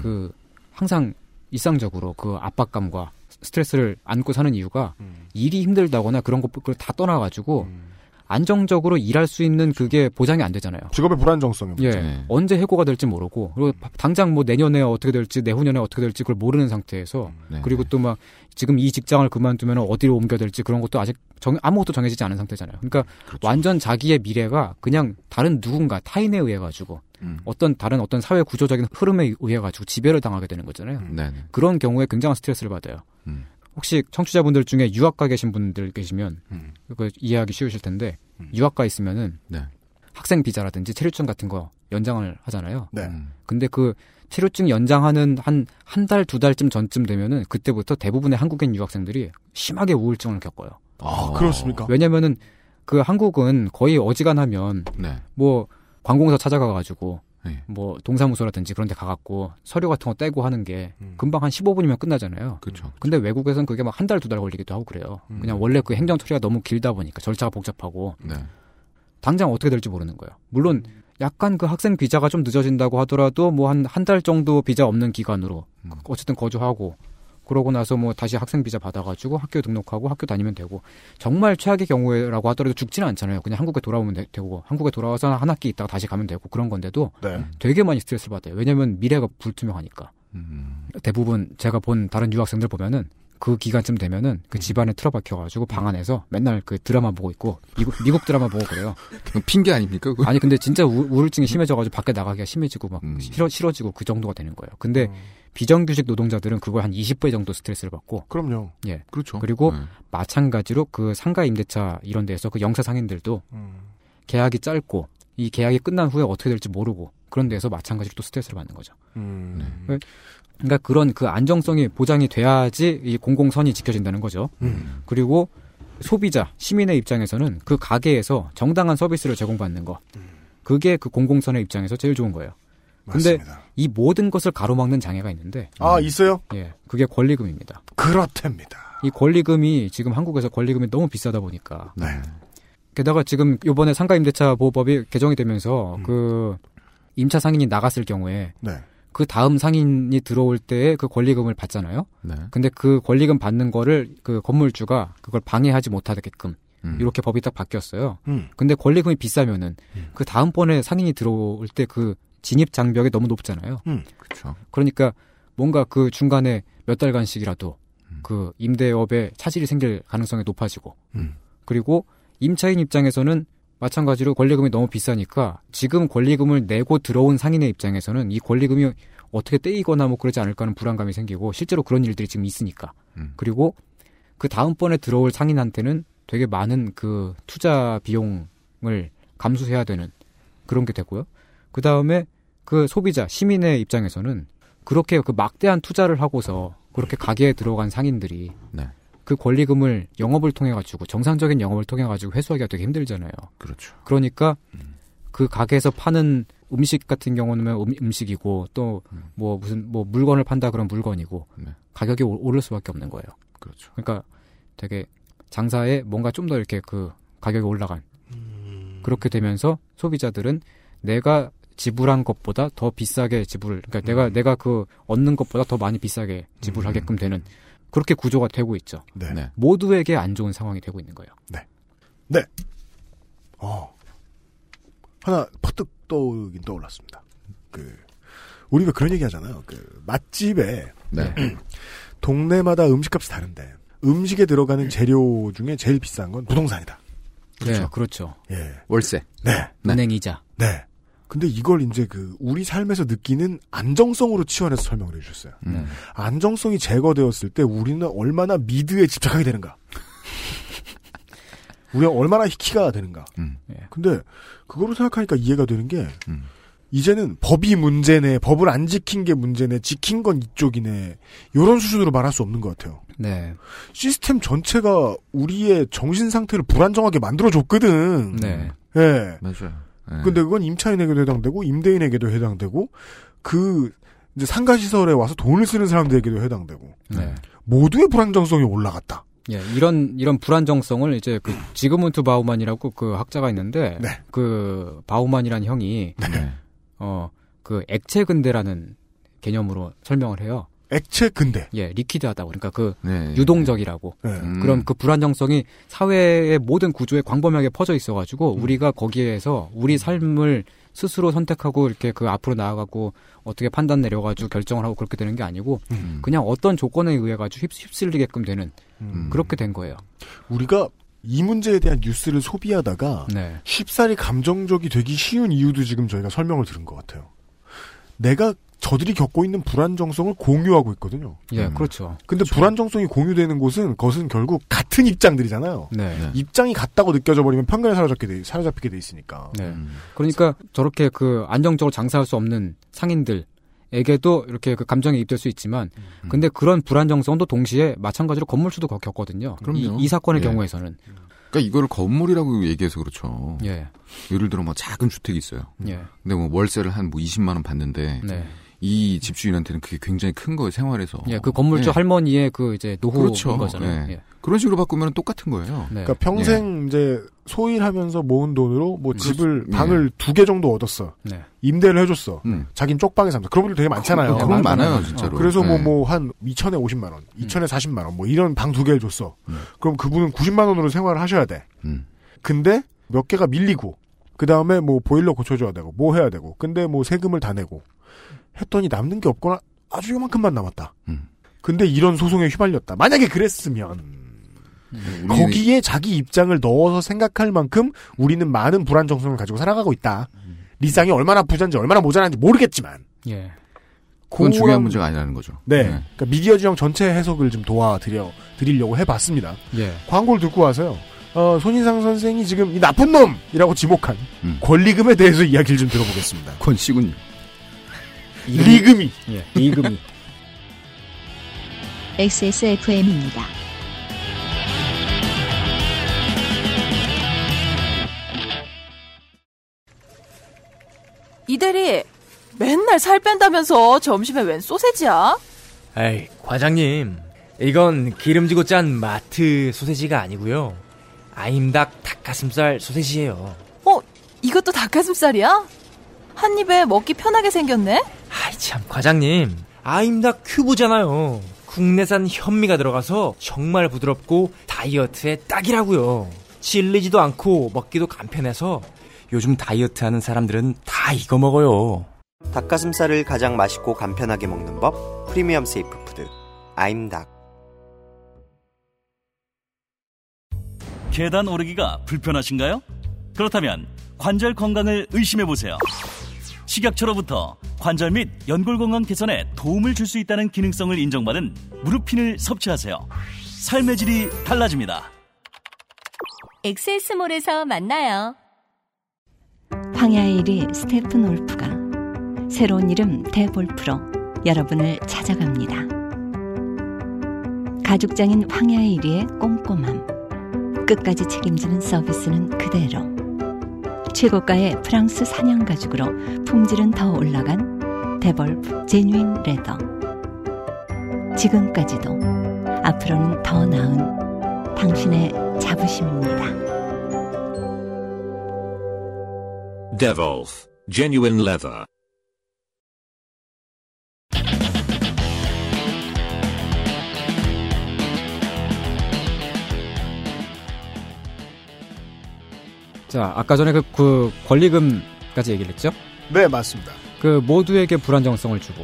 그 항상 일상적으로 그 압박감과 스트레스를 안고 사는 이유가 일이 힘들다거나 그런 것들 다 떠나가지고. 안정적으로 일할 수 있는 그게 보장이 안 되잖아요. 직업의 불안정성이 예. 네. 언제 해고가 될지 모르고 그리고 당장 뭐 내년에 어떻게 될지 내후년에 어떻게 될지 그걸 모르는 상태에서 네. 그리고 또 막 지금 이 직장을 그만두면 어디로 옮겨야 될지 그런 것도 아직 아무것도 정해지지 않은 상태잖아요. 그러니까 그렇죠. 완전 자기의 미래가 그냥 다른 누군가 타인에 의해 가지고 어떤 사회 구조적인 흐름에 의해 가지고 지배를 당하게 되는 거잖아요. 네. 그런 경우에 굉장한 스트레스를 받아요. 혹시 청취자분들 중에 유학가 계신 분들 계시면 그거 이해하기 쉬우실 텐데 유학가 있으면은 네. 학생 비자라든지 체류증 같은 거 연장을 하잖아요. 네. 근데 그 체류증 연장하는 한 달, 두 달쯤 전쯤 되면은 그때부터 대부분의 한국인 유학생들이 심하게 우울증을 겪어요. 아, 그렇습니까? 왜냐면은 그 한국은 거의 어지간하면 네. 뭐 관공서 찾아가가지고 네. 뭐 동사무소라든지 그런 데 가갖고 서류 같은 거 떼고 하는 게 금방 한 15분이면 끝나잖아요. 그렇죠. 근데 외국에서는 그게 막 한 달, 두 달 걸리기도 하고 그래요. 그냥 원래 그 행정 처리가 너무 길다 보니까 절차가 복잡하고 네. 당장 어떻게 될지 모르는 거예요. 물론 약간 그 학생 비자가 좀 늦어진다고 하더라도 뭐 한 달 정도 비자 없는 기간으로 어쨌든 거주하고 그러고 나서 뭐 다시 학생 비자 받아가지고 학교 등록하고 학교 다니면 되고, 정말 최악의 경우라고 하더라도 죽지는 않잖아요. 그냥 한국에 돌아오면 되고, 한국에 돌아와서 한 학기 있다가 다시 가면 되고 그런 건데도 네. 되게 많이 스트레스를 받아요. 왜냐하면 미래가 불투명하니까. 대부분 제가 본 다른 유학생들 보면은 그 기간쯤 되면은 그 집안에 틀어박혀가지고 방 안에서 맨날 그 드라마 보고 있고 미국 드라마 보고 그래요. 핑계 아닙니까? 그거? 아니 근데 진짜 우울증이 심해져가지고 밖에 나가기가 심해지고 막 싫어지고 그 정도가 되는 거예요. 근데 비정규직 노동자들은 그걸 한 20배 정도 스트레스를 받고. 그럼요. 예, 그렇죠. 그리고 마찬가지로 그 상가 임대차 이런 데에서 그 영세 상인들도 계약이 짧고 이 계약이 끝난 후에 어떻게 될지 모르고 그런 데에서 마찬가지로 또 스트레스를 받는 거죠. 네. 그러니까 그런 그 안정성이 보장이 돼야지 이 공공선이 지켜진다는 거죠. 그리고 소비자, 시민의 입장에서는 그 가게에서 정당한 서비스를 제공받는 거. 그게 그 공공선의 입장에서 제일 좋은 거예요. 근데 맞습니다. 이 모든 것을 가로막는 장애가 있는데. 아, 있어요? 예. 그게 권리금입니다. 그렇답니다. 이 권리금이 지금 한국에서 권리금이 너무 비싸다 보니까. 네. 게다가 지금 요번에 상가 임대차 보호법이 개정이 되면서 그 임차 상인이 나갔을 경우에 네. 그 다음 상인이 들어올 때에 그 권리금을 받잖아요. 네. 근데 그 권리금 받는 거를 그 건물주가 그걸 방해하지 못하게끔 이렇게 법이 딱 바뀌었어요. 근데 권리금이 비싸면은 그 다음번에 상인이 들어올 때 그 진입 장벽이 너무 높잖아요. 그렇죠. 그러니까 뭔가 그 중간에 몇 달간씩이라도 그 임대업에 차질이 생길 가능성이 높아지고 그리고 임차인 입장에서는 마찬가지로 권리금이 너무 비싸니까 지금 권리금을 내고 들어온 상인의 입장에서는 이 권리금이 어떻게 떼이거나 뭐 그러지 않을까 하는 불안감이 생기고 실제로 그런 일들이 지금 있으니까 그리고 그 다음번에 들어올 상인한테는 되게 많은 그 투자 비용을 감수해야 되는 그런 게 되고요. 그 다음에 그 소비자, 시민의 입장에서는 그렇게 그 막대한 투자를 하고서 그렇게 가게에 들어간 상인들이 네. 그 권리금을 영업을 통해가지고 정상적인 영업을 통해가지고 회수하기가 되게 힘들잖아요. 그렇죠. 그러니까 그 가게에서 파는 음식 같은 경우는 음식이고 또 뭐 무슨 뭐 물건을 판다 그런 물건이고 네. 가격이 오를 수밖에 없는 거예요. 그렇죠. 그러니까 되게 장사에 뭔가 좀 더 이렇게 그 가격이 올라간 그렇게 되면서 소비자들은 내가 지불한 것보다 더 비싸게 지불, 그러니까 내가 그 얻는 것보다 더 많이 비싸게 지불하게끔 되는. 그렇게 구조가 되고 있죠. 네. 네. 모두에게 안 좋은 상황이 되고 있는 거예요. 네. 네. 하나 퍼뜩 떠올랐습니다. 우리 왜 그런 얘기 하잖아요. 맛집에 네. 동네마다 음식값이 다른데 음식에 들어가는 재료 중에 제일 비싼 건 부동산이다. 그렇죠. 네, 그렇죠. 예. 월세. 네. 은행이자. 네. 근데 이걸 이제 우리 삶에서 느끼는 안정성으로 치환해서 설명을 해주셨어요. 안정성이 제거되었을 때 우리는 얼마나 미드에 집착하게 되는가. 우리가 얼마나 희키가 되는가. 예. 근데 그거를 생각하니까 이해가 되는 게 이제는 법이 문제네, 법을 안 지킨 게 문제네, 지킨 건 이쪽이네 이런 수준으로 말할 수 없는 것 같아요. 네. 시스템 전체가 우리의 정신 상태를 불안정하게 만들어줬거든. 네. 예. 맞아요. 근데 그건 임차인에게도 해당되고 임대인에게도 해당되고 그 이제 상가 시설에 와서 돈을 쓰는 사람들에게도 해당되고 네. 모두의 불안정성이 올라갔다. 예, 이런 불안정성을 이제 그 지그문트 바우만이라고 그 학자가 있는데 네. 그 바우만이란 형이 네. 그 액체 근대라는 개념으로 설명을 해요. 액체 근대. 예, 리퀴드하다고. 그러니까 그 네, 유동적이라고. 네. 그럼 그 불안정성이 사회의 모든 구조에 광범위하게 퍼져 있어가지고 우리가 거기에서 우리 삶을 스스로 선택하고 이렇게 그 앞으로 나아가고 어떻게 판단 내려가지고 결정을 하고 그렇게 되는 게 아니고 그냥 어떤 조건에 의해가지고 휩쓸리게끔 되는 그렇게 된 거예요. 우리가 이 문제에 대한 뉴스를 소비하다가 네. 쉽사리 감정적이 되기 쉬운 이유도 지금 저희가 설명을 들은 것 같아요. 내가 저들이 겪고 있는 불안정성을 공유하고 있거든요. 예, 그렇죠. 근데 그렇죠. 불안정성이 공유되는 곳은 그것은 결국 같은 입장들이잖아요. 네. 네. 입장이 같다고 느껴져 버리면 편견에 사로잡히게 돼 있으니까. 네. 그러니까 저렇게 그 안정적으로 장사할 수 없는 상인들에게도 이렇게 그 감정이 입될 수 있지만, 근데 그런 불안정성도 동시에 마찬가지로 건물주도 겪었거든요. 그럼요. 이 사건의 예. 경우에서는. 그러니까 이걸 건물이라고 얘기해서 그렇죠. 예. 예를 들어 작은 주택이 있어요. 예. 근데 월세를 한 20만 원 받는데. 네. 이 집주인한테는 그게 굉장히 큰 거예요, 생활에서. 예, 그 건물주 예. 할머니의 그 이제 노후인 그렇죠. 거잖아요. 예. 예. 그런 식으로 바꾸면 똑같은 거예요. 네. 그러니까 평생 예. 이제 소일하면서 모은 돈으로 뭐 집을 예. 방을 두 개 정도 얻었어. 네. 임대를 해줬어. 자기는 쪽방에 삽니다. 그런 분들 되게 많잖아요. 그런 많아요, 진짜로. 그래서 예. 뭐 한 2,000에 50만 원, 2,000에 40만 원, 뭐 이런 방 두 개를 줬어. 그럼 그분은 90만 원으로 생활을 하셔야 돼. 근데 몇 개가 밀리고 그 다음에 뭐 보일러 고쳐줘야 되고 뭐 해야 되고 근데 뭐 세금을 다 내고. 했더니 남는 게 없거나 아주 요만큼만 남았다. 근데 이런 소송에 휘말렸다. 만약에 그랬으면 거기에 자기 입장을 넣어서 생각할 만큼 우리는 많은 불안정성을 가지고 살아가고 있다. 리쌍이 얼마나 부자인지 얼마나 모자란지 모르겠지만 예. 그건 중요한 문제가 아니라는 거죠. 네, 네. 그러니까 미디어 지형 전체 해석을 좀 도와드리려고 해봤습니다. 예. 광고를 듣고 와서요. 손희상 선생이 지금 이 나쁜 놈이라고 지목한 권리금에 대해서 이야기를 좀 들어보겠습니다. 권씨군요. 리금이. 예, 리금이. XSFM입니다. 이대리, 맨날 살 뺀다면서 점심에 웬 소세지야? 에이, 과장님. 이건 기름지고 짠 마트 소세지가 아니고요. 아임닭 닭가슴살 소세지예요. 어? 이것도 닭가슴살이야? 한 입에 먹기 편하게 생겼네? 아이 참 과장님, 아임닭 큐브잖아요. 국내산 현미가 들어가서 정말 부드럽고 다이어트에 딱이라고요. 질리지도 않고 먹기도 간편해서 요즘 다이어트하는 사람들은 다 이거 먹어요. 닭가슴살을 가장 맛있고 간편하게 먹는 법, 프리미엄 세이프 푸드 아임닭. 계단 오르기가 불편하신가요? 그렇다면 관절 건강을 의심해보세요. 식약처로부터 관절 및 연골 건강 개선에 도움을 줄 수 있다는 기능성을 인정받은 무릎핀을 섭취하세요. 삶의 질이 달라집니다. 엑세스몰에서 만나요. 황야의 1위 스테픈 올프가 새로운 이름 대볼프로 여러분을 찾아갑니다. 가죽장인 황야의 1위의 꼼꼼함, 끝까지 책임지는 서비스는 그대로, 최고가의 프랑스 사냥 가죽으로 품질은 더 올라간 데볼프 제뉴인 레더. 지금까지도, 앞으로는 더 나은 당신의 자부심입니다. 데볼프 제뉴인 레더. 자, 아까 전에 그 권리금까지 얘기를 했죠? 네, 맞습니다. 그 모두에게 불안정성을 주고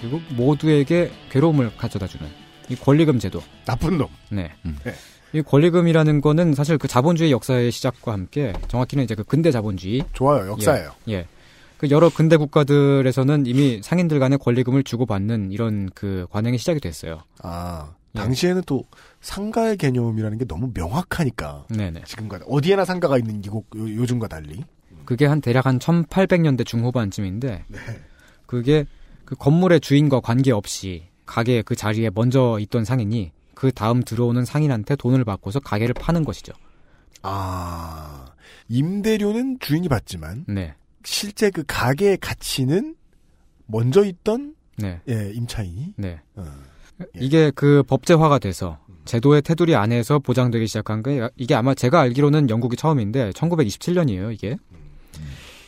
그리고 모두에게 괴로움을 가져다주는 이 권리금 제도. 나쁜 놈. 네. 네. 이 권리금이라는 거는 사실 그 자본주의 역사의 시작과 함께 정확히는 이제 그 근대 자본주의. 좋아요, 역사예요. 예. 예. 그 여러 근대 국가들에서는 이미 상인들 간의 권리금을 주고받는 이런 그 관행이 시작이 됐어요. 아. 당시에는 또 상가의 개념이라는 게 너무 명확하니까. 네네. 지금과 어디에나 상가가 있는 이곳 요즘과 달리. 그게 한 대략 한 1800년대 중후반쯤인데, 네. 그게 그 건물의 주인과 관계없이 가게 그 자리에 먼저 있던 상인이 그 다음 들어오는 상인한테 돈을 받고서 가게를 파는 것이죠. 아, 임대료는 주인이 받지만, 네. 실제 그 가게의 가치는 먼저 있던 네. 예, 임차인이. 네. 이게 그 법제화가 돼서 제도의 테두리 안에서 보장되기 시작한 게, 이게 아마 제가 알기로는 영국이 처음인데 1927년이에요 이게.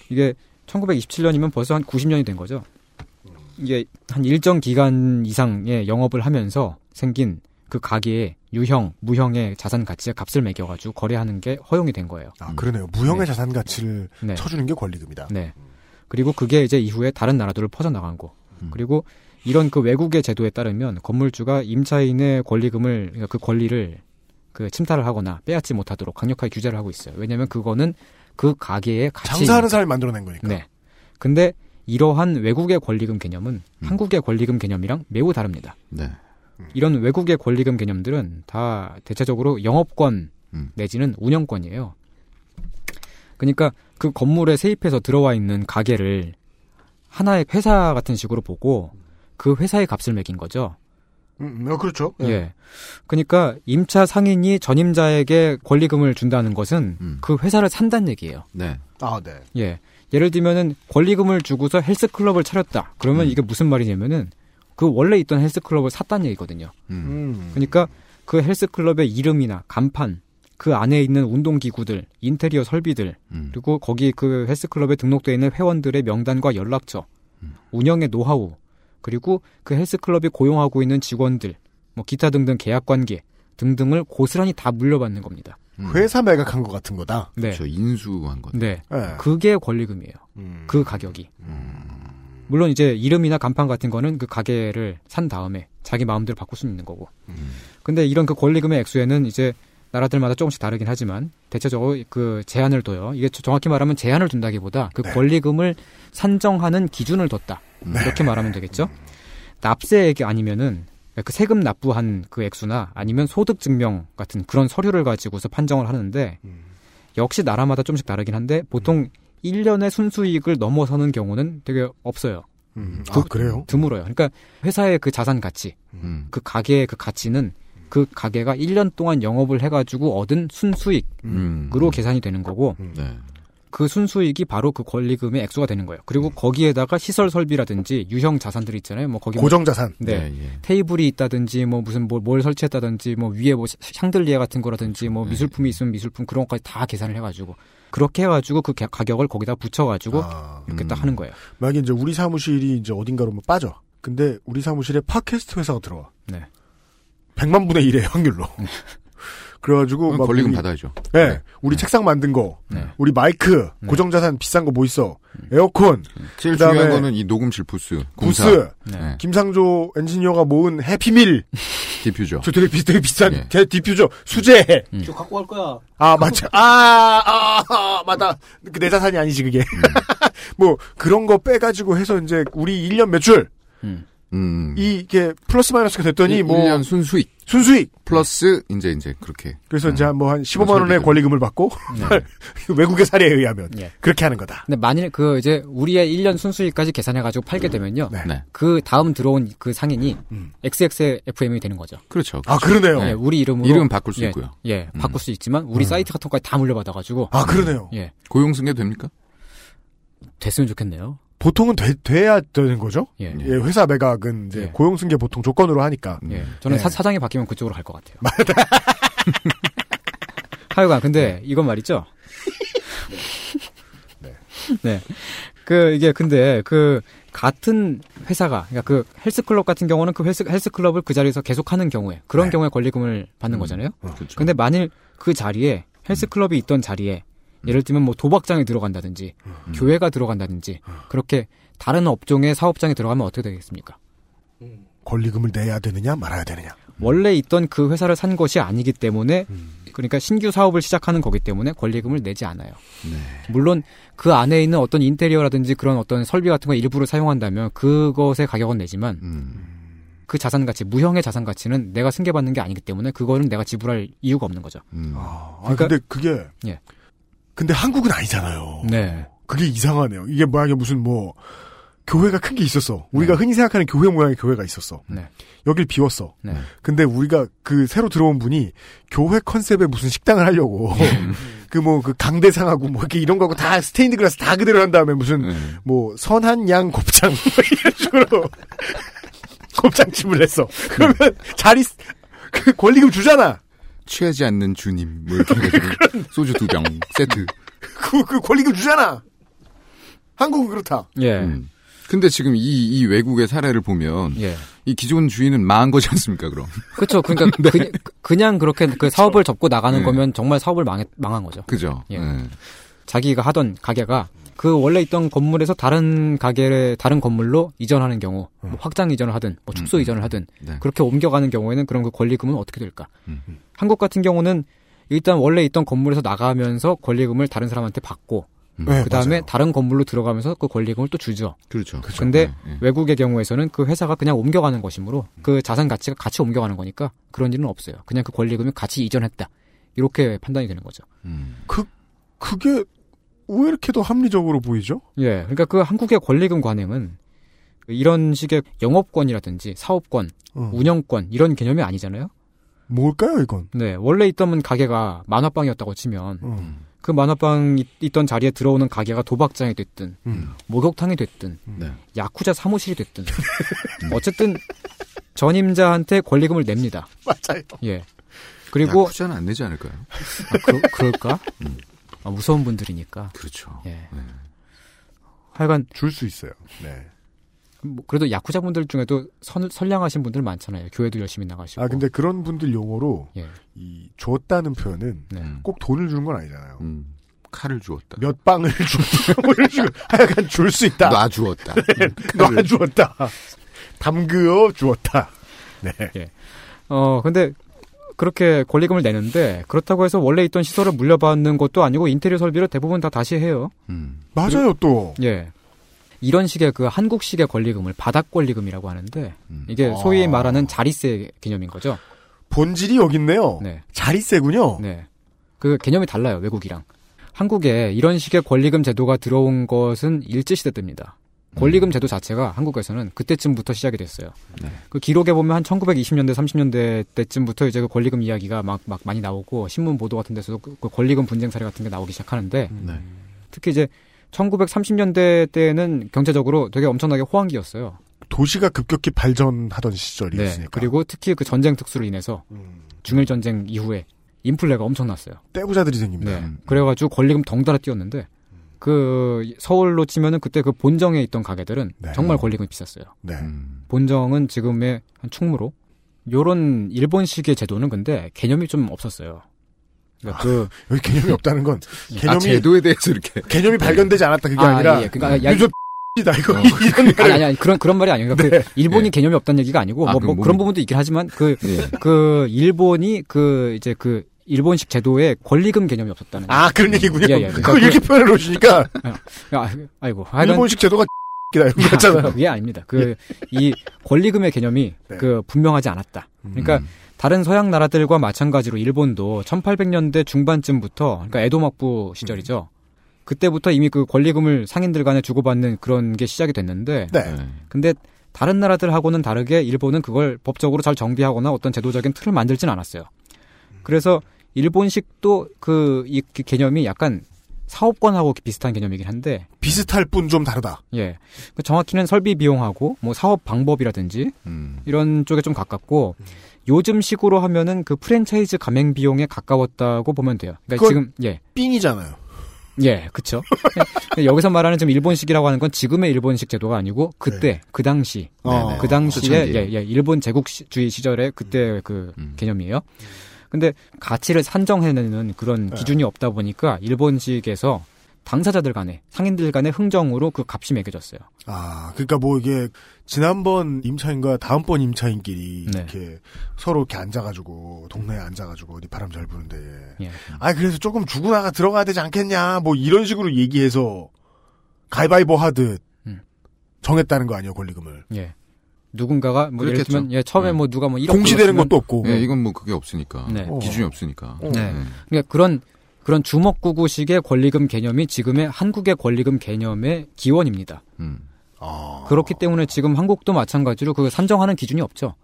이게 1927년이면 벌써 한 90년이 된 거죠. 이게 한 일정 기간 이상의 영업을 하면서 생긴 그 가게의 유형, 무형의 자산 가치의 값을 매겨가지고 거래하는 게 허용이 된 거예요. 아, 그러네요. 무형의 네. 자산 가치를 네. 쳐주는 게 권리금이다. 네. 그리고 그게 이제 이후에 다른 나라들로 퍼져나간 거. 그리고 이런 그 외국의 제도에 따르면 건물주가 임차인의 권리금을, 그러니까 그 권리를 그 침탈을 하거나 빼앗지 못하도록 강력하게 규제를 하고 있어요. 왜냐하면 그거는 그 가게의 가치. 장사하는 사람이 만들어낸 거니까. 네. 근데 이러한 외국의 권리금 개념은 한국의 권리금 개념이랑 매우 다릅니다. 네. 이런 외국의 권리금 개념들은 다 대체적으로 영업권 내지는 운영권이에요. 그러니까 그 건물에 세입해서 들어와 있는 가게를 하나의 회사 같은 식으로 보고 그 회사의 값을 매긴 거죠. 그렇죠. 예. 예. 그러니까 임차 상인이 전임자에게 권리금을 준다는 것은 그 회사를 산다는 얘기예요. 네. 아, 네. 예. 예를 들면은 권리금을 주고서 헬스클럽을 차렸다. 그러면 이게 무슨 말이냐면은 그 원래 있던 헬스클럽을 샀다는 얘기거든요. 그러니까 그 헬스클럽의 이름이나 간판, 그 안에 있는 운동기구들, 인테리어 설비들, 그리고 거기 그 헬스클럽에 등록되어 있는 회원들의 명단과 연락처, 운영의 노하우, 그리고 그 헬스클럽이 고용하고 있는 직원들, 뭐 기타 등등 계약관계 등등을 고스란히 다 물려받는 겁니다. 회사 매각한 것 같은 거다. 네. 그렇죠. 인수한 거다. 네. 네. 그게 권리금이에요. 그 가격이. 물론 이제 이름이나 간판 같은 거는 그 가게를 산 다음에 자기 마음대로 바꿀 수 있는 거고. 근데 이런 그 권리금의 액수에는 이제 나라들마다 조금씩 다르긴 하지만 대체적으로 그 제한을 둬요. 이게 정확히 말하면 제한을 둔다기보다 그 네. 권리금을 산정하는 기준을 뒀다. 네. 이렇게 말하면 되겠죠. 납세액이 아니면은 그 세금 납부한 그 액수나 아니면 소득 증명 같은 그런 서류를 가지고서 판정을 하는데 역시 나라마다 조금씩 다르긴 한데 보통 1년의 순수이익을 넘어서는 경우는 되게 없어요. 아 그래요? 드물어요. 그러니까 회사의 그 자산 가치, 그 가게의 그 가치는 그 가게가 1년 동안 영업을 해가지고 얻은 순수익으로 계산이 되는 거고 네. 그 순수익이 바로 그 권리금의 액수가 되는 거예요. 그리고 거기에다가 시설 설비라든지 유형 자산들이 있잖아요. 뭐 거기 고정 자산. 네. 네 예. 테이블이 있다든지 뭐 무슨 뭘 설치했다든지 뭐 위에 뭐 샹들리에 같은 거라든지 뭐 미술품이 있으면 미술품 그런 것까지 다 계산을 해가지고 그렇게 해가지고 그 가격을 거기다 붙여가지고 이렇게 딱 하는 거예요. 만약에 이제 우리 사무실이 이제 어딘가로 뭐 빠져. 근데 우리 사무실에 팟캐스트 회사가 들어와. 네. 100만 분의 1의 확률로. 그래가지고 막 권리금 우리, 받아야죠. 네, 네. 우리 네. 책상 만든 거, 네. 우리 마이크, 네. 고정자산 비싼 거 뭐 있어, 에어컨. 제일 그다음에 중요한 거는 이 녹음실 부스. 네. 김상조 엔지니어가 모은 해피밀. 디퓨저. 저 되게 비싼 네. 제 디퓨저 수제. 저 갖고 갈 거야. 아 맞죠. 맞다. 내 자산이 아니지 그게. 뭐 그런 거 빼가지고 해서 이제 우리 1년 매출. 이게 플러스 마이너스가 됐더니 1년 순수익 플러스 이제 그렇게 그래서 이제 뭐 한 15만 원의 권리금을 받고 네. 외국의 사례에 의하면 네. 그렇게 하는 거다. 근데 만일 그 이제 우리의 1년 순수익까지 계산해 가지고 팔게 되면요. 네. 그 다음 들어온 그 상인이 XSFM이 되는 거죠. 그렇죠. 아 그러네요. 네, 우리 이름으로 이름 바꿀 수 있고요. 예, 바꿀 수 있지만 우리 사이트 같은 거까지 다 물려받아 가지고 아 그러네요. 예, 고용승계도 됩니까? 됐으면 좋겠네요. 보통은 돼야 되는 거죠. 예, 회사 매각은 이제 고용승계 보통 조건으로 하니까. 예, 저는 사장이 바뀌면 그쪽으로 갈 것 같아요. 맞다. 하여간 근데 이건 말이죠. 네. 네. 그 이게 근데 그 같은 회사가 그러니까 그 헬스클럽 같은 경우는 그 헬스클럽을 그 자리에서 계속하는 경우에 그런 네. 경우에 권리금을 받는 거잖아요. 그렇죠. 근데 만일 그 자리에 헬스클럽이 있던 자리에 예를 들면 뭐 도박장에 들어간다든지 교회가 들어간다든지 그렇게 다른 업종의 사업장에 들어가면 어떻게 되겠습니까? 권리금을 내야 되느냐 말아야 되느냐. 원래 있던 그 회사를 산 것이 아니기 때문에 그러니까 신규 사업을 시작하는 거기 때문에 권리금을 내지 않아요. 네. 물론 그 안에 있는 어떤 인테리어라든지 그런 어떤 설비 같은 거 일부를 사용한다면 그것의 가격은 내지만 그 자산가치, 무형의 자산가치는 내가 승계받는 게 아니기 때문에 그거는 내가 지불할 이유가 없는 거죠. 그러니까, 근데 그게... 예. 근데 한국은 아니잖아요. 네. 그게 이상하네요. 이게 만약에 무슨 교회가 큰 게 있었어. 우리가 네. 흔히 생각하는 교회 모양의 교회가 있었어. 네. 여길 비웠어. 네. 근데 우리가 그 새로 들어온 분이 교회 컨셉의 무슨 식당을 하려고 그 강대상하고 이렇게 이런 거하고 다 스테인드 글라스 다 그대로 한 다음에 무슨 선한 양 곱창 이런 식으로 곱창집을 했어. 그러면 자리 그 권리금 주잖아. 취하지 않는 주님, 소주 2병, 세트. 그 권리금 주잖아! 한국은 그렇다. 예. 근데 지금 이 외국의 사례를 보면, 예. 이 기존 주인은 망한 거지 않습니까, 그럼? 그쵸. 그러니까, 네. 그냥 그렇게 그 사업을 접고 나가는 거면 정말 사업을 망한 거죠. 그죠. 예. 자기가 하던 가게가 그 원래 있던 건물에서 다른 건물로 이전하는 경우, 뭐 확장 이전을 하든, 뭐 축소 이전을 하든, 네. 그렇게 옮겨가는 경우에는 그런 그 권리금은 어떻게 될까? 한국 같은 경우는 일단 원래 있던 건물에서 나가면서 권리금을 다른 사람한테 받고, 그 다음에 다른 건물로 들어가면서 그 권리금을 또 주죠. 그렇죠. 근데 외국의 경우에서는 그 회사가 그냥 옮겨가는 것이므로 그 자산 가치가 같이 옮겨가는 거니까 그런 일은 없어요. 그냥 그 권리금이 같이 이전했다. 이렇게 판단이 되는 거죠. 그게 왜 이렇게 더 합리적으로 보이죠? 예. 그러니까 그 한국의 권리금 관행은 이런 식의 영업권이라든지 사업권, 운영권 이런 개념이 아니잖아요. 뭘까요, 이건? 네. 원래 있던 가게가 만화방이었다고 치면 그 만화방 있던 자리에 들어오는 가게가 도박장이 됐든 목욕탕이 됐든 야쿠자 사무실이 됐든 어쨌든 전임자한테 권리금을 냅니다. 맞아요. 예. 그리고 야쿠자는 안 내지 않을까요? 아, 그럴까? 아, 무서운 분들이니까. 그렇죠. 예. 네. 하여간 줄 수 있어요. 네. 뭐 그래도 야쿠자 분들 중에도 선량하신 분들 많잖아요. 교회도 열심히 나가시고. 아 근데 그런 분들 용어로 예. 이 줬다는 표현은 네. 꼭 돈을 주는 건 아니잖아요. 칼을 주었다. 몇 방을 주었다. 뭐 이런 식으로 하여간 줄 수 있다. 놔 주었다. 네. 놔 주었다. 담그어 주었다. 네. 예. 근데 그렇게 권리금을 내는데 그렇다고 해서 원래 있던 시설을 물려받는 것도 아니고 인테리어 설비를 대부분 다 다시 해요. 맞아요 또. 예. 이런 식의 그 한국식의 권리금을 바닥 권리금이라고 하는데 이게 소위 말하는 자리세 개념인 거죠. 본질이 여기 있네요. 네. 자리세군요. 네. 그 개념이 달라요 외국이랑. 한국에 이런 식의 권리금 제도가 들어온 것은 일제시대 때입니다. 권리금 제도 자체가 한국에서는 그때쯤부터 시작이 됐어요. 네. 그 기록에 보면 한 1920년대, 30년대 때쯤부터 이제 그 권리금 이야기가 막 많이 나오고 신문 보도 같은 데서도 그 권리금 분쟁 사례 같은 게 나오기 시작하는데 네. 특히 이제 1930년대 때는 경제적으로 되게 엄청나게 호황기였어요. 도시가 급격히 발전하던 시절이었으니까. 네. 그리고 특히 그 전쟁 특수로 인해서 중일 전쟁 이후에 인플레가 엄청났어요. 떼부자들이 생깁니다. 네. 그래가지고 권리금 덩달아 뛰었는데. 그 서울로 치면은 그때 그 본정에 있던 가게들은 네. 정말 권리금이 비쌌어요. 네. 본정은 지금의 한 충무로. 요런 일본식의 제도는 근데 개념이 좀 없었어요. 그러니까 여기 개념이 없다는 건 개념이 제도에 대해서 이렇게 개념이 발견되지 않았다 그게 아니라 예. 그러니까 유저이다 이거 이런 아니 그런 말이 아니에요. 그러니까 네. 그 일본이 예. 개념이 없다는 얘기가 아니고 뭐 그런 부분도 있긴 하지만 그 일본이 그 이제 그 일본식 제도에 권리금 개념이 없었다는. 아, 그런 얘기군요. 예, 예. 그걸 이렇게 표현해 놓으시니까. 아이고. 일본식 제도가 X이다. 이런 거잖아요. 그게 아닙니다. 이 권리금의 개념이 네. 분명하지 않았다. 그러니까 다른 서양 나라들과 마찬가지로 일본도 1800년대 중반쯤부터, 그러니까 에도 막부 시절이죠. 그때부터 이미 그 권리금을 상인들 간에 주고받는 그런 게 시작이 됐는데. 네. 근데 다른 나라들하고는 다르게 일본은 그걸 법적으로 잘 정비하거나 어떤 제도적인 틀을 만들진 않았어요. 그래서 일본식도 이 개념이 약간 사업권하고 비슷한 개념이긴 한데 비슷할 뿐 좀 다르다. 예, 정확히는 설비 비용하고 뭐 사업 방법이라든지 이런 쪽에 좀 가깝고 요즘식으로 하면은 그 프랜차이즈 가맹 비용에 가까웠다고 보면 돼요. 그러니까 지금 예 삥이잖아요. 예, 그렇죠. 여기서 말하는 지금 일본식이라고 하는 건 지금의 일본식 제도가 아니고 그때 네. 그 당시 그 당시에 예, 일본 제국주의 시절의 그때 그 개념이에요. 근데 가치를 산정해내는 그런 기준이 없다 보니까 일본식에서 당사자들 간에 상인들 간의 흥정으로 그 값이 매겨졌어요. 아, 그러니까 뭐 이게 지난번 임차인과 다음번 임차인끼리 네. 이렇게 서로 이렇게 앉아가지고 동네에 앉아가지고 어디 바람 잘 부는데, 예. 아 그래서 조금 주고 나가 들어가야 되지 않겠냐, 뭐 이런 식으로 얘기해서 가위바위보 하듯 정했다는 거 아니에요 권리금을? 예. 누군가가 뭐 예를 들면 예 처음에 뭐 누가 뭐 공시되는 것도 없고 예 이건 뭐 그게 없으니까 네. 기준이 없으니까 네. 그러니까 그런 주먹구구식의 권리금 개념이 지금의 한국의 권리금 개념의 기원입니다. 그렇기 때문에 지금 한국도 마찬가지로 그 산정하는 기준이 없죠.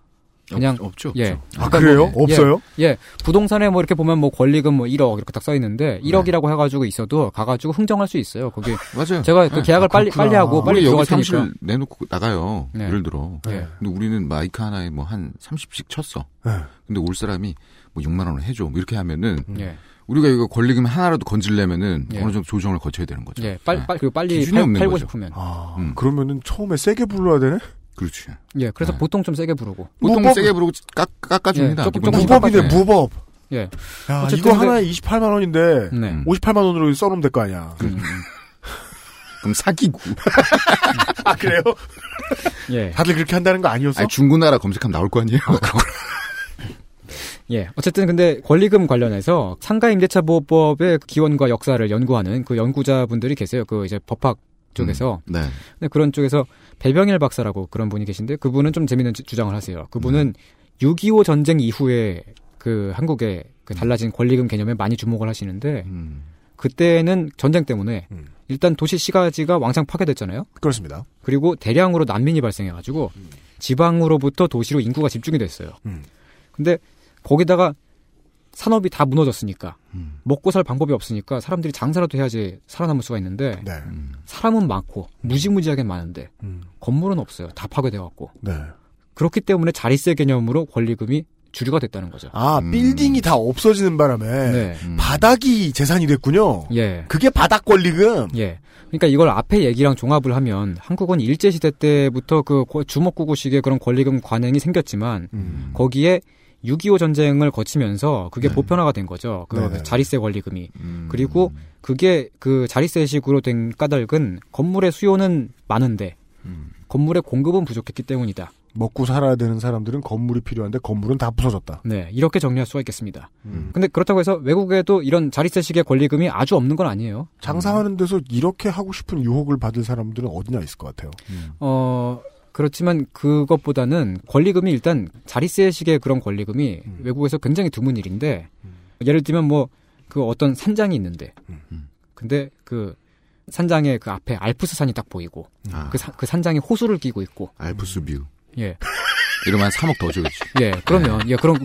그냥 없죠. 예. 아 그래요? 뭐, 없어요? 예. 부동산에 뭐 이렇게 보면 뭐 권리금 뭐 1억 이렇게 딱 써 있는데 1억이라고 해 가지고 있어도 가 가지고 흥정할 수 있어요. 거기 맞아요. 제가 그 계약을 빨리 하고 빨리 들어갈 테니까 내놓고 나가요. 네. 예를 들어. 네. 근데 우리는 마이크 하나에 뭐 한 30씩 쳤어. 네. 근데 올 사람이 뭐 6만 원을 해 줘. 뭐 이렇게 하면은 네. 우리가 이거 권리금 하나라도 건질려면은 네. 어느 정도 조정을 거쳐야 되는 거죠. 예. 빨리 팔고 싶으면. 아, 그러면은 처음에 세게 불러야 되네. 그렇지. 예, 그래서 네. 보통 좀 세게 부르고. 보통 세게 부르고 깎아줍니다. 예, 조금 무법이네, 무법. 예. 야, 이거 하나에 28만 원인데, 58만 원으로 써놓으면 될 거 아니야. 그럼 사기고. 아, 그래요? 예. 다들 그렇게 한다는 거 아니었어? 아니, 중고나라 검색하면 나올 거 아니에요? 예. 어쨌든 근데 권리금 관련해서 상가 임대차 보호법의 기원과 역사를 연구하는 그 연구자분들이 계세요. 그 이제 법학 쪽에서 네. 근데 그런 쪽에서 배병일 박사라고 그런 분이 계신데 그분은 좀 재밌는 주장을 하세요. 그분은 6.25 전쟁 이후에 그 한국의 그 달라진 권리금 개념에 많이 주목을 하시는데 그때는 전쟁 때문에 일단 도시 시가지가 왕창 파괴됐잖아요. 그렇습니다. 그리고 대량으로 난민이 발생해가지고 지방으로부터 도시로 인구가 집중이 됐어요. 근데 거기다가 산업이 다 무너졌으니까 먹고 살 방법이 없으니까 사람들이 장사라도 해야지 살아남을 수가 있는데 네. 사람은 많고 무지무지하게 많은데 건물은 없어요. 다 파괴되어갖고 네. 그렇기 때문에 자리세 개념으로 권리금이 주류가 됐다는 거죠. 아 빌딩이 다 없어지는 바람에 네. 바닥이 재산이 됐군요. 예, 그게 바닥 권리금. 예, 그러니까 이걸 앞에 얘기랑 종합을 하면 한국은 일제 시대 때부터 그 주먹구구식의 그런 권리금 관행이 생겼지만 거기에 6.25 전쟁을 거치면서 그게 네. 보편화가 된 거죠. 그 네네. 자리세 권리금이. 그리고 그게 그 자리세식으로 된 까닭은 건물의 수요는 많은데 건물의 공급은 부족했기 때문이다. 먹고 살아야 되는 사람들은 건물이 필요한데 건물은 다 부서졌다. 네, 이렇게 정리할 수가 있겠습니다. 근데 그렇다고 해서 외국에도 이런 자리세식의 권리금이 아주 없는 건 아니에요. 장사하는 데서 이렇게 하고 싶은 유혹을 받을 사람들은 어디나 있을 것 같아요. 그렇지만 그것보다는 권리금이 일단 자리세식의 그런 권리금이 외국에서 굉장히 드문 일인데 예를 들면 뭐 그 어떤 산장이 있는데 근데 그 산장의 그 앞에 알프스 산이 딱 보이고 그 산장에 호수를 끼고 있고 알프스 뷰. 예. 이러면 한 3억 더 줘야지. 예. 그러면 예, 그런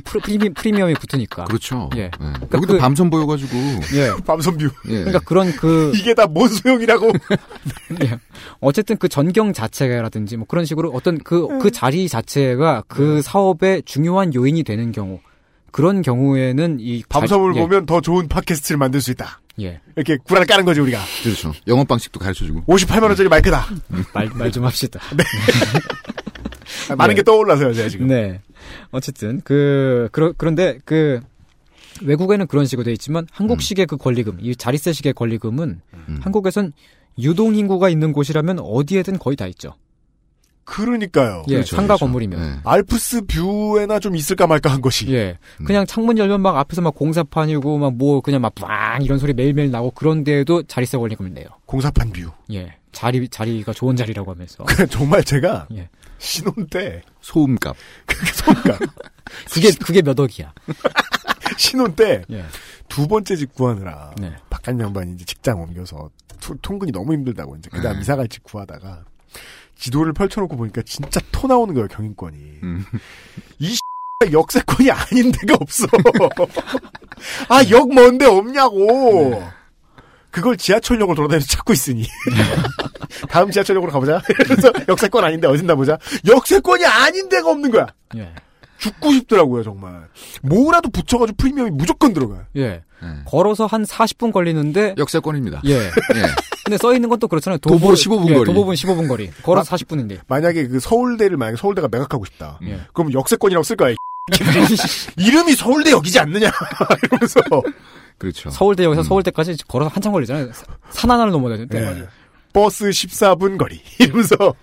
프리미엄이 붙으니까. 그렇죠. 예. 예. 그러니까 여기도 밤선 보여가지고. 예. 밤선 뷰. 예. 그러니까 그런 그 이게 다 뭔 소용이라고. 예. 어쨌든 그 전경 자체라든지 뭐 그런 식으로 어떤 그 자리 자체가 그 사업의 중요한 요인이 되는 경우 그런 경우에는 이 밤섬을 보면 더 좋은 팟캐스트를 만들 수 있다. 예. 이렇게 구라를 까는 거지, 우리가. 그렇죠. 영업 방식도 가르쳐 주고. 58만원짜리 마이크다. 말 좀 합시다. 네. 많은 네. 게 떠올라서요, 제가 지금. 네. 어쨌든, 그런데, 외국에는 그런 식으로 돼 있지만, 한국식의 그 권리금, 이 자리세식의 권리금은, 한국에선 유동인구가 있는 곳이라면 어디에든 거의 다 있죠. 그러니까요. 예, 그렇죠, 상가 그렇죠. 건물이면. 네. 알프스 뷰에나 좀 있을까 말까 한 것이. 예. 그냥 창문 열면 막 앞에서 막 공사판이고, 막 뭐, 그냥 막 빵! 이런 소리 매일매일 나고, 그런 데에도 자리세 권리금을 내요. 공사판 뷰. 예. 자리가 좋은 자리라고 하면서. 정말 제가. 예. 신혼 때 소음값 그게 몇 억이야. 신혼 때 두 번째 집 구하느라 네. 바깥 양반이 이제 직장 옮겨서 통근이 너무 힘들다고 이제 그다음 네. 이사갈 집 구하다가 지도를 펼쳐놓고 보니까 진짜 토 나오는 거예요. 경인권이 이 역세권이 아닌 데가 없어. 아 역 먼데 없냐고. 네. 그걸 지하철역을 돌아다니면서 찾고 있으니 다음 지하철역으로 가보자. 그래서 역세권 아닌데 어딘다 보자. 역세권이 아닌 데가 없는 거야. 예. 죽고 싶더라고요 정말. 뭐라도 붙여가지고 프리미엄이 무조건 들어가요. 예. 걸어서 한 40분 걸리는데 역세권입니다. 예. 예. 근데 써 있는 건 또 그렇잖아요. 도보 15분 예, 거리. 도보분 15분 거리. 걸어서 40분인데. 만약에 그 서울대가 매각하고 싶다. 예. 그럼 역세권이라고 쓸 거야. 이름이 서울대역이지 않느냐. 이러면서. 그렇죠. 서울대역에서 서울대까지 걸어서 한참 걸리잖아요. 산 하나를 넘어야 되는데. 예. 버스 14분 거리. 이러면서.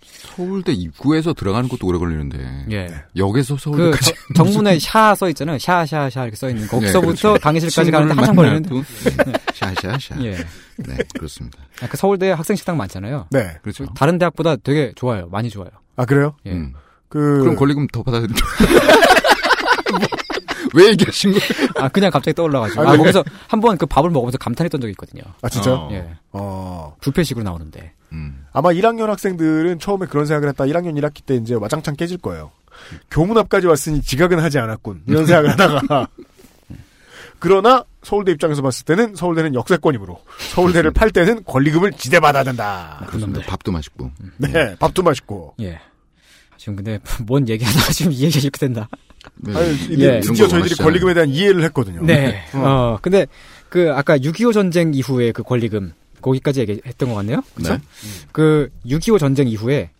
서울대 입구에서 들어가는 것도 오래 걸리는데. 예. 역에서 서울대까지. 그 정문에 샤 써 있잖아요. 샤 이렇게 써 있는. 거기서부터 네, 강의실까지 가는데 한참 걸리는데. 샤. 예. 네, 그렇습니다. 그 서울대 학생식당 많잖아요. 네. 그렇죠. 다른 대학보다 되게 좋아요. 많이 좋아요. 아, 그래요? 예. 그럼 권리금 더 받아들여요. 왜 얘기하신 거예요? 아, 그냥 갑자기 떠올라가지고. 아, 거기서 한번 그 밥을 먹으면서 감탄했던 적이 있거든요. 아, 진짜요? 예. 불패식으로 나오는데. 아마 1학년 학생들은 처음에 그런 생각을 했다. 1학년 1학기 때 이제 와장창 깨질 거예요. 교문 앞까지 왔으니 지각은 하지 않았군. 이런 생각을 하다가. 그러나 서울대 입장에서 봤을 때는 서울대는 역세권이므로 서울대를 팔 때는 권리금을 지대받아야 된다. 그런데 밥도 맛있고. 네, 밥도 맛있고. 예. 지금 근데 뭔 얘기하다가 지금 이 얘기가 이렇게 된다. 네. 아니, 예. 드디어 저희들이 맞잖아요. 권리금에 대한 이해를 했거든요. 네. 근데 그 아까 6.25 전쟁 이후에 그 권리금 거기까지 얘기했던 것 같네요. 그렇죠? 네. 그 6.25 전쟁 이후에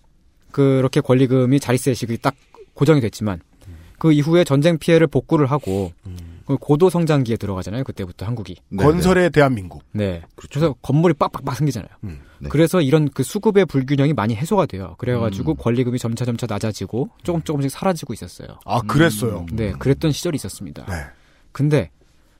그렇게 권리금이 자리세식이 딱 고정이 됐지만 그 이후에 전쟁 피해를 복구를 하고 고도 성장기에 들어가잖아요. 그때부터 한국이. 네. 건설의 대한민국. 네. 그렇죠. 그래서 건물이 빡빡빡 생기잖아요. 네. 그래서 이런 그 수급의 불균형이 많이 해소가 돼요. 그래가지고 권리금이 점차점차 낮아지고 조금씩 사라지고 있었어요. 아, 그랬어요? 네. 그랬던 시절이 있었습니다. 네. 근데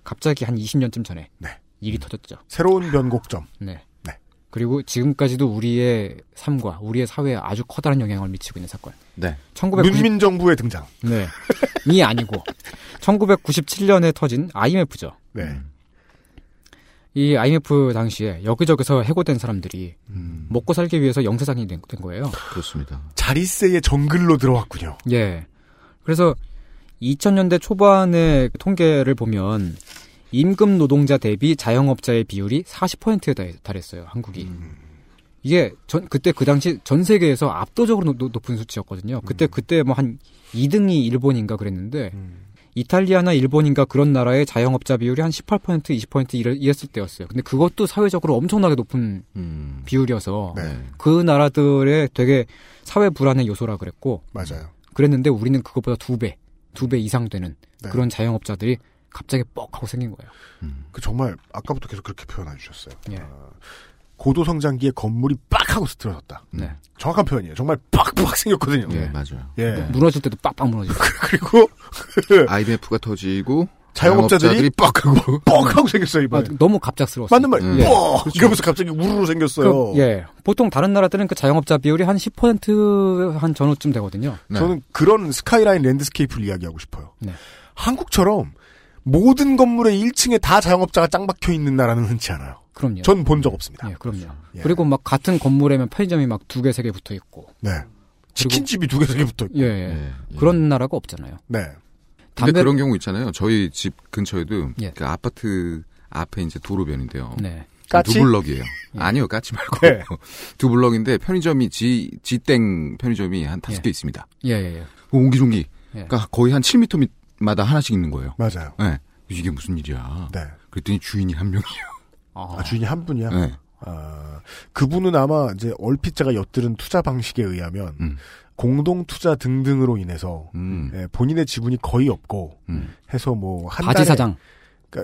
갑자기 한 20년쯤 전에 네. 일이 터졌죠. 새로운 변곡점. 네. 네. 그리고 지금까지도 우리의 삶과 우리의 사회에 아주 커다란 영향을 미치고 있는 사건. 네. 문민정부의 등장. 네. 이 아니고 1997년에 터진 IMF죠. 네. 이 IMF 당시에 여기저기서 해고된 사람들이 먹고 살기 위해서 영세상이 된 거예요. 그렇습니다. 자리세의 정글로 들어왔군요. 예. 그래서 2000년대 초반의 통계를 보면 임금 노동자 대비 자영업자의 비율이 40%에 달했어요, 한국이. 이게 그때 그 당시 전 세계에서 압도적으로 높은 수치였거든요. 그때 뭐 한 2등이 일본인가 그랬는데 이탈리아나 일본인가 그런 나라의 자영업자 비율이 한 18%, 20% 이랬을 때였어요. 근데 그것도 사회적으로 엄청나게 높은 비율이어서 네. 그 나라들의 되게 사회 불안의 요소라 그랬고 맞아요. 그랬는데 우리는 그것보다 두 배 이상 되는 네. 그런 자영업자들이 갑자기 뻑 하고 생긴 거예요. 그 정말 아까부터 계속 그렇게 표현해 주셨어요. 예. 고도 성장기에 건물이 빡 하고 스트러졌다. 네. 정확한 표현이에요. 정말 빡빡 생겼거든요. 예, 맞아요. 예. 무너질 때도 빡빡 무너지고. 그리고 IMF가 터지고 자영업자들이 빡하고 생겼어요. 이번에. 아, 너무 갑작스러웠어요. 맞는 말. 뻑! 그렇죠. 이러면서 갑자기 우르르 생겼어요. 예. 보통 다른 나라들은 그 자영업자 비율이 한 10% 한 전후쯤 되거든요. 네. 저는 그런 스카이라인 랜드스케이프를 이야기하고 싶어요. 네. 한국처럼 모든 건물의 1층에 다 자영업자가 짱 박혀 있는 나라는 흔치 않아요. 그럼요. 전 본 적 없습니다. 네, 그럼요. 예. 그리고 막 같은 건물에면 편의점이 막 2개, 3개 붙어 있고. 네. 치킨집이 2개, 3개 붙어 있고. 예, 예. 예. 그런 나라가 없잖아요. 네. 근데 그런 경우 있잖아요. 저희 집 근처에도 예. 그 아파트 앞에 이제 도로변인데요. 네. 까치? 2블럭이에요. 예. 아니요, 까치 말고. 네. 2블럭인데 편의점이 지땡 편의점이 한 5개 예. 있습니다. 예, 예, 예. 옹기종기. 예. 그러니까 거의 한 7m 마다 하나씩 있는 거예요. 맞아요. 예. 네. 이게 무슨 일이야. 네. 그랬더니 주인이 한 명이에요. 아, 주인이 한 분이야? 네. 아, 그분은 아마 이제 얼핏 제가 엿들은 투자 방식에 의하면 공동 투자 등등으로 인해서 예, 본인의 지분이 거의 없고 해서 뭐 한 달에 바지 사장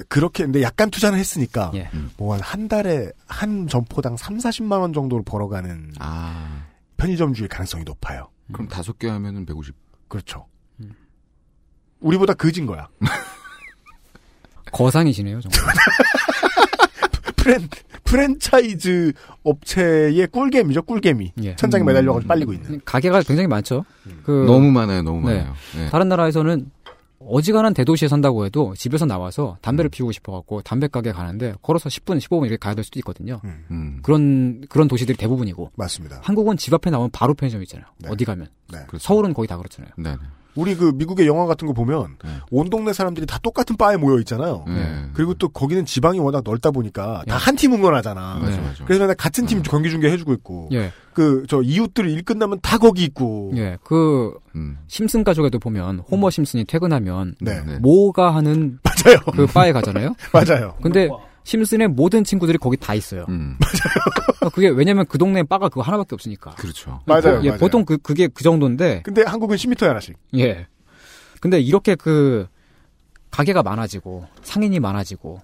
그렇게 근데 약간 투자는 했으니까 예. 뭐 한 달에 한 점포당 30~40만 원 정도로 벌어가는 아. 편의점주일 가능성이 높아요. 그럼 5개 하면은 150. 그렇죠. 우리보다 그진 거야. 거상이시네요, 정말. 프랜차이즈 업체의 꿀개미죠, 꿀개미. 예. 천장에 매달려가지고 빨리고 있는. 가게가 굉장히 많죠. 너무 많아요, 너무 네. 많아요. 네. 다른 나라에서는 어지간한 대도시에 산다고 해도 집에서 나와서 담배를 피우고 싶어갖고 담배가게 가는데 걸어서 10분, 15분 이렇게 가야 될 수도 있거든요. 그런 도시들이 대부분이고. 맞습니다. 한국은 집 앞에 나오면 바로 편의점 있잖아요. 네. 어디 가면. 네. 서울은 거의 다 그렇잖아요. 네. 우리 그 미국의 영화 같은 거 보면 네. 온 동네 사람들이 다 똑같은 바에 모여 있잖아요. 네. 그리고 또 거기는 지방이 워낙 넓다 보니까 다 한 팀 응원하잖아. 네. 그래서 맨날 같은 팀 경기 중계 해주고 있고 네. 그 저 이웃들 일 끝나면 다 거기 있고. 예. 네. 그 심슨 가족에도 보면 호머 심슨이 퇴근하면 네. 모가 하는 맞아요. 그 바에 가잖아요. 맞아요. 근데 심슨의 모든 친구들이 거기 다 있어요. 맞아요. 그게 왜냐면 그 동네에 바가 그거 하나밖에 없으니까. 그렇죠. 맞아요. 예, 맞아요. 보통 그게 그 정도인데. 근데 한국은 10m에 하나씩. 예. 근데 이렇게 그 가게가 많아지고 상인이 많아지고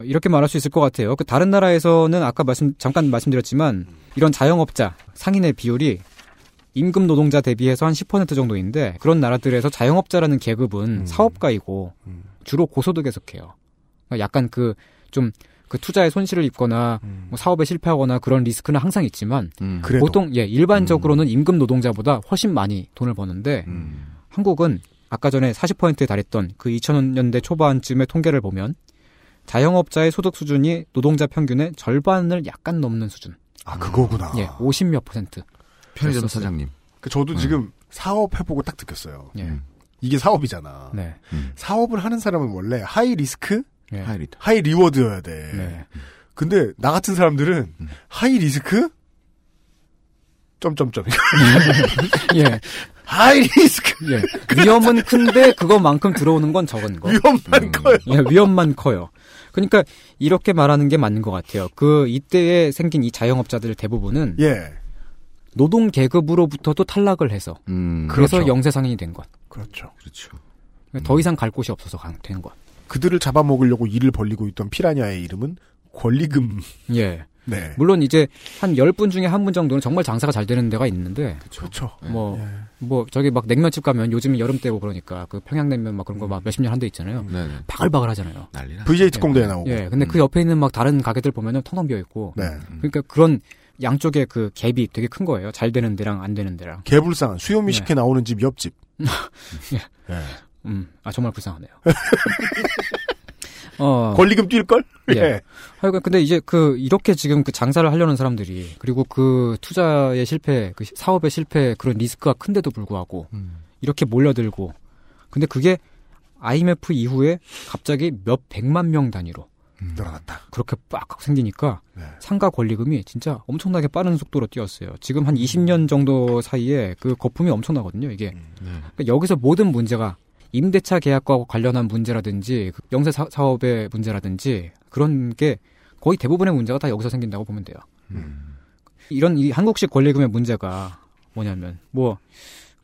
이렇게 말할 수 있을 것 같아요. 그 다른 나라에서는 아까 잠깐 말씀드렸지만 이런 자영업자 상인의 비율이 임금 노동자 대비해서 한 10% 정도인데 그런 나라들에서 자영업자라는 계급은 사업가이고 주로 고소득에 속해요. 약간 그 투자에 손실을 입거나 뭐 사업에 실패하거나 그런 리스크는 항상 있지만 보통 예 일반적으로는 임금 노동자보다 훨씬 많이 돈을 버는데 한국은 아까 전에 40%에 달했던 그 2000년대 초반쯤의 통계를 보면 자영업자의 소득 수준이 노동자 평균의 절반을 약간 넘는 수준. 아 그거구나. 예, 50몇 %. 편의점 사장님. 그 저도 지금 사업해보고 딱 느꼈어요. 예. 이게 사업이잖아. 네. 사업을 하는 사람은 원래 하이 리스크 네. 하이 리워드여야 돼. 네. 근데 나 같은 사람들은 하이 리스크? 점점점. 예. 하이 리스크. 예. 위험은 큰데 그거만큼 들어오는 건 적은 거. 위험만 커요. 예, 위험만 커요. 그러니까 이렇게 말하는 게 맞는 것 같아요. 그 이때에 생긴 이 자영업자들 대부분은 예. 노동 계급으로부터도 탈락을 해서 그래서 그렇죠. 영세상인이 된 것. 그렇죠. 그렇죠. 더 이상 갈 곳이 없어서 된 것. 그들을 잡아먹으려고 일을 벌리고 있던 피라냐의 이름은 권리금. 예. 네. 물론 이제 한 10분 중에 한 분 정도는 정말 장사가 잘 되는 데가 있는데. 그렇죠. 뭐 저기 막 냉면집 가면 요즘 여름 때고 그러니까 그 평양냉면 막 그런 거 막 몇십 년 한 데 있잖아요. 네네. 바글바글 하잖아요. 난리나. VJ 특공대에 예. 나오고. 예. 근데 그 옆에 있는 막 다른 가게들 보면은 텅텅 비어 있고. 네. 그러니까 그런 양쪽에 그 갭이 되게 큰 거예요. 잘 되는 데랑 안 되는 데랑. 개불쌍한 수요미식회 예. 나오는 집 옆집. 예. 예. 아 정말 불쌍하네요. 권리금 뛸 걸? 예. 예. 하여간 근데 이제 이렇게 지금 그 장사를 하려는 사람들이 그리고 그 투자의 실패, 그 사업의 실패 그런 리스크가 큰데도 불구하고 이렇게 몰려들고 근데 그게 IMF 이후에 갑자기 몇 백만 명 단위로 늘어났다. 그렇게 빡 생기니까 네. 상가 권리금이 진짜 엄청나게 빠른 속도로 뛰었어요. 지금 한 20년 정도 사이에 그 거품이 엄청나거든요, 이게. 네. 그러니까 여기서 모든 문제가 임대차 계약과 관련한 문제라든지 영세 사업의 문제라든지 그런 게 거의 대부분의 문제가 다 여기서 생긴다고 보면 돼요. 이런 이 한국식 권리금의 문제가 뭐냐면 뭐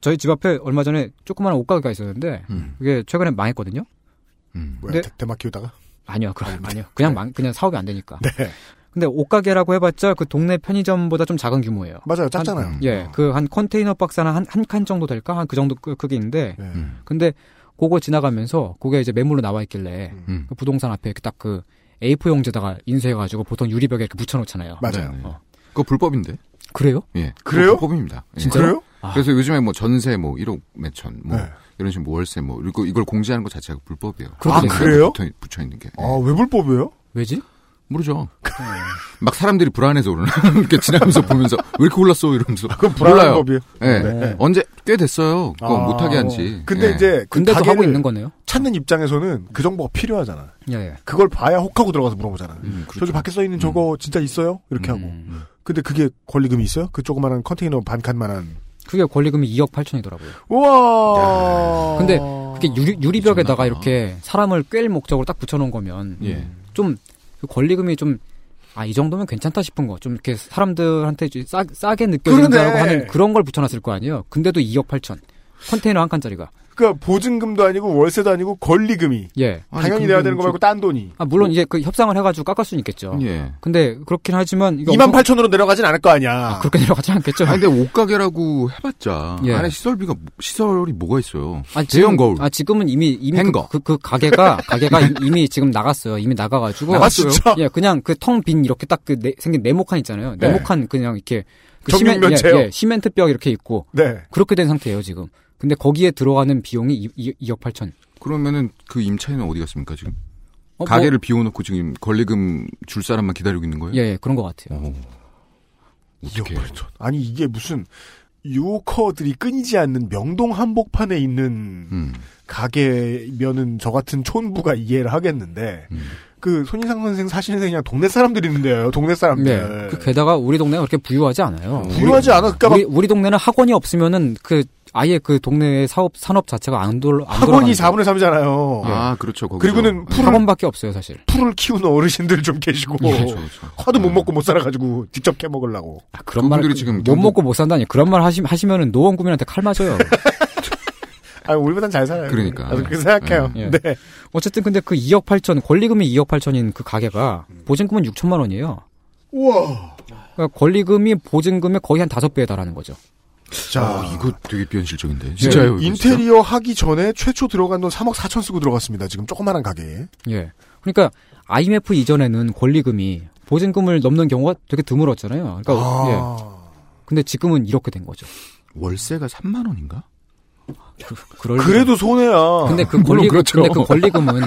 저희 집 앞에 얼마 전에 조그마한 옷가게가 있었는데 그게 최근에 망했거든요. 뭐야, 대마 키우다가? 아니요, 아니요. 그냥 사업이 안 되니까. 네. 근데 옷가게라고 해봤자 그 동네 편의점보다 좀 작은 규모예요. 맞아요, 작잖아요. 예, 그 한 컨테이너 박스나 한 칸 정도 될까? 한 그 정도 크기인데. 네. 근데 그거 지나가면서 그게 이제 매물로 나와 있길래 그 부동산 앞에 딱 그 A4용지에다가 인쇄해가지고 보통 유리벽에 이렇게 붙여놓잖아요. 맞아요. 네. 그거 불법인데? 그래요? 예. 그래요? 불법입니다. 예. 진짜요? 그래요? 아. 그래서 요즘에 뭐 전세 뭐 1억 몇천 뭐 네. 이런 식으로 뭐 월세 뭐 이걸 공제하는 것 자체가 불법이에요. 아 그래요? 붙여 있는 게. 아, 왜 불법이에요? 왜지? 모르죠. 막 사람들이 불안해서 오르나 이렇게 지나면서 보면서 왜 이렇게 올랐어 이러면서. 아, 그건 불안한 법이에요. 네. 네. 언제 꽤 됐어요. 그거 아, 못하게 한지. 근데 네. 이제 근데도 하고 있는 거네요. 찾는 입장에서는 그 정보가 필요하잖아. 예. 그걸 봐야 혹하고 들어가서 물어보잖아. 그렇죠. 저기 밖에 써 있는 저거 진짜 있어요? 이렇게 하고. 근데 그게 권리금이 있어요? 그 조그마한 컨테이너 반 칸만한. 그게 권리금이 2억 8천이더라고요. 우와! 야. 근데 그게 유리벽에다가 이렇게 사람을 꿰 목적으로 딱 붙여놓은 거면 예. 좀 그 권리금이 좀 아, 이 정도면 괜찮다 싶은 거. 좀 이렇게 사람들한테 싸게 느껴진다고 하는 그런 걸 붙여놨을 거 아니에요. 근데도 2억 8천. 컨테이너 한 칸짜리가. 그러니까 보증금도 아니고 월세도 아니고 권리금이. 예. 당연히 내야 되는 거 말고 딴 돈이. 아, 물론 이제 그 협상을 해가지고 깎을 수는 있겠죠. 예. 근데 그렇긴 하지만. 2만 8천으로 내려가진 않을 거 아니야. 아, 그렇게 내려가진 않겠죠. 아니, 근데 옷가게라고 해봤자. 예. 안에 시설이 뭐가 있어요. 아, 대형 거울. 아, 지금은 이미. 그 가게가 이미 지금 나갔어요. 이미 나가가지고. 나갔어요? 예, 그냥 그 텅 빈 이렇게 딱 그 생긴 네모칸 있잖아요. 네. 네모칸 그냥 이렇게. 그 시멘트 벽 이렇게 있고. 네. 그렇게 된 상태예요, 지금. 근데 거기에 들어가는 비용이 2억 8천. 그러면은 그 임차인은 어디 갔습니까, 지금? 가게를 비워놓고 지금 권리금 줄 사람만 기다리고 있는 거예요? 예, 그런 것 같아요. 2억 8천. 아니, 이게 무슨 유커들이 끊이지 않는 명동 한복판에 있는 가게면은 저 같은 촌부가 이해를 하겠는데, 그 손희상 선생 사시는 데 그냥 동네 사람들이 있는데요, 동네 사람들. 네. 게다가 우리 동네가 그렇게 부유하지 않아요. 부유하지 않아? 그러니까 우리 동네는 학원이 없으면은 그, 아예 그 동네의 산업 자체가 안 학원이 4분의 3이잖아요. 예. 아, 그렇죠. 거기죠. 그리고는 풀을. 학원밖에 없어요, 사실. 풀을 키우는 어르신들 좀 계시고. 예, 그렇죠. 화도 못 먹고 못 살아가지고 직접 캐먹으려고. 아, 그런 말들이 지금. 못 먹고 못 산다니. 그런 말 하시면은 노원구민한테 칼 맞아요. 아, 우리보단 잘 살아요. 그러니까. 나도 그렇게 생각해요. 예. 네. 어쨌든 근데 그 2억 8천, 권리금이 2억 8천인 그 가게가 보증금은 6천만 원이에요. 우와. 그러니까 권리금이 보증금의 거의 한 5배에 달하는 거죠. 자, 이거 되게 비현실적인데. 진짜요? 예, 인테리어 진짜? 하기 전에 최초 들어간 돈 3억 4천 쓰고 들어갔습니다. 지금 조그만한 가게에. 예. 그러니까 IMF 이전에는 권리금이 보증금을 넘는 경우가 되게 드물었잖아요. 그러니까 예. 근데 지금은 이렇게 된 거죠. 월세가 3만 원인가? 그래도 손해야. 근데 그 권리금, 그렇죠. 근데 그 권리금은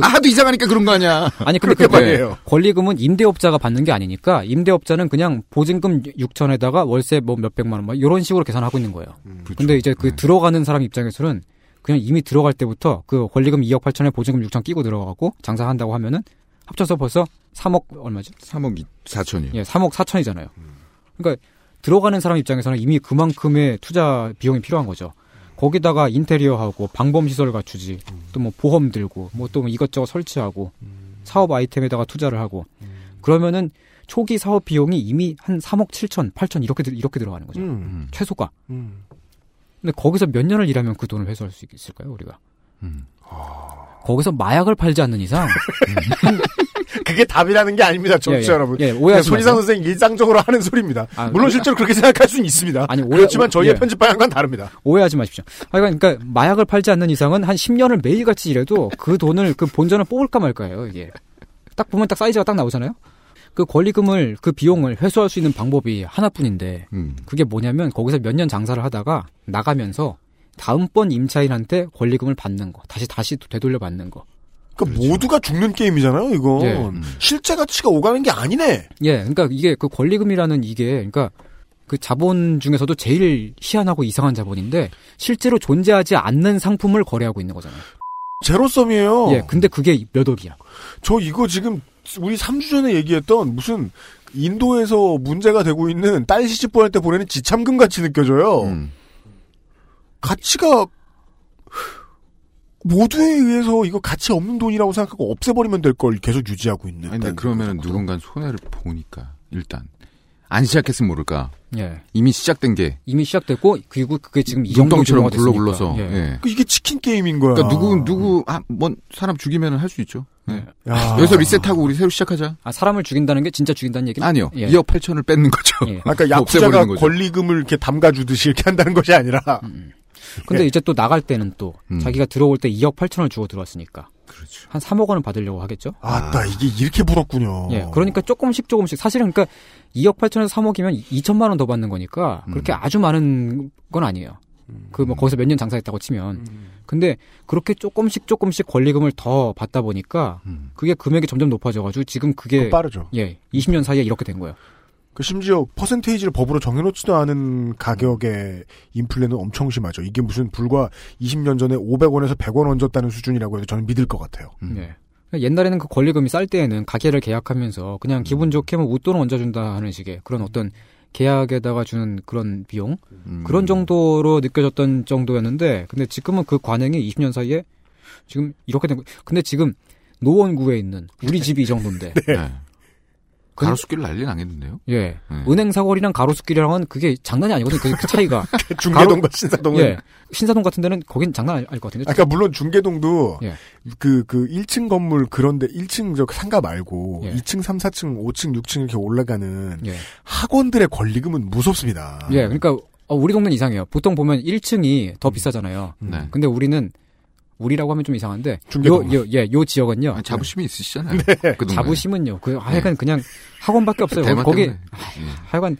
하도 이상하니까 그런 거 아니야. 아니 근데 그 말이에요. 권리금은 임대업자가 받는 게 아니니까 임대업자는 그냥 보증금 6천에다가 월세 뭐 몇백만 원 막 이런 식으로 계산하고 있는 거예요. 그렇죠. 근데 이제 그 네. 들어가는 사람 입장에서는 그냥 이미 들어갈 때부터 그 권리금 2억 8천에 보증금 6천 끼고 들어가고 장사한다고 하면은 합쳐서 벌써 3억 얼마죠? 3억 4천이요. 예, 3억 4천이잖아요. 그러니까. 들어가는 사람 입장에서는 이미 그만큼의 투자 비용이 필요한 거죠. 거기다가 인테리어하고 방범시설 갖추지, 또 뭐 보험 들고, 뭐 또 이것저것 설치하고, 사업 아이템에다가 투자를 하고, 그러면은 초기 사업 비용이 이미 한 3억 7천, 8천 이렇게 들어가는 거죠. 최소가. 근데 거기서 몇 년을 일하면 그 돈을 회수할 수 있을까요, 우리가? 거기서 마약을 팔지 않는 이상. 그게 답이라는 게 아닙니다, 정치 예, 여러분. 예, 오해하지 마세요. 손희상 선생님 일상적으로 하는 소리입니다. 아, 물론 실제로 그렇게 생각할 수는 있습니다. 아니, 그렇지만 저희의 예. 편집 방향과는 다릅니다. 오해하지 마십시오. 그러니까 마약을 팔지 않는 이상은 한 10년을 매일같이 일해도 그 돈을 그 본전을 뽑을까 말까요, 이게. 딱 보면 딱 사이즈가 딱 나오잖아요. 그 권리금을 그 비용을 회수할 수 있는 방법이 하나뿐인데 그게 뭐냐면 거기서 몇 년 장사를 하다가 나가면서 다음번 임차인한테 권리금을 받는 거, 다시 되돌려 받는 거. 그러니까 그렇죠. 모두가 죽는 게임이잖아요, 이건. 예. 실제 가치가 오가는 게 아니네. 예, 그러니까 이게 그 권리금이라는 이게, 그러니까 그 자본 중에서도 제일 희한하고 이상한 자본인데 실제로 존재하지 않는 상품을 거래하고 있는 거잖아요. 제로섬이에요. 예, 근데 그게 몇 억이야. 저 이거 지금 우리 3주 전에 얘기했던 무슨 인도에서 문제가 되고 있는 딸 시집보낼 때 보내는 지참금 같이 느껴져요. 가치가 모두에 의해서 이거 가치 없는 돈이라고 생각하고 없애버리면 될 걸 계속 유지하고 있는. 근데 그러면 누군가 손해를 보니까 일단 안 시작했으면 모를까. 예. 이미 시작된 게 이미 시작됐고 그리고 그게 지금 이 정도처럼 굴러서. 예. 예. 이게 치킨 게임인 거야. 그러니까 누구 사람 죽이면은 할 수 있죠. 예. 여기서 리셋하고 우리 새로 시작하자. 아, 사람을 죽인다는 게 진짜 죽인다는 얘기는 아니요. 예. 2억 8천을 뺏는 거죠. 예. 아까 약자가 권리금을 이렇게 담가주듯이 이렇게 한다는 것이 아니라. 근데 이제 또 나갈 때는 또 자기가 들어올 때 2억 8천을 주고 들어왔으니까. 그렇죠. 한 3억 원은 받으려고 하겠죠. 아따 이게 이렇게 불었군요. 예, 그러니까 조금씩 사실은 그러니까 2억 8천에서 3억이면 2천만 원 더 받는 거니까 그렇게 아주 많은 건 아니에요. 그 뭐 거기서 몇 년 장사했다고 치면. 근데 그렇게 조금씩 권리금을 더 받다 보니까 그게 금액이 점점 높아져가지고 지금 그게 빠르죠. 예, 20년 사이에 이렇게 된 거예요. 그 심지어 퍼센테이지를 법으로 정해놓지도 않은 가격의 인플레는 엄청 심하죠. 이게 무슨 불과 20년 전에 500원에서 100원 얹었다는 수준이라고 해도 저는 믿을 것 같아요. 네. 옛날에는 그 권리금이 쌀 때에는 가게를 계약하면서 그냥 기분 좋게 뭐 웃돈을 얹어준다 하는 식의 그런 어떤 계약에다가 주는 그런 비용 그런 정도로 느껴졌던 정도였는데 근데 지금은 그 관행이 20년 사이에 지금 이렇게 된 거. 근데 지금 노원구에 있는 우리 집이 이 정도인데. 네. 가로수길 난리 나겠는데요? 예. 은행 사거리랑 가로수길이랑은 그게 장난이 아니거든요. 그 차이가. 중계동과 신사동은. 예. 신사동 같은 데는 거긴 장난 아닐 것 같은데. 그러니까 물론 중계동도 예. 그 1층 건물 그런데 1층 저 상가 말고 예. 2층, 3, 4층, 5층, 6층 이렇게 올라가는 예. 학원들의 권리금은 무섭습니다. 예. 그러니까 우리 동네는 이상해요. 보통 보면 1층이 더 비싸잖아요. 네. 근데 우리는 우리라고 하면 좀 이상한데 요 지역은요. 아니, 자부심이 있으시잖아요. 네. 그 자부심은요. 그 하여간 네. 그냥 학원밖에 없어요. 거기 때문에. 하여간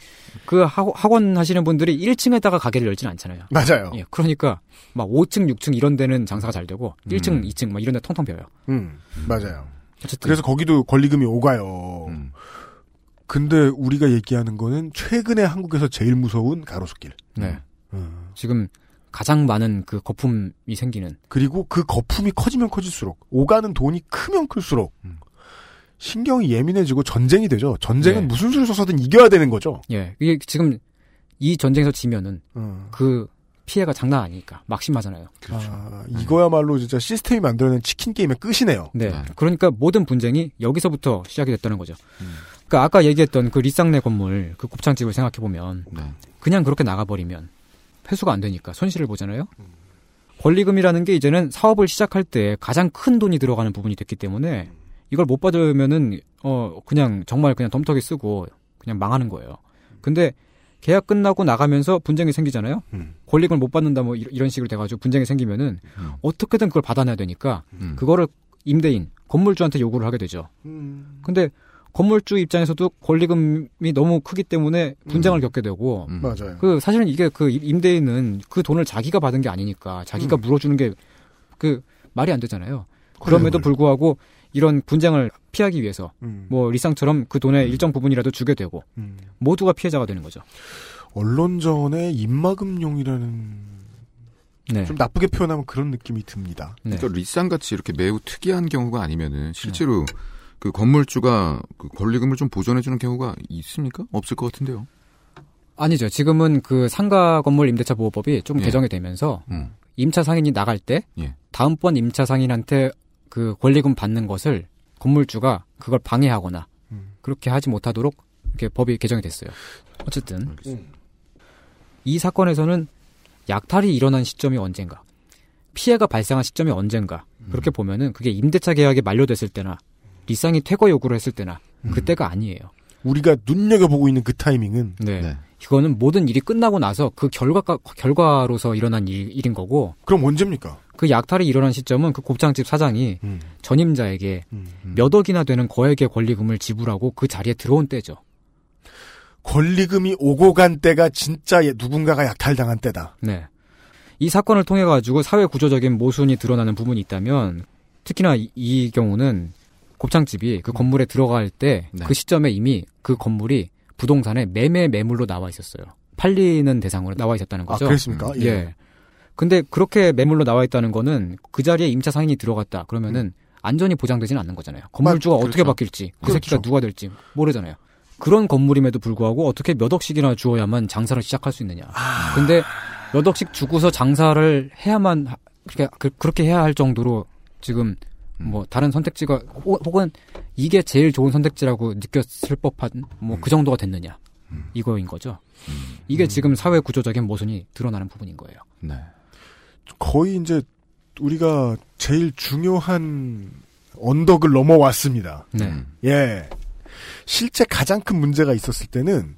그 학원 하시는 분들이 1층에다가 가게를 열진 않잖아요. 맞아요. 예, 그러니까 막 5층, 6층 이런 데는 장사가 잘 되고 1층, 2층 막 이런 데 텅텅 비어요. 맞아요. 어쨌든. 그래서 거기도 권리금이 오가요. 근데 우리가 얘기하는 거는 최근에 한국에서 제일 무서운 가로수길. 네. 지금 가장 많은 그 거품이 생기는. 그리고 그 거품이 커지면 커질수록, 오가는 돈이 크면 클수록, 신경이 예민해지고 전쟁이 되죠. 전쟁은 예. 무슨 수를 써서든 이겨야 되는 거죠. 예. 이게 지금 이 전쟁에서 지면은, 그 피해가 장난 아니니까, 막심하잖아요. 그렇죠. 아, 이거야말로 진짜 시스템이 만들어낸 치킨게임의 끝이네요. 네. 그러니까 모든 분쟁이 여기서부터 시작이 됐다는 거죠. 그러니까 아까 얘기했던 그 리쌍내 건물, 그 곱창집을 생각해보면, 네. 그냥 그렇게 나가버리면, 회수가 안 되니까 손실을 보잖아요. 권리금이라는 게 이제는 사업을 시작할 때 가장 큰 돈이 들어가는 부분이 됐기 때문에 이걸 못 받으면은 그냥 정말 그냥 덤터기 쓰고 그냥 망하는 거예요. 근데 계약 끝나고 나가면서 분쟁이 생기잖아요. 권리금을 못 받는다 뭐 이런 식으로 돼가지고 분쟁이 생기면은 어떻게든 그걸 받아내야 되니까 그거를 임대인 건물주한테 요구를 하게 되죠. 근데 건물주 입장에서도 권리금이 너무 크기 때문에 분쟁을 겪게 되고, 맞아요. 그 사실은 이게 그 임대인은 그 돈을 자기가 받은 게 아니니까 자기가 물어주는 게 그 말이 안 되잖아요. 그럼에도 불구하고 이런 분쟁을 피하기 위해서 뭐 리쌍처럼 그 돈의 일정 부분이라도 주게 되고 모두가 피해자가 되는 거죠. 언론전의 입막음용이라는. 네. 좀 나쁘게 표현하면 그런 느낌이 듭니다. 네. 그러니까 리쌍 같이 이렇게 매우 특이한 경우가 아니면은 실제로. 네. 그 건물주가 그 권리금을 좀 보전해주는 경우가 있습니까? 없을 것 같은데요. 아니죠. 지금은 그 상가 건물 임대차 보호법이 좀 예. 개정이 되면서 임차 상인이 나갈 때 예. 다음번 임차 상인한테 그 권리금 받는 것을 건물주가 그걸 방해하거나 그렇게 하지 못하도록 이렇게 법이 개정이 됐어요. 어쨌든 이 사건에서는 약탈이 일어난 시점이 언젠가, 피해가 발생한 시점이 언젠가 그렇게 보면은 그게 임대차 계약이 만료됐을 때나. 리쌍이 퇴거 요구를 했을 때나 그때가 아니에요. 우리가 눈여겨보고 있는 그 타이밍은 네. 이거는 모든 일이 끝나고 나서 그 결과로서 일어난 일인 거고. 그럼 언제입니까? 그 약탈이 일어난 시점은 그 곱창집 사장이 전임자에게 몇 억이나 되는 거액의 권리금을 지불하고 그 자리에 들어온 때죠. 권리금이 오고 간 때가 진짜 누군가가 약탈당한 때다. 네. 이 사건을 통해 가지고 사회 구조적인 모순이 드러나는 부분이 있다면 특히나 이 경우는 곱창집이 그 건물에 들어갈 때 그 시점에 이미 그 건물이 부동산에 매매 매물로 나와 있었어요. 팔리는 대상으로 나와 있었다는 거죠. 아, 그렇습니까? 예. 예. 근데 그렇게 매물로 나와 있다는 거는 그 자리에 임차 상인이 들어갔다 그러면은 안전이 보장되지는 않는 거잖아요. 건물주가 그렇죠. 어떻게 바뀔지, 그 그렇죠. 새끼가 누가 될지 모르잖아요. 그런 건물임에도 불구하고 어떻게 몇 억씩이나 주어야만 장사를 시작할 수 있느냐. 아... 근데 몇 억씩 주고서 장사를 해야만 그렇게 해야 할 정도로 지금 뭐 다른 선택지가 혹은 이게 제일 좋은 선택지라고 느꼈을 법한 뭐 그 정도가 됐느냐 이거인 거죠. 이게 지금 사회 구조적인 모순이 드러나는 부분인 거예요. 네. 거의 이제 우리가 제일 중요한 언덕을 넘어왔습니다. 네. 예. 실제 가장 큰 문제가 있었을 때는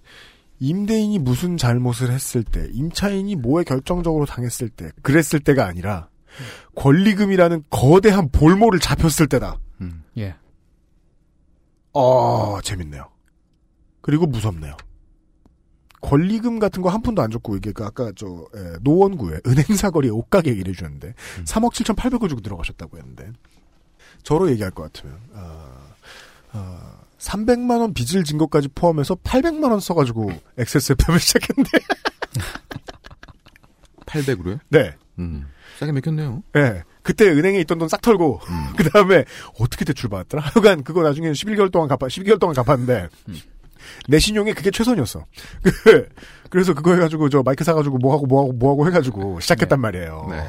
임대인이 무슨 잘못을 했을 때, 임차인이 뭐에 결정적으로 당했을 때, 그랬을 때가 아니라 권리금이라는 거대한 볼모를 잡혔을 때다. 예. 아, 재밌네요. 그리고 무섭네요. 권리금 같은 거 한 푼도 안 줬고, 이게 아까 노원구에 은행사거리에 옷가게 얘기를 해주셨는데 3억 7,800원 주고 들어가셨다고 했는데 저로 얘기할 것 같으면 300만 원 빚을 진 것까지 포함해서 800만 원 써가지고 XSFM을 시작했는데 800으로요? 네. 싸게 맥혔네요. 네. 그때 은행에 있던 돈 싹 털고 그 다음에 어떻게 대출 받았더라? 하여간 그거 나중에 12개월 동안 갚았는데 내 신용에 그게 최선이었어. 그래서 그거 해가지고 저 마이크 사가지고 뭐하고 해가지고 시작했단 네. 말이에요. 네.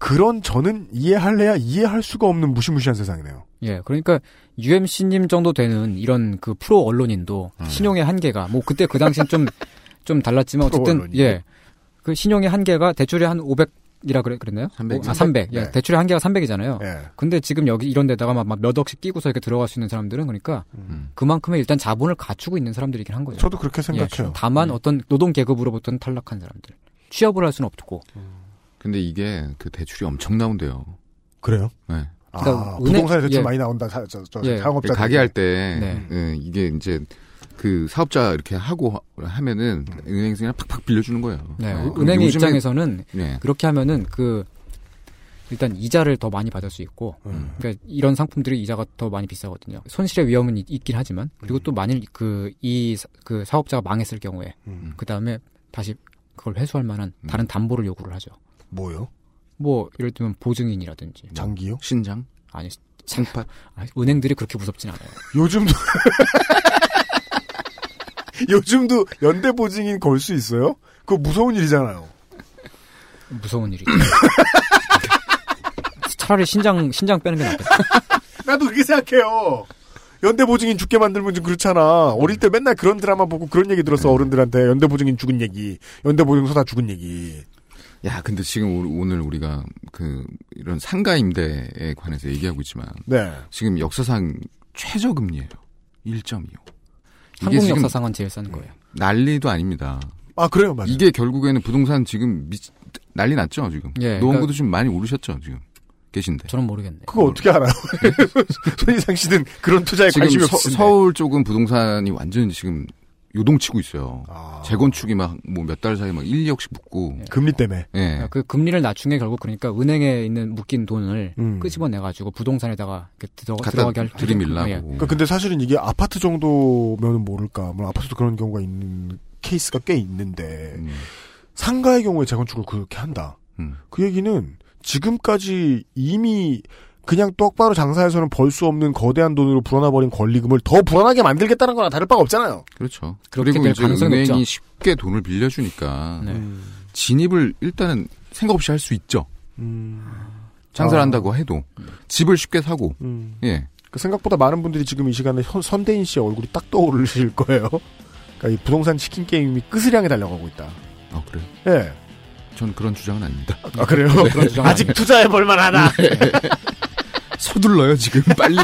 그런 저는 이해할래야 이해할 수가 없는 무시무시한 세상이네요. 예, 그러니까 UMC님 정도 되는 이런 그 프로 언론인도 신용의 한계가 뭐 그때 그 당시엔 좀 달랐지만 어쨌든 언론인. 예, 그 신용의 한계가 대출의 한 500이라 그랬나요? 300. 아, 300. 네. 예, 대출의 한계가 300이잖아요. 예. 근데 지금 여기 이런 데다가 막 몇 억씩 끼고서 이렇게 들어갈 수 있는 사람들은 그러니까 그만큼의 일단 자본을 갖추고 있는 사람들이긴 한 거죠. 저도 그렇게 생각해요. 예, 다만 어떤 노동 계급으로부터는 탈락한 사람들. 취업을 할 수는 없고. 근데 이게 그 대출이 엄청 나온대요. 그래요? 네. 그러니까 부동산에 대출 예. 많이 나온다. 예. 상업자 가게 할 때 네. 예, 이게 이제 그 사업자 이렇게 하고 하면은 은행에서 그냥 팍팍 빌려주는 거예요. 네. 은행의 입장에서는 네. 그렇게 하면은 그 일단 이자를 더 많이 받을 수 있고, 그러니까 이런 상품들이 이자가 더 많이 비싸거든요. 손실의 위험은 있긴 하지만 그리고 또 만일 그 사업자가 망했을 경우에 그 다음에 다시 그걸 회수할 만한 다른 담보를 요구를 하죠. 뭐요? 뭐 예를 들면 보증인이라든지 장기요? 뭐, 신장? 아니 상파. 은행들이 그렇게 무섭진 않아요. 요즘도 연대 보증인 걸 수 있어요? 그거 무서운 일이잖아요. 무서운 일이죠. 차라리 신장 빼는 게 낫겠다. 나도 그렇게 생각해요. 연대 보증인 죽게 만들면 좀 그렇잖아. 어릴 때 맨날 그런 드라마 보고 그런 얘기 들었어. 어른들한테 연대 보증인 죽은 얘기, 연대 보증서 다 죽은 얘기. 야, 근데 지금 오늘 우리가 이런 상가 임대에 관해서 얘기하고 있지만. 네. 지금 역사상 최저금리예요. 1.25. 한국 역사상은 제일 싼 거예요. 난리도 아닙니다. 아, 그래요? 맞아요. 이게 결국에는 부동산 지금 난리 났죠, 지금. 예. 노원구도 그러니까... 좀 많이 오르셨죠, 지금. 계신데. 저는 모르겠네요. 그거 어떻게 알아요? 손희상 씨는 그런 투자에 관심이 없으신데. 서울 쪽은 부동산이 완전히 지금 요동치고 있어요. 아. 재건축이 막 뭐 몇 달 사이에 막 1, 2억씩 붙고. 예. 금리 때문에. 예. 그 금리를 낮춘 게 결국 그러니까 은행에 있는 묶인 돈을 끄집어내 가지고 부동산에다가 들어가게 할 들이밀라고. 예. 그러니까 근데 사실은 이게 아파트 정도면은 모를까. 물론 아파트도 그런 경우가 있는 케이스가 꽤 있는데 상가의 경우에 재건축을 그렇게 한다. 그 얘기는 지금까지 이미 그냥 똑바로 장사해서는 벌 수 없는 거대한 돈으로 불어나버린 권리금을 더 불어나게 만들겠다는 거나 다를 바가 없잖아요. 그렇죠. 그리고 이제 은행이 없죠. 쉽게 돈을 빌려주니까 네. 진입을 일단은 생각 없이 할 수 있죠. 장사를 한다고 해도 집을 쉽게 사고. 예. 그 생각보다 많은 분들이 지금 이 시간에 선대인 씨의 얼굴이 딱 떠오르실 거예요. 그러니까 이 부동산 치킨 게임이 끝을 향해 달려가고 있다. 아 그래요? 예. 전 그런 주장은 아닙니다. 아 그래요? 네. 그런 주장은 아직 투자해볼만하다. 네. 서둘러요 지금 빨리.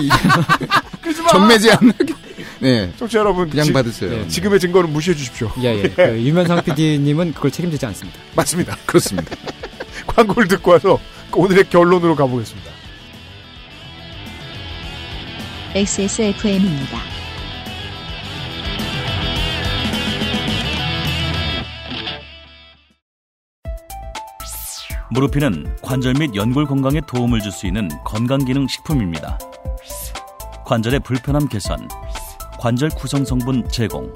정매지 않나게. 네. 청취자 여러분 그냥 받으세요. 네. 지금의 증거는 무시해 주십시오. 예예. 예. 그 유면상 PD님은 그걸 책임지지 않습니다. 맞습니다. 그렇습니다. 광고를 듣고 와서 오늘의 결론으로 가보겠습니다. XSFM입니다. 무르피는 관절 및 연골 건강에 도움을 줄 수 있는 건강기능식품입니다. 관절의 불편함 개선, 관절 구성성분 제공,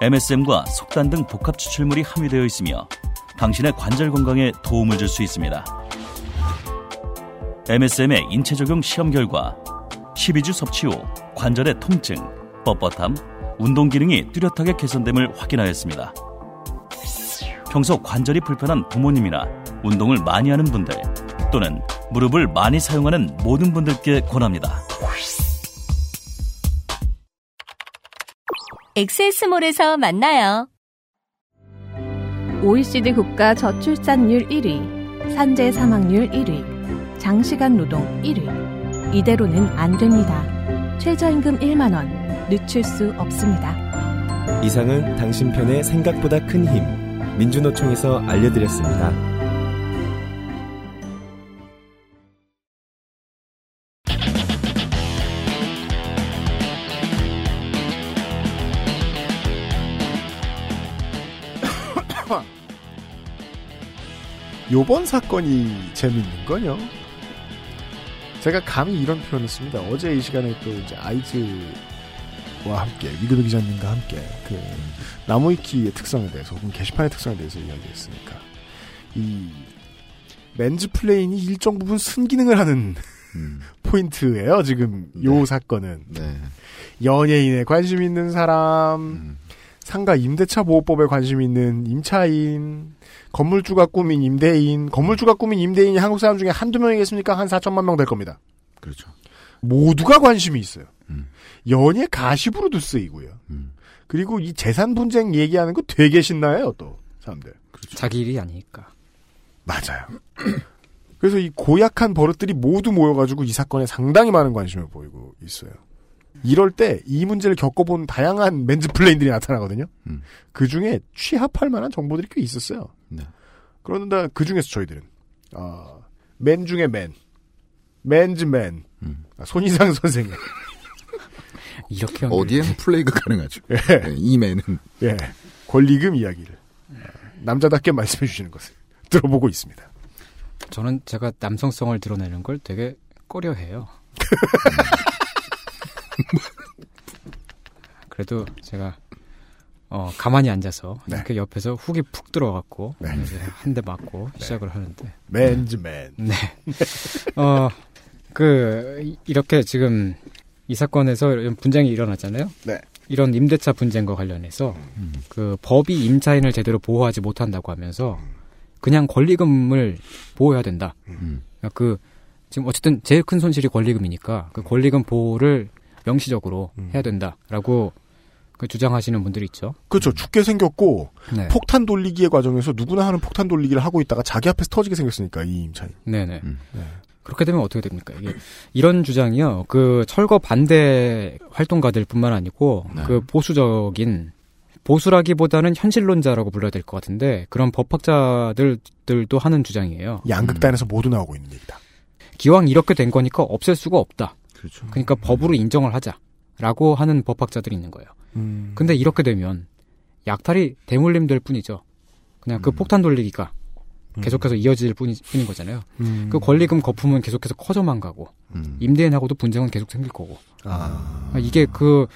MSM과 속단 등 복합 추출물이 함유되어 있으며 당신의 관절 건강에 도움을 줄 수 있습니다. MSM의 인체 적용 시험 결과 12주 섭취 후 관절의 통증, 뻣뻣함, 운동 기능이 뚜렷하게 개선됨을 확인하였습니다. 평소 관절이 불편한 부모님이나 운동을 많이 하는 분들 또는 무릎을 많이 사용하는 모든 분들께 권합니다. XS몰에서 만나요. OECD 국가 저출산율 1위, 산재 사망률 1위, 장시간 노동 1위. 이대로는 안 됩니다. 최저임금 1만 원, 늦출 수 없습니다. 이상은 당신 편의 생각보다 큰 힘, 민주노총에서 알려드렸습니다. 요번 사건이 재밌는 거요. 제가 감히 이런 표현을 씁니다. 어제 이 시간에 또 이제 아이즈와 함께, 위그비 기자님과 함께, 그, 나무위키의 특성에 대해서, 혹은 게시판의 특성에 대해서 이야기했으니까, 이, 맨즈플레인이 일정 부분 순기능을 하는 포인트예요 지금, 네. 요 사건은. 네. 연예인에 관심 있는 사람, 상가 임대차 보호법에 관심 있는 임차인, 건물주가 꾸민 임대인, 건물주가 꾸민 임대인이 한국 사람 중에 한두 명이겠습니까? 한 4천만 명 될 겁니다. 그렇죠. 모두가 관심이 있어요. 연예 가십으로도 쓰이고요. 그리고 이 재산 분쟁 얘기하는 거 되게 신나해요, 또 사람들. 그렇죠. 자기 일이 아니니까. 맞아요. 그래서 이 고약한 버릇들이 모두 모여가지고 이 사건에 상당히 많은 관심을 보이고 있어요. 이럴 때 이 문제를 겪어본 다양한 맨즈플레인들이 나타나거든요. 그중에 취합할 만한 정보들이 꽤 있었어요. 네. 그런데 그중에서 저희들은 맨 중에 맨즈맨 손희상 선생님. 이렇게 어디에 플레이가 가능하죠. 예. 이 맨은 예. 권리금 이야기를 남자답게 말씀해 주시는 것을 들어보고 있습니다. 저는 제가 남성성을 드러내는 걸 되게 꺼려해요. 그래도 제가 가만히 앉아서 네. 이렇게 옆에서 훅이 푹 들어갔고 네. 한 대 맞고 네. 시작을 하는데 맨즈맨. 네. 이렇게 지금 이 사건에서 이런 분쟁이 일어났잖아요. 네. 이런 임대차 분쟁과 관련해서 그 법이 임차인을 제대로 보호하지 못한다고 하면서 그냥 권리금을 보호해야 된다. 그러니까 지금 어쨌든 제일 큰 손실이 권리금이니까 그 권리금 보호를 명시적으로 해야 된다라고 그 주장하시는 분들이 있죠. 그렇죠. 죽게 생겼고 네. 폭탄 돌리기의 과정에서 누구나 하는 폭탄 돌리기를 하고 있다가 자기 앞에서 터지게 생겼으니까 이 임차인. 네네. 네. 그렇게 되면 어떻게 됩니까? 이게 이런 주장이요. 그 철거 반대 활동가들뿐만 아니고 네. 그 보수적인 보수라기보다는 현실론자라고 불러야 될 것 같은데 그런 법학자들도 하는 주장이에요. 양극단에서 모두 나오고 있는 얘기다. 기왕 이렇게 된 거니까 없앨 수가 없다. 그렇죠. 그러니까 법으로 인정을 하자라고 하는 법학자들이 있는 거예요. 근데 이렇게 되면 약탈이 대물림될 뿐이죠. 그냥 그 폭탄 돌리기가 계속해서 이어질 뿐인 거잖아요. 그 권리금 거품은 계속해서 커져만 가고 임대인하고도 분쟁은 계속 생길 거고. 아. 이게 그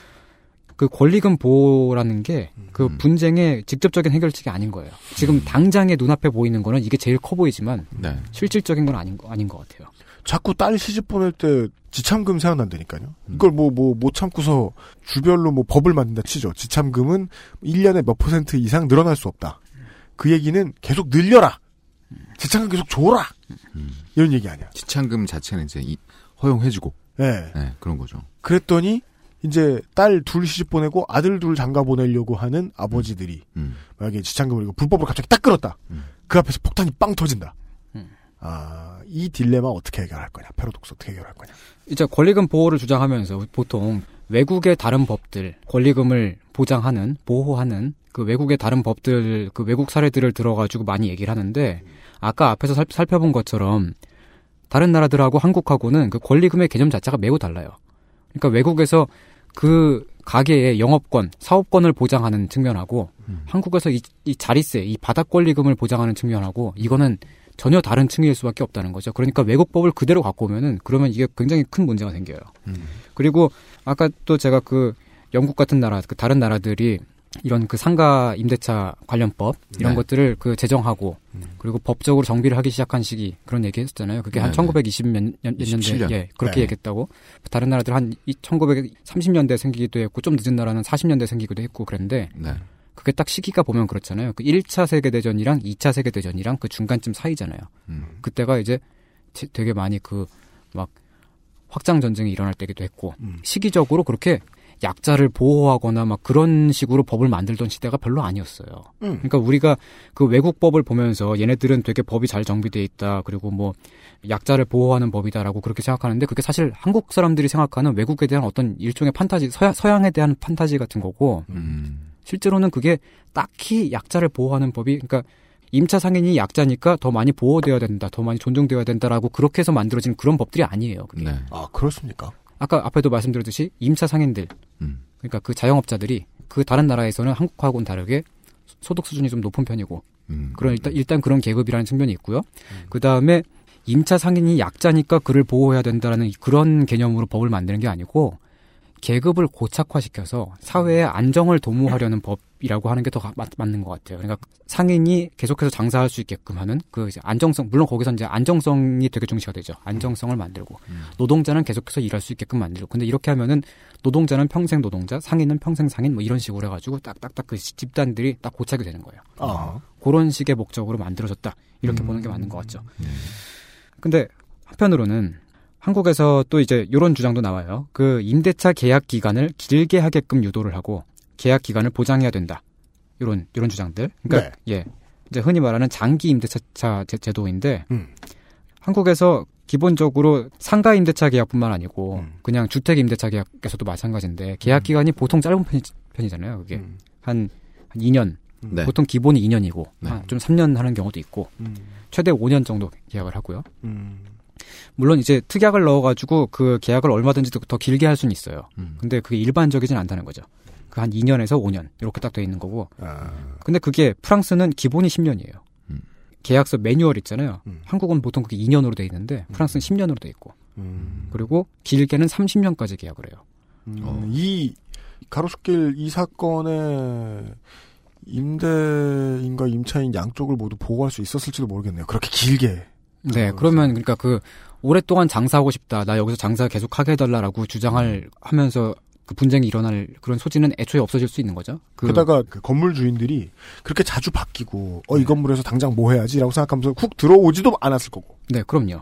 권리금 보호라는 게 그 분쟁의 직접적인 해결책이 아닌 거예요. 지금 당장의 눈앞에 보이는 거는 이게 제일 커 보이지만 네. 실질적인 건 아닌 것 같아요. 자꾸 딸 시집 보낼 때 지참금 생각난다니까요. 이걸 못 참고서 주별로 법을 만든다 치죠. 지참금은 1년에 몇 퍼센트 이상 늘어날 수 없다. 그 얘기는 계속 늘려라. 지참금 계속 줘라. 이런 얘기 아니야. 지참금 자체는 이제 허용해주고. 네. 네. 그런 거죠. 그랬더니 이제 딸 둘 시집 보내고 아들 둘 장가 보내려고 하는 아버지들이 만약에 지참금을 이거 불법으로 갑자기 딱 끌었다. 그 앞에서 폭탄이 빵 터진다. 이 딜레마 어떻게 해결할 거냐, 패러독스 어떻게 해결할 거냐. 이제 권리금 보호를 주장하면서 보통 외국의 다른 법들, 권리금을 보장하는, 보호하는 그 외국의 다른 법들, 그 외국 사례들을 들어가지고 많이 얘기를 하는데 아까 앞에서 살펴본 것처럼 다른 나라들하고 한국하고는 그 권리금의 개념 자체가 매우 달라요. 그러니까 외국에서 그 가게의 영업권, 사업권을 보장하는 측면하고 한국에서 이 자리세, 이 바닥 권리금을 보장하는 측면하고 이거는 전혀 다른 층일 수밖에 없다는 거죠. 그러니까 외국법을 그대로 갖고 오면은 그러면 이게 굉장히 큰 문제가 생겨요. 그리고 아까 또 제가 그 영국 같은 나라, 그 다른 나라들이 이런 그 상가 임대차 관련법 이런 네. 것들을 그 제정하고 그리고 법적으로 정비를 하기 시작한 시기 그런 얘기 했었잖아요. 그게 한 1920몇 년대 예, 그렇게 네. 얘기했다고. 다른 나라들 한 1930년대 생기기도 했고 좀 늦은 나라는 40년대 생기기도 했고 그랬는데 네. 그게 딱 시기가 보면 그렇잖아요. 그 1차 세계대전이랑 2차 세계대전이랑 그 중간쯤 사이잖아요. 그때가 이제 되게 많이 그 막 확장 전쟁이 일어날 때기도 했고 시기적으로 그렇게 약자를 보호하거나 막 그런 식으로 법을 만들던 시대가 별로 아니었어요. 그러니까 우리가 그 외국 법을 보면서 얘네들은 되게 법이 잘 정비되어 있다. 그리고 뭐 약자를 보호하는 법이다라고 그렇게 생각하는데 그게 사실 한국 사람들이 생각하는 외국에 대한 어떤 일종의 판타지, 서양에 대한 판타지 같은 거고 실제로는 그게 딱히 약자를 보호하는 법이 그러니까 임차 상인이 약자니까 더 많이 보호되어야 된다. 더 많이 존중되어야 된다라고 그렇게 해서 만들어진 그런 법들이 아니에요. 그게. 네. 아, 그렇습니까? 아까 앞에도 말씀드렸듯이 임차 상인들, 그러니까 그 자영업자들이 그 다른 나라에서는 한국하고는 다르게 소득 수준이 좀 높은 편이고 그런 일단 그런 계급이라는 측면이 있고요. 그 다음에 임차 상인이 약자니까 그를 보호해야 된다라는 그런 개념으로 법을 만드는 게 아니고 계급을 고착화시켜서 사회의 안정을 도모하려는 법이라고 하는 게 더 맞는 것 같아요. 그러니까 상인이 계속해서 장사할 수 있게끔 하는 그 이제 안정성, 물론 거기서 이제 안정성이 되게 중시가 되죠. 안정성을 만들고 노동자는 계속해서 일할 수 있게끔 만들고. 근데 이렇게 하면은 노동자는 평생 노동자, 상인은 평생 상인 뭐 이런 식으로 해가지고 딱딱딱 그 집단들이 딱 고착이 되는 거예요. 그런 식의 목적으로 만들어졌다. 이렇게 보는 게 맞는 것 같죠. 근데 한편으로는 한국에서 또 이제 이런 주장도 나와요. 그 임대차 계약 기간을 길게 하게끔 유도를 하고 계약 기간을 보장해야 된다. 이런 주장들. 그러니까 네. 예, 이제 흔히 말하는 장기 임대차 제도인데 한국에서 기본적으로 상가 임대차 계약뿐만 아니고 그냥 주택 임대차 계약에서도 마찬가지인데 계약 기간이 보통 짧은 편이잖아요. 그게 한 2년. 네. 보통 기본이 2년이고 네. 좀 3년 하는 경우도 있고 최대 5년 정도 계약을 하고요. 물론 이제 특약을 넣어가지고 그 계약을 얼마든지 더 길게 할 수는 있어요. 근데 그게 일반적이진 않다는 거죠. 그 한 2년에서 5년 이렇게 딱 돼 있는 거고. 근데 그게 프랑스는 기본이 10년이에요. 계약서 매뉴얼 있잖아요. 한국은 보통 그게 2년으로 돼 있는데 프랑스는 10년으로 돼 있고. 그리고 길게는 30년까지 계약을 해요. 이 가로수길 이 사건에 임대인과 임차인 양쪽을 모두 보호할 수 있었을지도 모르겠네요. 그렇게 길게. 네, 그러면, 그러니까 그, 오랫동안 장사하고 싶다. 나 여기서 장사 계속 하게 해달라라고 주장을 하면서 그 분쟁이 일어날 그런 소지는 애초에 없어질 수 있는 거죠. 게다가 그 건물 주인들이 그렇게 자주 바뀌고, 이 건물에서 당장 뭐 해야지라고 생각하면서 훅 들어오지도 않았을 거고. 네, 그럼요.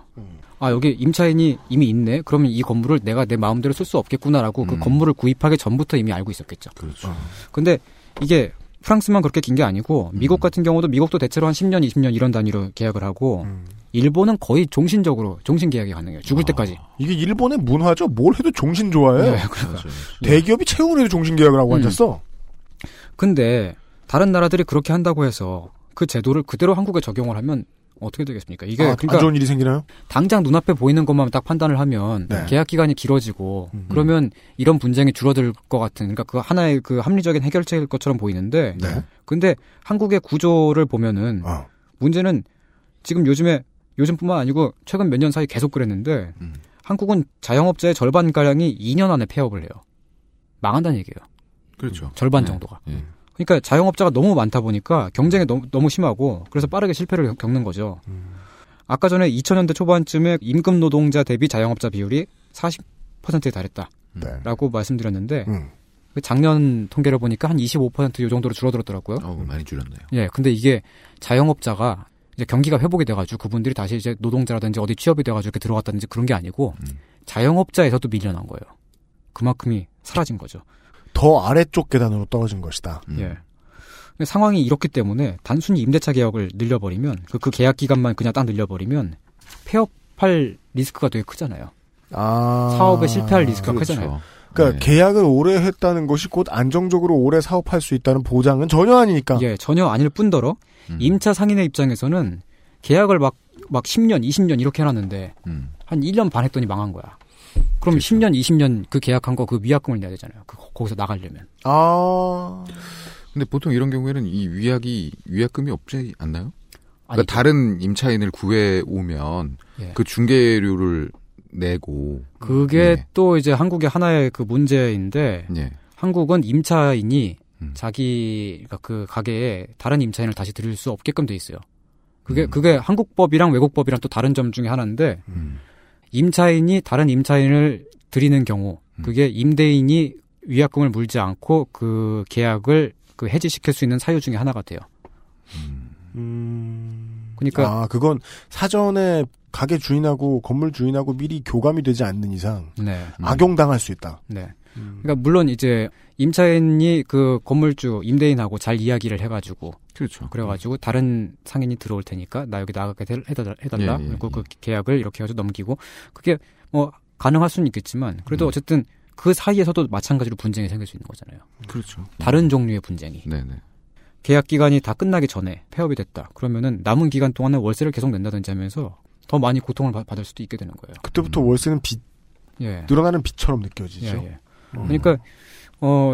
여기 임차인이 이미 있네? 그러면 이 건물을 내가 내 마음대로 쓸 수 없겠구나라고 그 건물을 구입하기 전부터 이미 알고 있었겠죠. 그렇죠. 근데 이게, 프랑스만 그렇게 긴 게 아니고 미국 같은 경우도 미국도 대체로 한 10년, 20년 이런 단위로 계약을 하고 일본은 거의 종신적으로 종신 계약이 가능해요. 죽을 때까지. 이게 일본의 문화죠. 뭘 해도 종신 좋아해요. 네, 그러니까. 대기업이 채용을 해도 종신 계약을 하고 앉았어. 근데 다른 나라들이 그렇게 한다고 해서 그 제도를 그대로 한국에 적용을 하면 어떻게 되겠습니까? 이게 그러니까 안 좋은 일이 생기나요? 당장 눈앞에 보이는 것만 딱 판단을 하면 네. 계약 기간이 길어지고 그러면 이런 분쟁이 줄어들 것 같은 그러니까 그 하나의 그 합리적인 해결책일 것처럼 보이는데 네. 근데 한국의 구조를 보면은 문제는 지금 요즘뿐만 아니고 최근 몇 년 사이 계속 그랬는데 한국은 자영업자의 절반 가량이 2년 안에 폐업을 해요. 망한다는 얘기예요. 그렇죠. 절반 정도가. 네. 그러니까 자영업자가 너무 많다 보니까 경쟁이 너무 심하고 그래서 빠르게 실패를 겪는 거죠. 아까 전에 2000년대 초반쯤에 임금 노동자 대비 자영업자 비율이 40%에 달했다라고 네. 말씀드렸는데 작년 통계를 보니까 한 25% 요 정도로 줄어들었더라고요. 많이 줄었네요. 예, 근데 이게 자영업자가 이제 경기가 회복이 돼가지고 그분들이 다시 이제 노동자라든지 어디 취업이 돼가지고 이렇게 들어갔다든지 그런 게 아니고 자영업자에서도 밀려난 거예요. 그만큼이 사라진 거죠. 더 아래쪽 계단으로 떨어진 것이다. 예. 근데 상황이 이렇기 때문에 단순히 임대차 계약을 늘려버리면 그 계약 기간만 그냥 딱 늘려버리면 폐업할 리스크가 되게 크잖아요. 사업에 실패할 리스크가 그렇죠. 크잖아요. 그러니까 네. 계약을 오래 했다는 것이 곧 안정적으로 오래 사업할 수 있다는 보장은 전혀 아니니까. 예, 전혀 아닐 뿐더러 임차 상인의 입장에서는 계약을 막 10년, 20년 이렇게 해놨는데 한 1년 반 했더니 망한 거야. 그럼 그렇죠. 10년, 20년 그 계약한 거 그 위약금을 내야 되잖아요. 거기서 나가려면. 근데 보통 이런 경우에는 이 위약금이 없지 않나요? 그러니까 다른 임차인을 구해오면 예. 그 중개료를 내고. 그게 또 이제 한국의 하나의 그 문제인데 예. 한국은 임차인이 자기가 그 가게에 다른 임차인을 다시 들일 수 없게끔 돼 있어요. 그게 한국법이랑 외국법이랑 또 다른 점 중에 하나인데 임차인이 다른 임차인을 들이는 경우 그게 임대인이 위약금을 물지 않고 그 계약을 그 해지시킬 수 있는 사유 중에 하나가 돼요. 그러니까 그건 사전에 가게 주인하고 건물 주인하고 미리 교감이 되지 않는 이상 네. 악용당할 수 있다. 네. 그러니까 물론 이제 임차인이 그 건물주 임대인하고 잘 이야기를 해가지고 그렇죠. 그래가지고 다른 상인이 들어올 테니까 나 여기 나가게 해달라. 예, 예, 그리고 그 계약을 이렇게 해서 넘기고 그게 뭐 가능할 수는 있겠지만 그래도 어쨌든 그 사이에서도 마찬가지로 분쟁이 생길 수 있는 거잖아요. 그렇죠. 다른 종류의 분쟁이. 네네. 계약 기간이 다 끝나기 전에 폐업이 됐다. 그러면은 남은 기간 동안에 월세를 계속 낸다든지 하면서 더 많이 고통을 받을 수도 있게 되는 거예요. 그때부터 월세는 빚, 예. 늘어나는 빚처럼 느껴지죠. 예, 예. 그러니까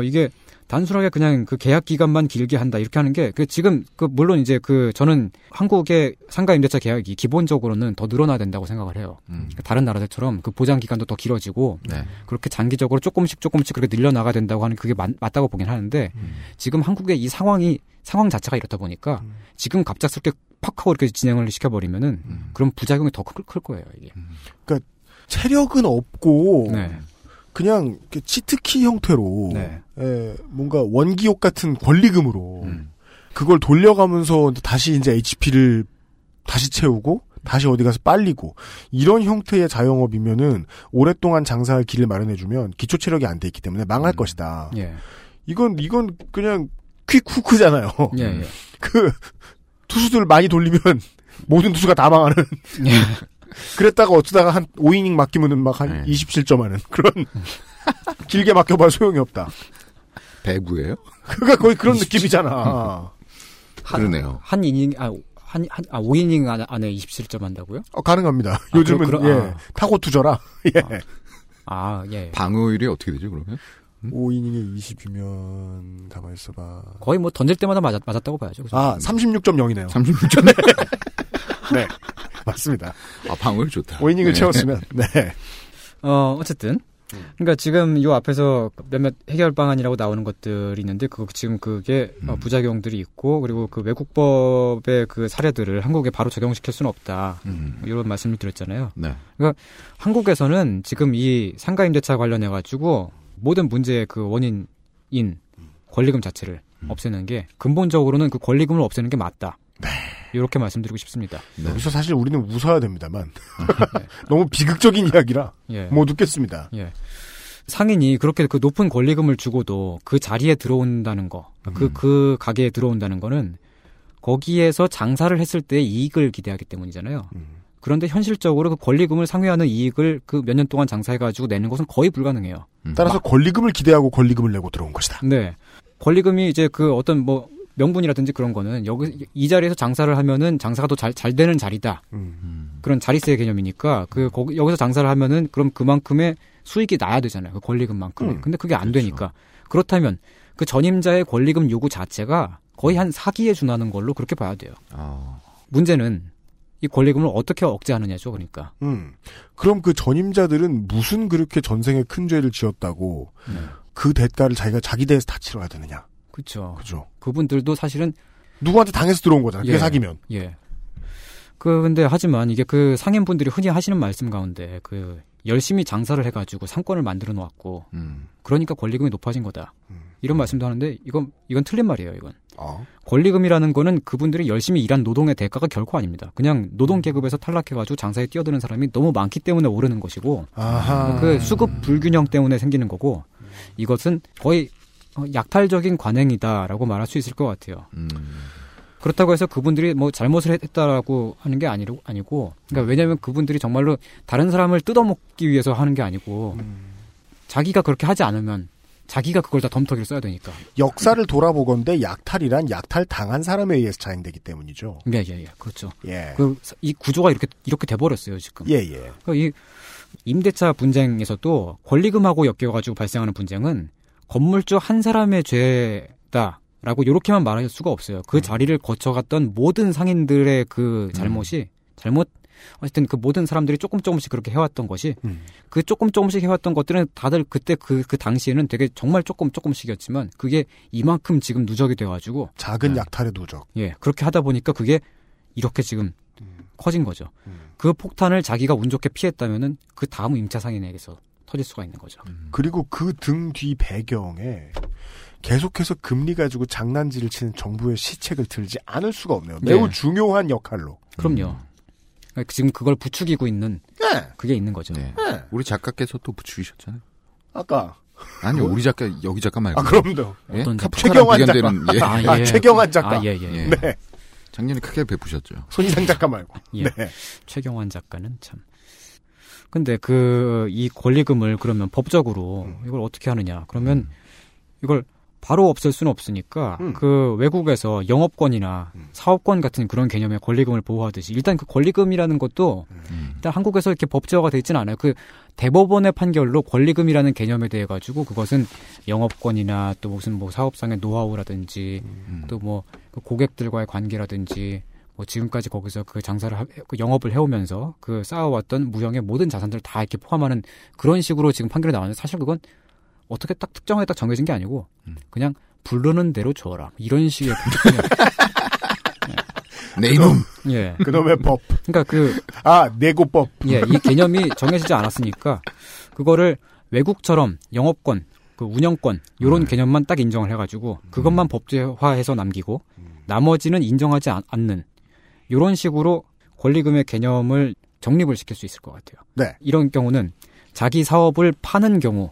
이게 단순하게 그냥 그 계약 기간만 길게 한다 이렇게 하는 게 그 지금 그 물론 이제 그 저는 한국의 상가 임대차 계약이 기본적으로는 더 늘어나야 된다고 생각을 해요. 다른 나라들처럼 그 보장 기간도 더 길어지고 네. 그렇게 장기적으로 조금씩 그렇게 늘려나가야 된다고 하는 그게 맞다고 보긴 하는데 지금 한국의 이 상황 자체가 이렇다 보니까 지금 갑작스럽게 팍 하고 이렇게 진행을 시켜버리면은 그럼 부작용이 더 클 거예요 이게. 그러니까 체력은 없고. 네. 그냥 치트키 형태로 네. 뭔가 원기옥 같은 권리금으로 그걸 돌려가면서 다시 이제 HP를 다시 채우고 다시 어디 가서 빨리고 이런 형태의 자영업이면은 오랫동안 장사할 길을 마련해주면 기초 체력이 안 돼 있기 때문에 망할 것이다. 예. 이건 그냥 퀵후크잖아요. 예, 예. 그 투수들 많이 돌리면 모든 투수가 다 망하는. 예. 그랬다가 어쩌다가 한 5이닝 맡기면은 막 한 27점 하는 그런 길게 맡겨봐야 소용이 없다. 배구예요? 그러니까 거의 그런 느낌이잖아. 그러네요. 한 이닝 한 5이닝 안에 27점 한다고요? 가능합니다. 요즘은 타고 투저라. 예. 예. 방어율이 어떻게 되죠 그러면? 5이닝에 20이면 가만 있어봐. 거의 뭐 던질 때마다 맞았다고 봐야죠. 그죠? 36.0이네요. 36.0. 네. 맞습니다. 방울 좋다. 5이닝을 네. 채웠으면. 네. 어쨌든. 그러니까 지금 요 앞에서 몇몇 해결 방안이라고 나오는 것들이 있는데, 지금 그게 부작용들이 있고, 그리고 그 외국법의 그 사례들을 한국에 바로 적용시킬 수는 없다. 이런 말씀을 드렸잖아요. 네. 그러니까 한국에서는 지금 이 상가임대차 관련해가지고 모든 문제의 그 원인인 권리금 자체를 없애는 게 근본적으로는 그 권리금을 없애는 게 맞다. 네. 이렇게 말씀드리고 싶습니다. 네. 여기서 사실 우리는 웃어야 됩니다만 네. 너무 비극적인 이야기라 예. 못 웃겠습니다. 예. 상인이 그렇게 그 높은 권리금을 주고도 그 자리에 들어온다는 거, 그 가게에 들어온다는 거는 거기에서 장사를 했을 때 이익을 기대하기 때문이잖아요. 그런데 현실적으로 그 권리금을 상회하는 이익을 그 몇 년 동안 장사해가지고 내는 것은 거의 불가능해요. 따라서 권리금을 기대하고 권리금을 내고 들어온 것이다. 네, 권리금이 이제 그 어떤 뭐 명분이라든지 그런 거는 여기 이 자리에서 장사를 하면은 장사가 더 잘 되는 자리다. 그런 자리세의 개념이니까 여기서 장사를 하면은 그럼 그만큼의 수익이 나야 되잖아요. 그 권리금만큼. 근데 그게 안 그렇죠. 되니까 그렇다면 그 전임자의 권리금 요구 자체가 거의 한 사기에 준하는 걸로 그렇게 봐야 돼요. 문제는 이 권리금을 어떻게 억제하느냐죠. 그러니까. 그럼 그 전임자들은 무슨 그렇게 전생에 큰 죄를 지었다고 그 대가를 자기가 자기 대에서 다 치러야 되느냐. 그렇죠. 그분들도 사실은 누구한테 당해서 들어온 거잖아요. 그게 예, 사기면. 예. 근데 하지만 이게 그 상인분들이 흔히 하시는 말씀 가운데 그 열심히 장사를 해가지고 상권을 만들어 놓았고 그러니까 권리금이 높아진 거다. 이런 말씀도 하는데 이건 틀린 말이에요. 이건. 권리금이라는 거는 그분들이 열심히 일한 노동의 대가가 결코 아닙니다. 그냥 노동 계급에서 탈락해가지고 장사에 뛰어드는 사람이 너무 많기 때문에 오르는 것이고 그 수급 불균형 때문에 생기는 거고 이것은 거의 약탈적인 관행이다라고 말할 수 있을 것 같아요. 그렇다고 해서 그분들이 뭐 잘못을 했다라고 하는 게 아니고, 그러니까 왜냐하면 그분들이 정말로 다른 사람을 뜯어먹기 위해서 하는 게 아니고, 자기가 그렇게 하지 않으면 자기가 그걸 다 덤터기를 써야 되니까. 역사를 돌아보건대 약탈이란 약탈 당한 사람에 의해서 자행되기 때문이죠. 예, 그렇죠. 예. 이 구조가 이렇게 돼 버렸어요 지금. 예. 이 임대차 분쟁에서도 권리금하고 엮여가지고 발생하는 분쟁은. 건물주 한 사람의 죄다라고 이렇게만 말할 수가 없어요. 그 자리를 거쳐갔던 모든 상인들의 그 잘못이 어쨌든 그 모든 사람들이 조금씩 그렇게 해왔던 것이 그 조금씩 해왔던 것들은 다들 그때 그 당시에는 되게 정말 조금씩이었지만 그게 이만큼 지금 누적이 돼가지고 작은 약탈의 누적. 예, 그렇게 하다 보니까 그게 이렇게 지금 커진 거죠. 그 폭탄을 자기가 운 좋게 피했다면은 그 다음 임차 상인에게서 터질 수가 있는 거죠. 그리고 그 등 뒤 배경에 계속해서 금리 가지고 장난질을 치는 정부의 시책을 들지 않을 수가 없네요. 네. 매우 중요한 역할로. 그럼요. 지금 그걸 부추기고 있는 네. 그게 있는 거죠. 네. 네. 우리 작가께서 또 부추기셨잖아요. 아까. 아니 우리 작가 여기 작가 말고. 아 그럼요. 예? 어떤 최경환 작가. 예. 아, 예. 최경환 작가. 아, 예. 네. 작년에 크게 베푸셨죠. 손희상 작가 말고. 예. 네. 최경환 작가는 참. 근데 이 권리금을 그러면 법적으로 이걸 어떻게 하느냐. 그러면 이걸 바로 없앨 수는 없으니까 그 외국에서 영업권이나 사업권 같은 그런 개념의 권리금을 보호하듯이 일단 그 권리금이라는 것도 일단 한국에서 이렇게 법제화가 돼 있지는 않아요. 그 대법원의 판결로 권리금이라는 개념에 대해 가지고 그것은 영업권이나 또 무슨 뭐 사업상의 노하우라든지 또 뭐 그 고객들과의 관계라든지 뭐 지금까지 거기서 그 장사를 그 영업을 해오면서 그 쌓아왔던 무형의 모든 자산들을 다 이렇게 포함하는 그런 식으로 지금 판결이 나왔는데 사실 그건 어떻게 딱 특정하게 딱 정해진 게 아니고 그냥 부르는 대로 줘라 이런 식의 네 이놈 예 그놈의 법 그러니까 내고법 예 이 개념이 정해지지 않았으니까 그거를 외국처럼 영업권 그 운영권 이런 개념만 딱 인정을 해가지고 그것만 법제화해서 남기고 나머지는 인정하지 않는 이런 식으로 권리금의 개념을 정립을 시킬 수 있을 것 같아요. 네 이런 경우는 자기 사업을 파는 경우.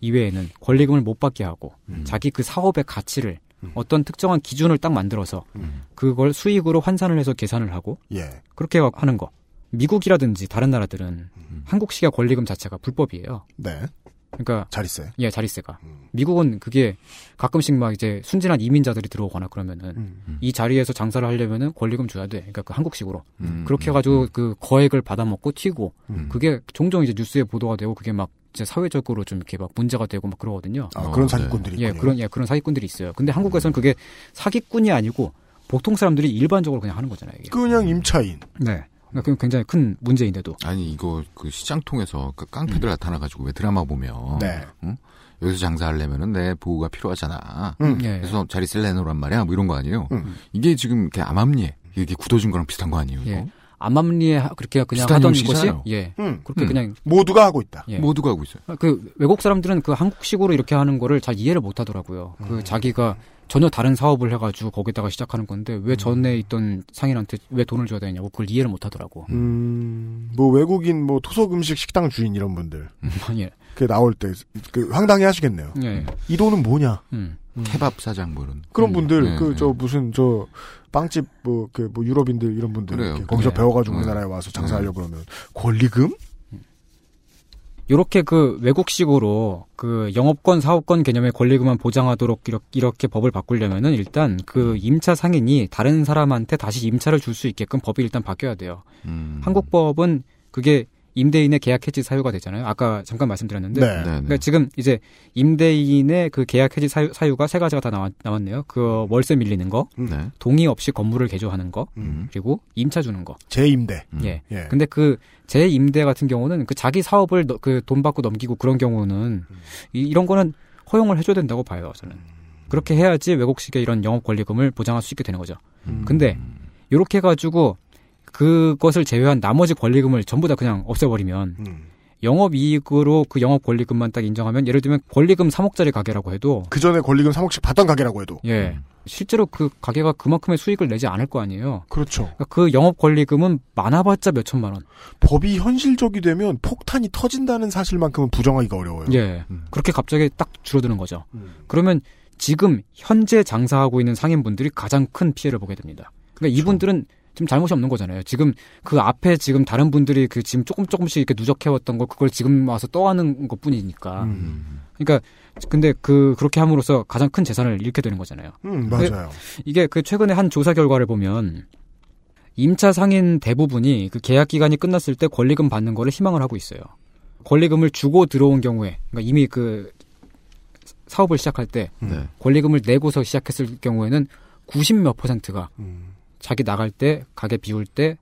이외에는 권리금을 못 받게 하고 자기 그 사업의 가치를 어떤 특정한 기준을 딱 만들어서 그걸 수익으로 환산을 해서 계산을 하고 예. 그렇게 하는 거. 미국이라든지 다른 나라들은 한국식의 권리금 자체가 불법이에요. 네. 그러니까 자릿세. 예, 자릿세가. 미국은 그게 가끔씩 막 이제 순진한 이민자들이 들어오거나 그러면은 이 자리에서 장사를 하려면은 권리금 줘야 돼. 그러니까 그 한국식으로 그렇게 해가지고 그 거액을 받아먹고 튀고 그게 종종 이제 뉴스에 보도가 되고 그게 막 이제 사회적으로 좀 이렇게 막 문제가 되고 막 그러거든요. 아, 그런 사기꾼들이 네. 그런 사기꾼들이 있어요. 근데 한국에서는 그게 사기꾼이 아니고 보통 사람들이 일반적으로 그냥 하는 거잖아요. 이게. 그냥 임차인. 네. 그건 굉장히 큰 문제인데도. 아니 이거 그 시장 통해서 그 깡패들 나타나가지고 왜 드라마 보면 네. 응? 여기서 장사하려면은 내 보호가 필요하잖아. 그래서 자릿세 내놓으란 말이야. 뭐 이런 거 아니에요. 이게 지금 이렇게 암암리에 이게 굳어진 거랑 비슷한 거 아니에요? 예. 암암리에 그렇게 그냥 하던 것이 예. 그렇게 그냥 모두가 하고 있다. 예. 모두가 하고 있어요. 그 외국 사람들은 그 한국식으로 이렇게 하는 거를 잘 이해를 못 하더라고요. 그 자기가 전혀 다른 사업을 해가지고 거기다가 시작하는 건데 왜 전에 있던 상인한테 왜 돈을 줘야 되냐고 그걸 이해를 못 하더라고. 뭐 외국인 뭐 토속 음식 식당 주인 이런 분들. 예. 그 나올 때 그 황당해 하시겠네요. 예. 이 돈은 뭐냐? 케밥 사장 분은 그런 분들 네, 그 저 무슨 저 빵집 뭐 그 뭐 유럽인들 이런 분들 그래요. 거기서 네. 배워가지고 우리나라에 와서 장사하려고 네. 그러면 권리금? 요렇게 그 외국식으로 그 영업권 사업권 개념의 권리금만 보장하도록 이렇게 법을 바꾸려면은 일단 그 임차 상인이 다른 사람한테 다시 임차를 줄 수 있게끔 법이 일단 바뀌어야 돼요. 한국 법은 그게 임대인의 계약 해지 사유가 되잖아요. 아까 잠깐 말씀드렸는데. 네. 그러니까 지금 이제 임대인의 그 계약 해지 사유가 세 가지가 다 나왔네요. 그 월세 밀리는 거, 네. 동의 없이 건물을 개조하는 거, 그리고 임차 주는 거. 재임대. 예. 예. 근데 그 재임대 같은 경우는 그 자기 사업을 그 돈 받고 넘기고 그런 경우는 이런 거는 허용을 해줘야 된다고 봐요. 저는. 그렇게 해야지 외국식의 이런 영업 권리금을 보장할 수 있게 되는 거죠. 근데 이렇게 해가지고 그것을 제외한 나머지 권리금을 전부 다 그냥 없애버리면 영업이익으로 그 영업권리금만 딱 인정하면 예를 들면 권리금 3억짜리 가게라고 해도 그 전에 권리금 3억씩 받던 가게라고 해도 예 실제로 그 가게가 그만큼의 수익을 내지 않을 거 아니에요. 그렇죠. 그러니까 그 영업권리금은 많아봤자 몇 천만 원. 법이 현실적이 되면 폭탄이 터진다는 사실만큼은 부정하기가 어려워요. 예 그렇게 갑자기 딱 줄어드는 거죠. 그러면 지금 현재 장사하고 있는 상인분들이 가장 큰 피해를 보게 됩니다. 그러니까 그렇죠. 이분들은 지금 잘못이 없는 거잖아요. 지금 그 앞에 지금 다른 분들이 그 지금 조금씩 이렇게 누적해왔던 걸 그걸 지금 와서 떠안은 것 뿐이니까. 그러니까 근데 그렇게 함으로써 가장 큰 재산을 잃게 되는 거잖아요. 맞아요. 이게 그 최근에 한 조사 결과를 보면 임차 상인 대부분이 그 계약 기간이 끝났을 때 권리금 받는 거를 희망을 하고 있어요. 권리금을 주고 들어온 경우에 그러니까 이미 그 사업을 시작할 때 네. 권리금을 내고서 시작했을 경우에는 90몇 %가 자기 나갈 때 가게 비울 때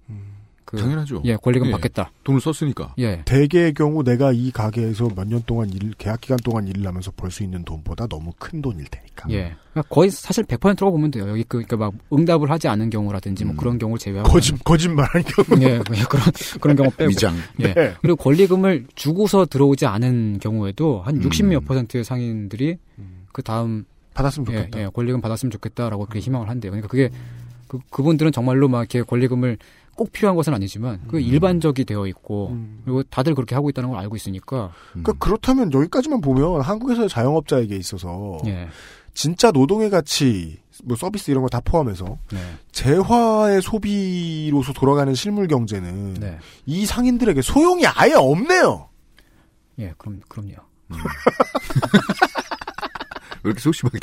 당연하죠. 예, 권리금 받겠다. 돈을 썼으니까. 예. 대개의 경우 내가 이 가게에서 몇 년 동안 계약 기간 동안 일을 하면서 벌 수 있는 돈보다 너무 큰 돈일 테니까. 예. 그러니까 거의 사실 100%라고 보면 돼요. 여기 그러니까 막 응답을 하지 않은 경우라든지 뭐 그런 경우를 제외하고 거짓말한 경우. 예. 그런 경우 빼고. 위장. 예. 네. 그리고 권리금을 주고서 들어오지 않은 경우에도 한 60몇 %의 상인들이 그 다음 받았으면 좋겠다. 예, 예, 권리금 받았으면 좋겠다라고 그렇게 희망을 한대요. 그러니까 그게 그분들은 정말로 막 이렇게 권리금을 꼭 필요한 것은 아니지만 그 일반적이 되어 있고 그리고 다들 그렇게 하고 있다는 걸 알고 있으니까. 그러니까 그렇다면 여기까지만 보면 한국에서의 자영업자에게 있어서 예. 진짜 노동의 가치, 뭐 서비스 이런 거 다 포함해서 네. 재화의 소비로서 돌아가는 실물 경제는 네. 이 상인들에게 소용이 아예 없네요. 예, 그럼요. 왜 이렇게 소심하게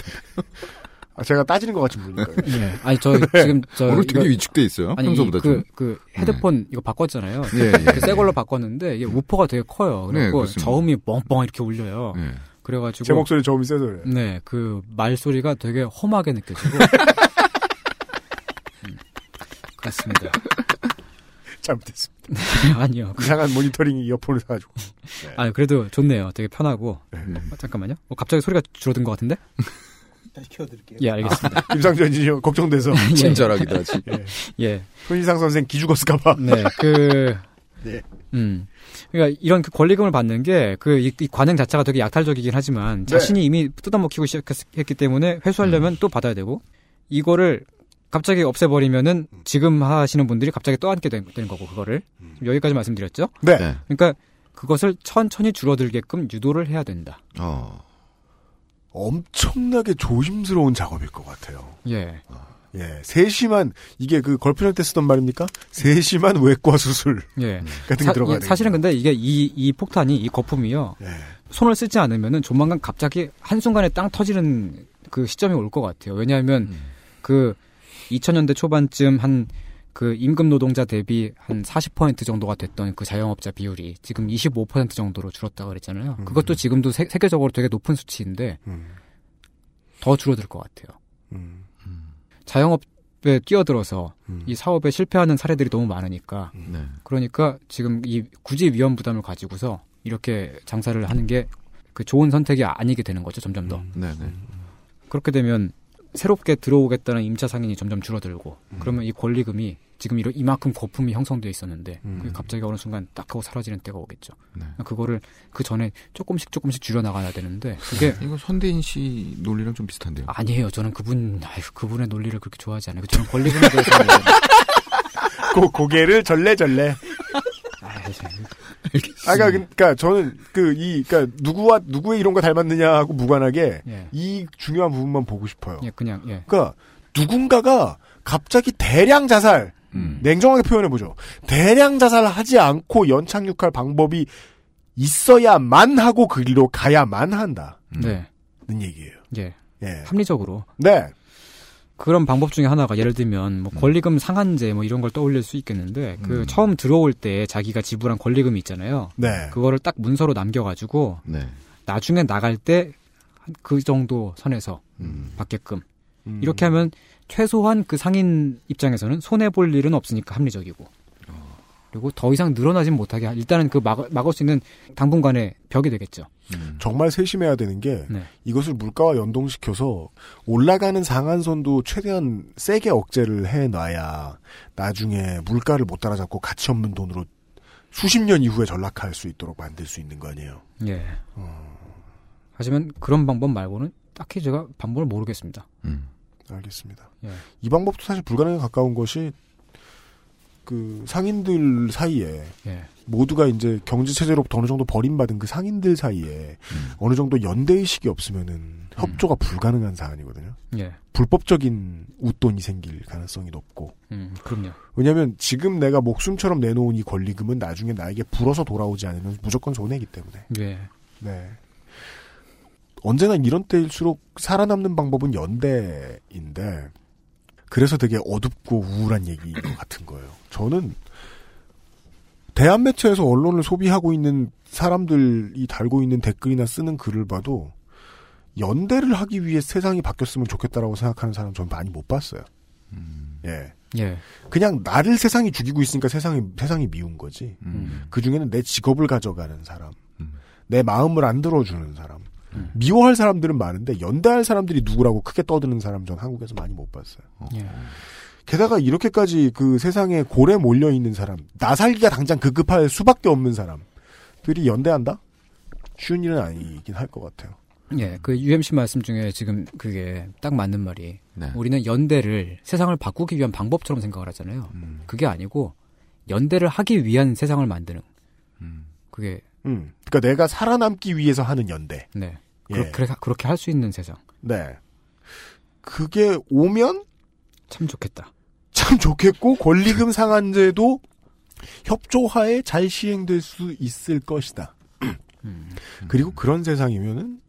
제가 따지는 것 같은 분이니까요. 네. 아니, 지금 오늘 되게 위축돼 있어요. 아니, 평소보다 그 헤드폰 네. 이거 바꿨잖아요. 예. 새 걸로 바꿨는데 이게 우퍼가 되게 커요. 그리고 네, 저음이 뻥뻥 이렇게 울려요. 네. 그래가지고 제 목소리 저음이 세서 그래요. 네, 그 말소리가 되게 험하게 느껴지고 그렇습니다. 잘못했습니다. 아니요. 이상한 모니터링 이어폰을 사가지고. 네. 아니 그래도 좋네요. 되게 편하고. 잠깐만요. 갑자기 소리가 줄어든 것 같은데? 다시 키워드릴게요. 예, 알겠습니다. 김상조 엔지니어 걱정돼서 친절하기도 하지. 예. 손희상 선생 기죽었을까봐. 네, 네. 그러니까 이런 그 권리금을 받는 게 이 관행 자체가 되게 약탈적이긴 하지만 자신이 네. 이미 뜯어먹히고 시작했기 때문에 회수하려면 또 받아야 되고 이거를 갑자기 없애버리면은 지금 하시는 분들이 갑자기 또 앉게 되는 거고 그거를 여기까지 말씀드렸죠. 네. 그러니까 그것을 천천히 줄어들게끔 유도를 해야 된다. 엄청나게 조심스러운 작업일 것 같아요. 예. 예. 세심한, 이게 그 걸프렌 때 쓰던 말입니까? 세심한 외과 수술. 예. 같은 게 들어가야 돼. 사실은 근데 이게 이 폭탄이, 이 거품이요. 예. 손을 쓰지 않으면은 조만간 갑자기 한순간에 땅 터지는 그 시점이 올 것 같아요. 왜냐하면 2000년대 초반쯤 임금 노동자 대비 한 40% 정도가 됐던 그 자영업자 비율이 지금 25% 정도로 줄었다고 그랬잖아요. 그것도 지금도 세계적으로 되게 높은 수치인데 더 줄어들 것 같아요. 자영업에 끼어들어서 이 사업에 실패하는 사례들이 너무 많으니까 그러니까 지금 이 굳이 위험 부담을 가지고서 이렇게 장사를 하는 게 그 좋은 선택이 아니게 되는 거죠. 점점 더. 그렇게 되면 새롭게 들어오겠다는 임차 상인이 점점 줄어들고 그러면 이 권리금이 지금 이만큼 거품이 형성되어 있었는데 그게 갑자기 어느 순간 딱 하고 사라지는 때가 오겠죠. 그거를 그 전에 조금씩 줄여나가야 되는데 그게 이거 선대인 씨 논리랑 좀 비슷한데요. 아니에요. 저는 그분의 논리를 그렇게 좋아하지 않아요. 저는 권리금에 대해서 고개를 절레절레. 그러니까 저는 누구와 누구의 이런 거 닮았느냐하고 무관하게 이 중요한 부분만 보고 싶어요. 그러니까 누군가가 갑자기 대량 자살, 냉정하게 표현해 보죠. 대량 자살하지 않고 연착륙할 방법이 있어야만 하고 그리로 가야만 한다는 얘기예요. 예, 합리적으로. 네. 그런 방법 중에 하나가 예를 들면 뭐 권리금 상한제 뭐 이런 걸 떠올릴 수 있겠는데 그 처음 들어올 때 자기가 지불한 권리금이 있잖아요. 그거를 딱 문서로 남겨가지고 나중에 나갈 때 그 정도 선에서 받게끔 이렇게 하면 최소한 그 상인 입장에서는 손해 볼 일은 없으니까 합리적이고 그리고 더 이상 늘어나진 못하게 일단은 그 막을 수 있는 당분간의 벽이 되겠죠. 정말 세심해야 되는 게 이것을 물가와 연동시켜서 올라가는 상한선도 최대한 세게 억제를 해놔야 나중에 물가를 못 따라잡고 가치 없는 돈으로 수십 년 이후에 전락할 수 있도록 만들 수 있는 거 아니에요. 예. 하지만 그런 방법 말고는 딱히 제가 방법을 모르겠습니다. 알겠습니다. 예. 이 방법도 사실 불가능에 가까운 것이 그 상인들 사이에 모두가 이제 경제 체제로부터 어느 정도 버림받은 그 상인들 사이에 어느 정도 연대 의식이 없으면은 협조가 불가능한 사안이거든요. 불법적인 웃돈이 생길 가능성이 높고. 그럼요. 왜냐하면 지금 내가 목숨처럼 내놓은 이 권리금은 나중에 나에게 불어서 돌아오지 않으면 무조건 손해이기 때문에. 네. 언제나 이런 때일수록 살아남는 방법은 연대인데. 그래서 되게 어둡고 우울한 얘기인 것 같은 거예요. 저는 대한매체에서 언론을 소비하고 있는 사람들이 달고 있는 댓글이나 쓰는 글을 봐도 연대를 하기 위해 세상이 바뀌었으면 좋겠다라고 생각하는 사람 저는 많이 못 봤어요. 예. 예. 그냥 나를 세상이 죽이고 있으니까 세상이 미운 거지. 그 중에는 내 직업을 가져가는 사람, 내 마음을 안 들어주는 사람, 미워할 사람들은 많은데 연대할 사람들이 누구라고 크게 떠드는 사람 전 한국에서 많이 못 봤어요. 예. 게다가 이렇게까지 그 세상에 고래 몰려 있는 사람, 나 살기가 당장 급급할 수밖에 없는 사람들이 연대한다? 쉬운 일은 아니긴 할 것 같아요. 예, 그 UMC 말씀 중에 지금 그게 딱 맞는 말이, 네. 우리는 연대를 세상을 바꾸기 위한 방법처럼 생각을 하잖아요. 그게 아니고 연대를 하기 위한 세상을 만드는. 그게. 그러니까 내가 살아남기 위해서 하는 연대. 네. 예. 그렇게 할 수 있는 세상. 네. 그게 오면 참 좋겠다. 참 좋겠고 권리금 상한제도 협조하에 잘 시행될 수 있을 것이다. 그리고 그런 세상이면은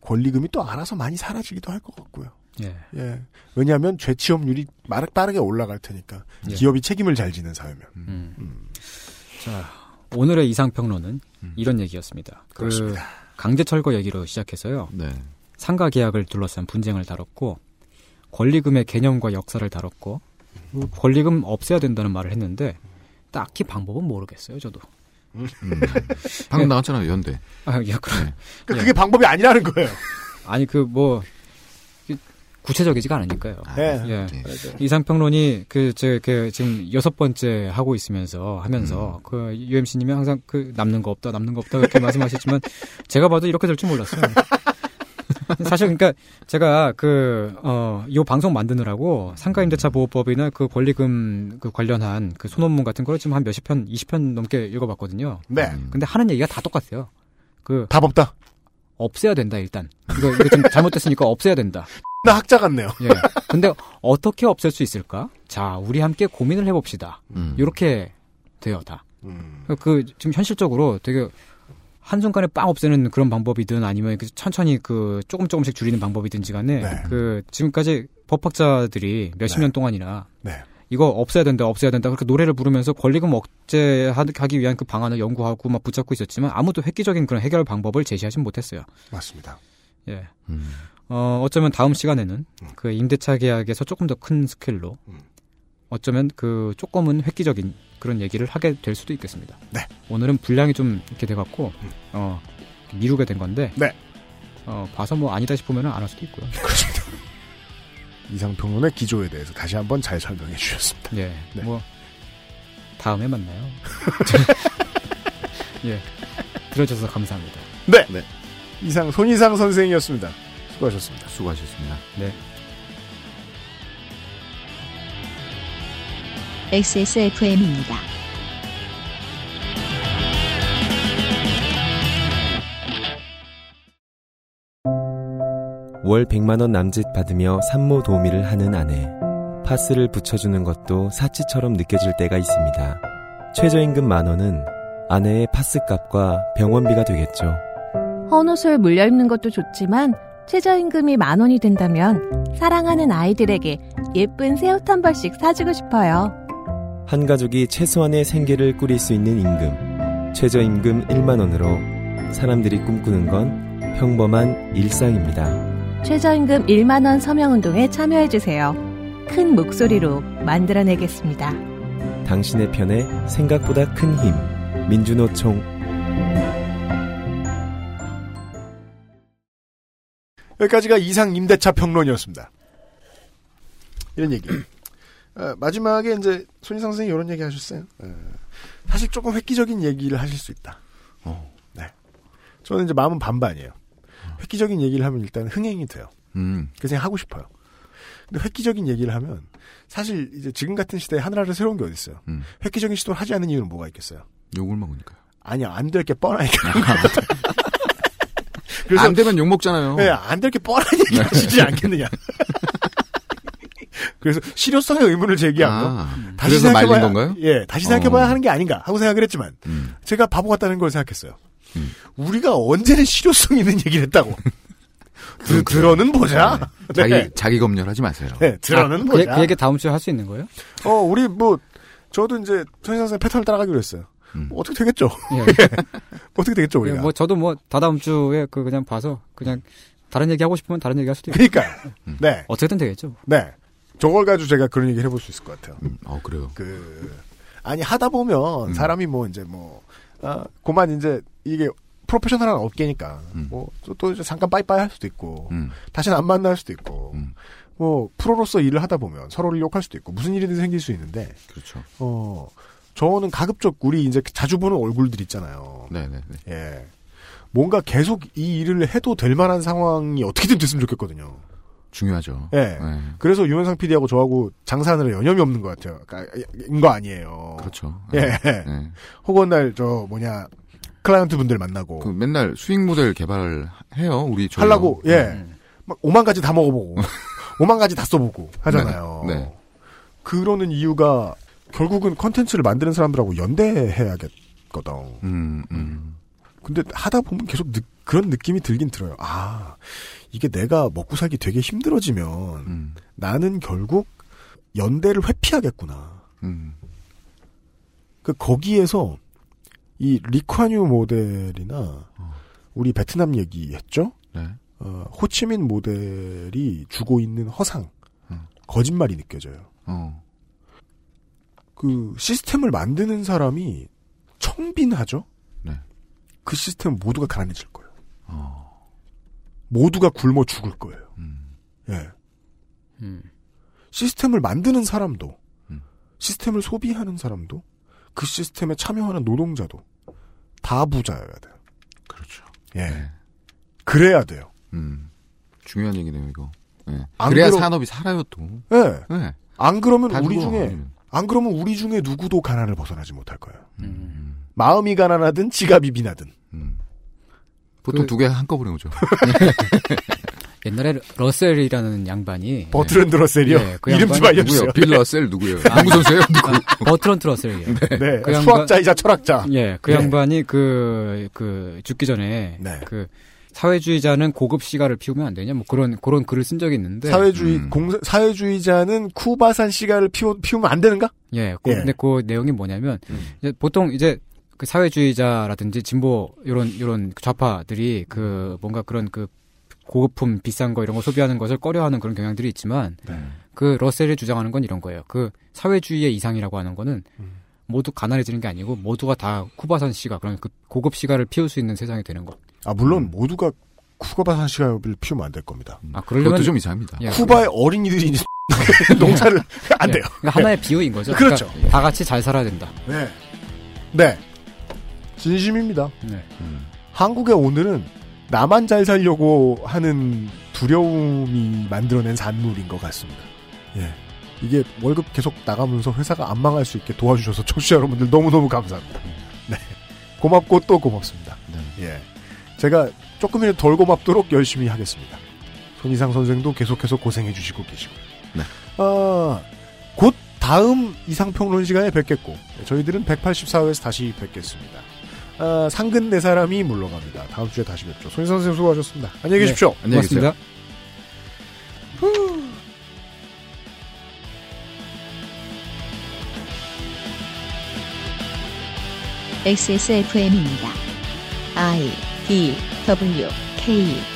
권리금이 또 알아서 많이 사라지기도 할 것 같고요. 예. 예. 왜냐하면 죄취업률이 빠르게 올라갈 테니까. 예. 기업이 책임을 잘 지는 사회면. 자, 오늘의 이상평론은 이런 얘기였습니다. 그렇습니다. 그 강제철거 얘기로 시작해서요. 네. 상가 계약을 둘러싼 분쟁을 다뤘고, 권리금의 개념과 역사를 다뤘고, 권리금 없애야 된다는 말을 했는데 딱히 방법은 모르겠어요, 저도. 방금 나왔잖아요, 연대. 아, 야, 그래. 네. 그러니까 그게 방법이 아니라는 거예요. 아니, 그 뭐 구체적이지가 않으니까요. 아, 네. 예. 네. 이상평론이 그 지금 6번째 하고 하면서 그 UMC님이 항상 그 남는 거 없다 이렇게 말씀하셨지만 제가 봐도 이렇게 될 줄 몰랐어요. 사실 그러니까 제가 요 방송 만드느라고 상가 임대차 보호법이나 그 권리금 그 관련한 그 소논문 같은 거를 지금 한 몇십 편, 20편 넘게 읽어봤거든요. 네. 근데 하는 얘기가 다 똑같아요. 그 답 없다. 없애야 된다 일단. 이거 좀 잘못됐으니까 없애야 된다. 나 학자 같네요. 예. 근데 어떻게 없앨 수 있을까? 자, 우리 함께 고민을 해봅시다. 이렇게 돼요 다. 그 지금 현실적으로 되게. 한순간에 빵 없애는 그런 방법이든 아니면 천천히 그 조금씩 줄이는 방법이든지 간에, 네. 그 지금까지 법학자들이 몇십, 네. 년 동안이나, 네. 이거 없애야 된다 그렇게 노래를 부르면서 권리금 억제하기 위한 그 방안을 연구하고 막 붙잡고 있었지만 아무도 획기적인 그런 해결 방법을 제시하진 못했어요. 맞습니다. 예. 어쩌면 다음 시간에는 그 임대차 계약에서 조금 더 큰 스케일로 어쩌면 그 조금은 획기적인 그런 얘기를 하게 될 수도 있겠습니다. 네. 오늘은 분량이 좀 이렇게 돼갖고 미루게 된 건데, 네. 봐서 뭐 아니다 싶으면 안 할 수도 있고요. 그렇습니다. 이상평론의 기조에 대해서 다시 한번 잘 설명해 주셨습니다. 예. 네. 뭐 다음에 만나요. 예. 들어주셔서 감사합니다. 네. 네. 손희상 선생이었습니다. 수고하셨습니다. 네. XSFM입니다. 월 100만원 남짓 받으며 산모 도우미를 하는 아내. 파스를 붙여주는 것도 사치처럼 느껴질 때가 있습니다. 최저임금 10,000원은 아내의 파스값과 병원비가 되겠죠. 헌 옷을 물려입는 것도 좋지만 최저임금이 10,000원이 된다면 사랑하는 아이들에게 예쁜 새옷 한 벌씩 사주고 싶어요. 한 가족이 최소한의 생계를 꾸릴 수 있는 임금, 최저임금 10,000원으로 사람들이 꿈꾸는 건 평범한 일상입니다. 최저임금 10,000원 서명운동에 참여해주세요. 큰 목소리로 만들어내겠습니다. 당신의 편에 생각보다 큰 힘, 민주노총. 여기까지가 이상 임대차 평론이었습니다. 이런 얘기. 마지막에 이제 손희상 선생님이 이런 얘기 하셨어요. 사실 조금 획기적인 얘기를 하실 수 있다. 네. 저는 이제 마음은 반반이에요. 획기적인 얘기를 하면 일단 흥행이 돼요. 그 생각 하고 싶어요. 근데 획기적인 얘기를 하면 사실 이제 지금 같은 시대에 하늘하늘 새로운 게 어디 있어요. 획기적인 시도를 하지 않는 이유는 뭐가 있겠어요? 욕을 먹으니까요. 아니요, 안 될 게 뻔하니까. 그래서 안 되면 욕 먹잖아요. 네, 안 될 게 뻔한 얘기 하시지 않겠느냐. 그래서 실효성의 의문을 제기하고 그래서 말린 건가요? 예, 다시 생각해봐야 하는 게 아닌가 하고 생각을 했지만 제가 바보 같다는 걸 생각했어요. 우리가 언제는 실효성 있는 얘기를 했다고. 들어는 보자. 네. 네. 자기 검열하지 마세요. 네, 들어는 보자. 그 얘기 다음 주에 할 수 있는 거예요? 우리 뭐 저도 이제 손희상 선생님 패턴을 따라가기로 했어요. 어떻게 되겠죠? 예. 어떻게 되겠죠 우리가? 예, 뭐 저도 뭐 다다음 주에 그냥 봐서 그냥 다른 얘기 하고 싶으면 다른 얘기 할 수도 있고. 그러니까요. 네. 어쨌든 되겠죠. 네. 저걸 가지고 제가 그런 얘기를 해볼 수 있을 것 같아요. 그래요. 아니 하다 보면 사람이 뭐 이제 뭐 고만 이제 이게 프로페셔널한 업계니까 뭐 또 이제 잠깐 빠이빠이 할 수도 있고 다시는 안 만날 수도 있고 뭐 프로로서 일을 하다 보면 서로를 욕할 수도 있고 무슨 일이든 생길 수 있는데. 그렇죠. 저는 가급적 우리 이제 자주 보는 얼굴들 있잖아요. 네네네. 예. 뭔가 계속 이 일을 해도 될 만한 상황이 어떻게든 됐으면 좋겠거든요. 중요하죠. 예. 네. 그래서 유현상 PD하고 저하고 장사하느라 여념이 없는 것 같아요. 인거 아니에요. 그렇죠. 예. 네. 혹은 날 저 뭐냐 클라이언트 분들 만나고 그 맨날 수익 모델 개발을 해요. 우리 저희요. 하려고 예. 막 5만 가지 다 먹어보고 5만 가지 다 써보고 하잖아요. 네. 네. 그러는 이유가 결국은 컨텐츠를 만드는 사람들하고 연대해야겠거든. 근데 하다 보면 계속 그런 느낌이 들긴 들어요. 아, 이게 내가 먹고 살기 되게 힘들어지면 나는 결국 연대를 회피하겠구나. 그 거기에서 이 리콴유 모델이나 우리 베트남 얘기했죠. 네. 호치민 모델이 주고 있는 허상, 거짓말이 느껴져요. 그 시스템을 만드는 사람이 청빈하죠. 네. 그 시스템 모두가 가난해질 거예요. 모두가 굶어 죽을 거예요. 예. 시스템을 만드는 사람도, 시스템을 소비하는 사람도, 그 시스템에 참여하는 노동자도 다 부자여야 돼요. 그렇죠. 예. 네. 그래야 돼요. 중요한 얘기네요, 이거. 예. 그래야 산업이 살아요, 또. 예. 네. 안 그러면 우리 중에. 아니면. 안 그러면 우리 중에 누구도 가난을 벗어나지 못할 거예요. 마음이 가난하든 지갑이 비나든. 보통 두 개 한꺼번에 오죠. 옛날에 러셀이라는 양반이 버트런트 러셀이요? 네, 그 이름 좀 알려주세요. 빌 러셀 누구예요? 농구 선수예요? 누구? 버트런트 러셀이에요. 네, 네. 그 수학자이자 철학자. 예, 그 네. 양반이 그 죽기 전에 네. 그 사회주의자는 고급 시가를 피우면 안 되냐? 뭐 그런 글을 쓴 적이 있는데. 사회주의자는 쿠바산 시가를 피우면 안 되는가? 예. 근데 그 내용이 뭐냐면 이제 보통 이제 그 사회주의자라든지 진보 요런 좌파들이 그 뭔가 그런 그 고급품 비싼 거 이런 거 소비하는 것을 꺼려하는 그런 경향들이 있지만 그 러셀이 주장하는 건 이런 거예요. 그 사회주의의 이상이라고 하는 거는 모두 가난해지는 게 아니고 모두가 다 쿠바산 시가 그런 그 고급 시가를 피울 수 있는 세상이 되는 거. 아, 물론 모두가 쿠바산 시가를 피우면 안 될 겁니다. 아, 그것도 좀 이상합니다. 예, 쿠바의 어린이들이 농사를 안 돼요. 예, 그러니까 하나의 비유인 거죠. 그렇죠. 그러니까 다 같이 잘 살아야 된다. 네, 네, 진심입니다. 네. 한국의 오늘은 나만 잘 살려고 하는 두려움이 만들어낸 산물인 것 같습니다. 예, 이게 월급 계속 나가면서 회사가 안 망할 수 있게 도와주셔서 청취자 여러분들 너무너무 감사합니다. 네, 고맙고 또 고맙습니다. 네. 예. 제가 조금이라도 덜 고맙도록 열심히 하겠습니다. 손희상 선생도 계속해서 고생해주시고 계시고요. 네. 곧 다음 이상평론 시간에 뵙겠고 저희들은 184회에서 다시 뵙겠습니다. 상근 네 사람이 물러갑니다. 다음 주에 다시 뵙죠. 손희상 선생 수고하셨습니다. 안녕히 계십시오. 네, 안녕히 계세요. XSFM입니다. I DWK